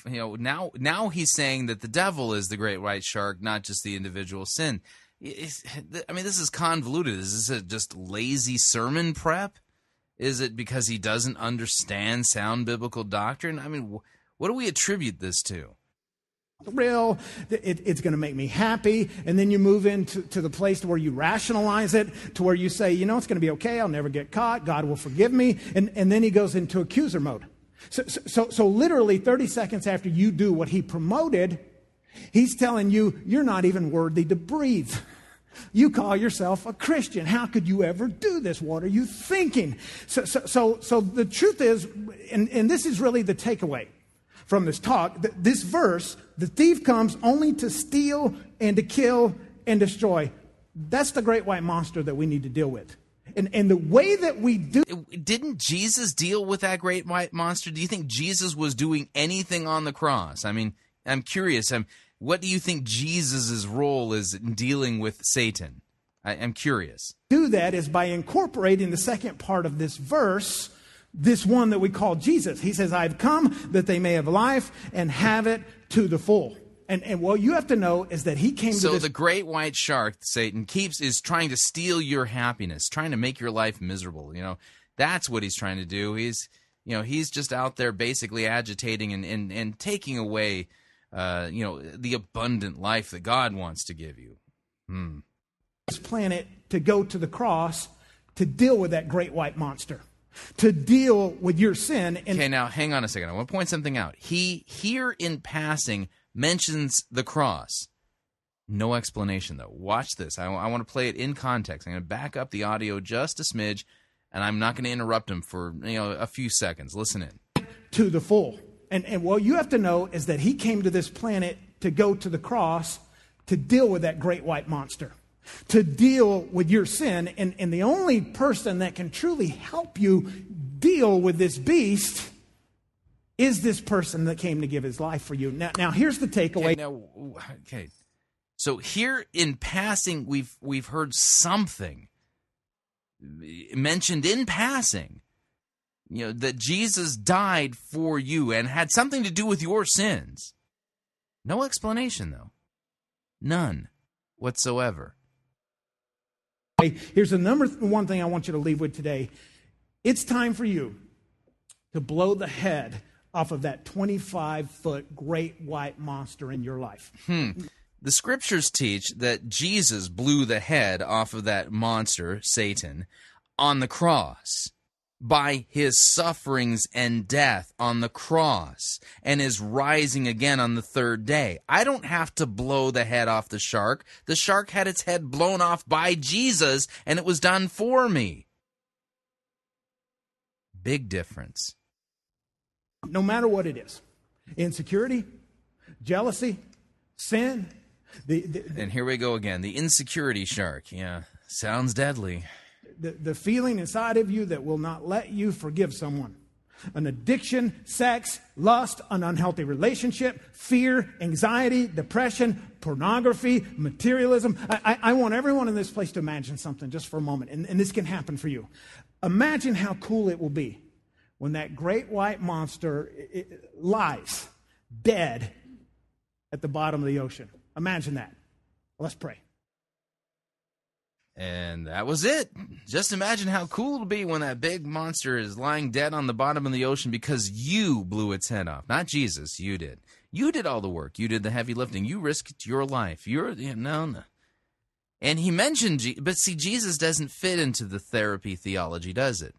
you know, now, now he's saying that the devil is the great white shark, not just the individual sin. It's, I mean, this is convoluted. Is this a just lazy sermon prep? Is it because he doesn't understand sound biblical doctrine? I mean... Wh- What do we attribute this to? Real, it, it's going to make me happy. And then you move into to the place where you rationalize it, to where you say, you know, it's going to be okay. I'll never get caught. God will forgive me. And, and then he goes into accuser mode. So, so, so literally thirty seconds after you do what he promoted, he's telling you, you're not even worthy to breathe. You call yourself a Christian. How could you ever do this? What are you thinking? So, so, so, so the truth is, and, and this is really the takeaway from this talk, that this verse, the thief comes only to steal and to kill and destroy. That's the great white monster that we need to deal with. And, and the way that we do... Didn't Jesus deal with that great white monster? Do you think Jesus was doing anything on the cross? I mean, I'm curious. I'm, what do you think Jesus' role is in dealing with Satan? I, I'm curious. Do that is by incorporating the second part of this verse, this one that we call Jesus. He says, I've come that they may have life and have it to the full. And, and what you have to know is that he came so to this... So the great white shark, Satan, keeps is trying to steal your happiness, trying to make your life miserable. You know, that's what he's trying to do. He's, you know, he's just out there basically agitating and, and, and taking away, uh, you know, the abundant life that God wants to give you. Hmm. This planet to go to the cross to deal with that great white monster, to deal with your sin. And... Okay, now, hang on a second. I want to point something out. He, here in passing... mentions the cross. No explanation, though. Watch this. I, w- I want to play it in context. I'm going to back up the audio just a smidge, and I'm not going to interrupt him for you know a few seconds. Listen in. To the full. And, and what you have to know is that he came to this planet to go to the cross to deal with that great white monster, to deal with your sin. And, and the only person that can truly help you deal with this beast is this person that came to give his life for you. Now, now here's the takeaway. Okay, now, okay. So here in passing, we've we've heard something mentioned in passing, you know, that Jesus died for you and had something to do with your sins. No explanation, though. None whatsoever. Here's the number one thing I want you to leave with today. It's time for you to blow the head off of that twenty-five foot great white monster in your life. Hmm. The scriptures teach that Jesus blew the head off of that monster, Satan, on the cross by his sufferings and death on the cross and his rising again on the third day. I don't have to blow the head off the shark. The shark had its head blown off by Jesus, and it was done for me. Big difference. No matter what it is, insecurity, jealousy, sin. The, the, the, and here we go again, the insecurity shark. Yeah, sounds deadly. The, the feeling inside of you that will not let you forgive someone. An addiction, sex, lust, an unhealthy relationship, fear, anxiety, depression, pornography, materialism. I, I, I want everyone in this place to imagine something just for a moment, and, and this can happen for you. Imagine how cool it will be when that great white monster lies dead at the bottom of the ocean. Imagine that. Let's pray. And that was it. Just imagine how cool it'll be when that big monster is lying dead on the bottom of the ocean because you blew its head off. Not Jesus, you did. You did all the work. You did the heavy lifting. You risked your life. You're, you know, no. And he mentioned, but see, Jesus doesn't fit into the therapy theology, does it?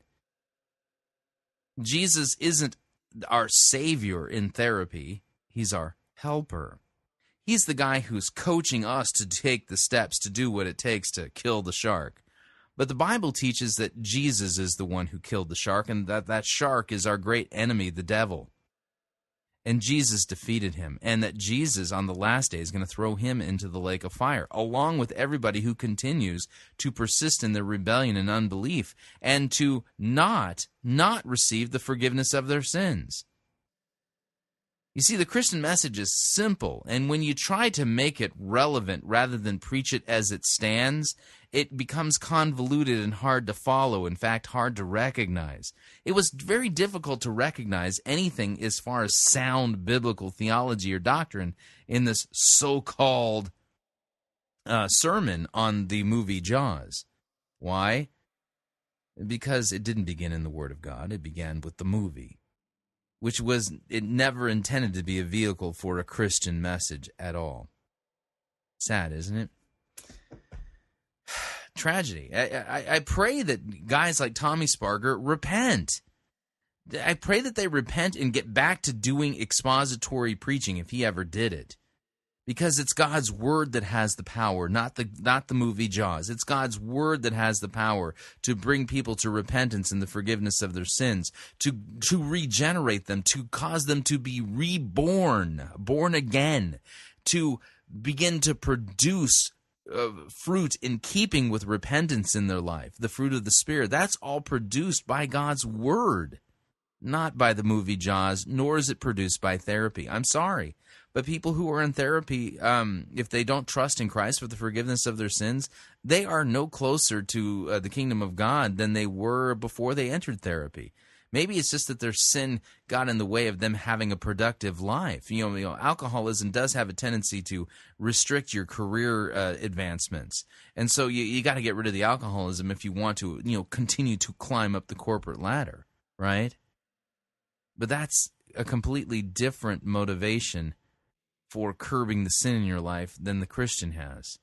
Jesus isn't our savior in therapy. He's our helper. He's the guy who's coaching us to take the steps to do what it takes to kill the shark. But the Bible teaches that Jesus is the one who killed the shark, and that that shark is our great enemy, the devil. And Jesus defeated him, and that Jesus on the last day is going to throw him into the lake of fire, along with everybody who continues to persist in their rebellion and unbelief, and to not, not receive the forgiveness of their sins. You see, the Christian message is simple, and when you try to make it relevant rather than preach it as it stands, it becomes convoluted and hard to follow, in fact, hard to recognize. It was very difficult to recognize anything as far as sound biblical theology or doctrine in this so-called uh, sermon on the movie Jaws. Why? Because it didn't begin in the Word of God. It began with the movie, which was it never intended to be a vehicle for a Christian message at all. Sad, isn't it? Tragedy. I, I, I pray that guys like Tommy Sparger repent. I pray that they repent and get back to doing expository preaching if he ever did it. because it's God's word that has the power, not the not the movie Jaws. It's God's word that has the power to bring people to repentance and the forgiveness of their sins, to to regenerate them, to cause them to be reborn, born again, to begin to produce Uh, fruit in keeping with repentance in their life, the fruit of the Spirit. That's all produced by God's word, not by the movie Jaws, nor is it produced by therapy. I'm sorry, but people who are in therapy, um, if they don't trust in Christ for the forgiveness of their sins, they are no closer to uh, the kingdom of God than they were before they entered therapy. Maybe it's just that their sin got in the way of them having a productive life. You know, you know alcoholism does have a tendency to restrict your career uh, advancements. And so you, you got to get rid of the alcoholism if you want to, you know, continue to climb up the corporate ladder, right? But that's a completely different motivation for curbing the sin in your life than the Christian has.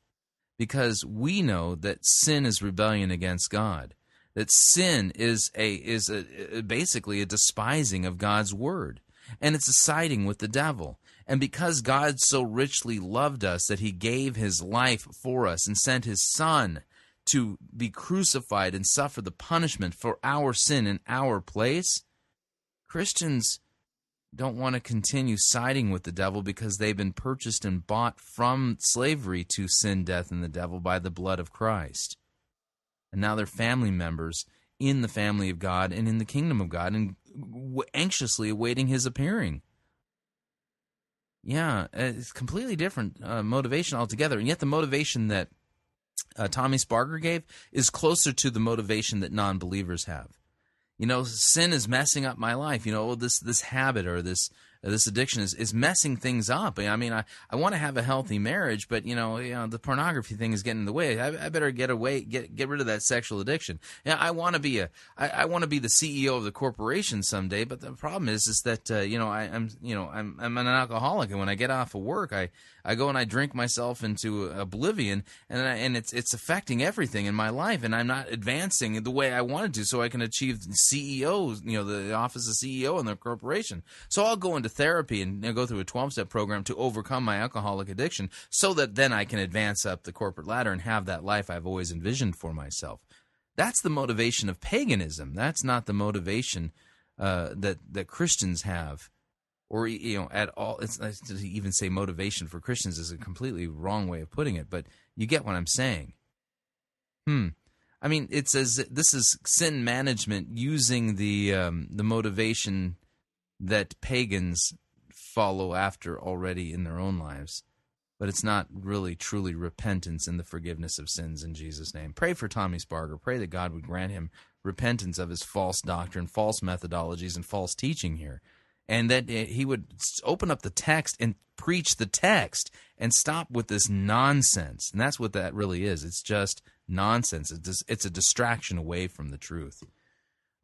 Because we know that sin is rebellion against God. That sin is a is a, basically a despising of God's word, and it's a siding with the devil. And because God so richly loved us that he gave his life for us and sent his son to be crucified and suffer the punishment for our sin in our place, Christians don't want to continue siding with the devil because they've been purchased and bought from slavery to sin, death, and the devil by the blood of Christ. And now they're family members in the family of God and in the kingdom of God and anxiously awaiting his appearing. Yeah, it's completely different uh, motivation altogether. And yet the motivation that uh, Tommy Sparger gave is closer to the motivation that non-believers have. You know, sin is messing up my life. You know, this this habit or this uh, this addiction is, is messing things up. I mean, I, I want to have a healthy marriage, but you know, you know, the pornography thing is getting in the way. I, I better get away, get get rid of that sexual addiction. Yeah, I want to be a I, I want to be the C E O of the corporation someday. But the problem is, is that uh, you know, I, I'm you know, I'm I'm an alcoholic, and when I get off of work, I, I go and I drink myself into oblivion, and I, and it's it's affecting everything in my life, and I'm not advancing the way I wanted to, so I can achieve C E O, you know, the office of C E O in their corporation. So I'll go into therapy and I'll go through a twelve-step program to overcome my alcoholic addiction so that then I can advance up the corporate ladder and have that life I've always envisioned for myself. That's the motivation of paganism. That's not the motivation uh, that, that Christians have, or, you know, at all. It's, to even say motivation for Christians is a completely wrong way of putting it, but you get what I'm saying. Hmm. I mean, it says this is sin management using the um, the motivation that pagans follow after already in their own lives, but it's not really truly repentance and the forgiveness of sins in Jesus' name. Pray for Tommy Sparger. Pray that God would grant him repentance of his false doctrine, false methodologies, and false teaching here, and that he would open up the text and preach the text and stop with this nonsense. And that's what that really is. It's just nonsense. It's a distraction away from the truth.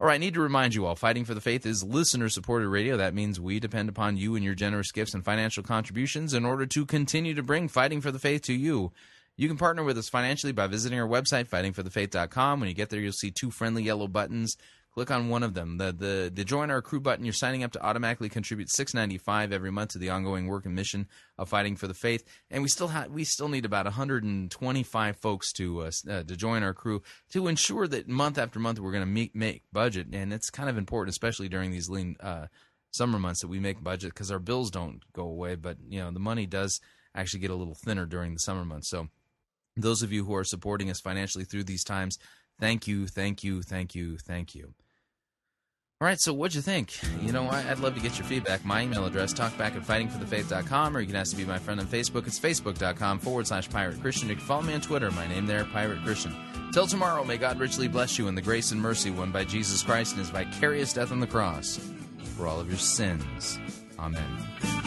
All right, I need to remind you all, Fighting for the Faith is listener-supported radio. That means we depend upon you and your generous gifts and financial contributions in order to continue to bring Fighting for the Faith to you. You can partner with us financially by visiting our website, fighting for the faith dot com. When you get there, you'll see two friendly yellow buttons. Click on one of them. The, the the Join Our Crew button, you're signing up to automatically contribute six dollars and ninety-five cents every month to the ongoing work and mission of Fighting for the Faith. And we still ha- we still need about one hundred twenty-five folks to uh, uh, to join our crew to ensure that month after month we're going to make, make budget. And it's kind of important, especially during these lean uh, summer months, that we make budget because our bills don't go away. But, you know, the money does actually get a little thinner during the summer months. So those of you who are supporting us financially through these times, thank you, thank you, thank you, thank you. All right, so what'd you think? You know, I'd love to get your feedback. My email address, talkback at fighting for the faith dot com, or you can ask to be my friend on Facebook. It's facebook dot com forward slash pirate christian. You can follow me on Twitter, my name there, Pirate Christian. Till tomorrow, may God richly bless you in the grace and mercy won by Jesus Christ and his vicarious death on the cross for all of your sins. Amen.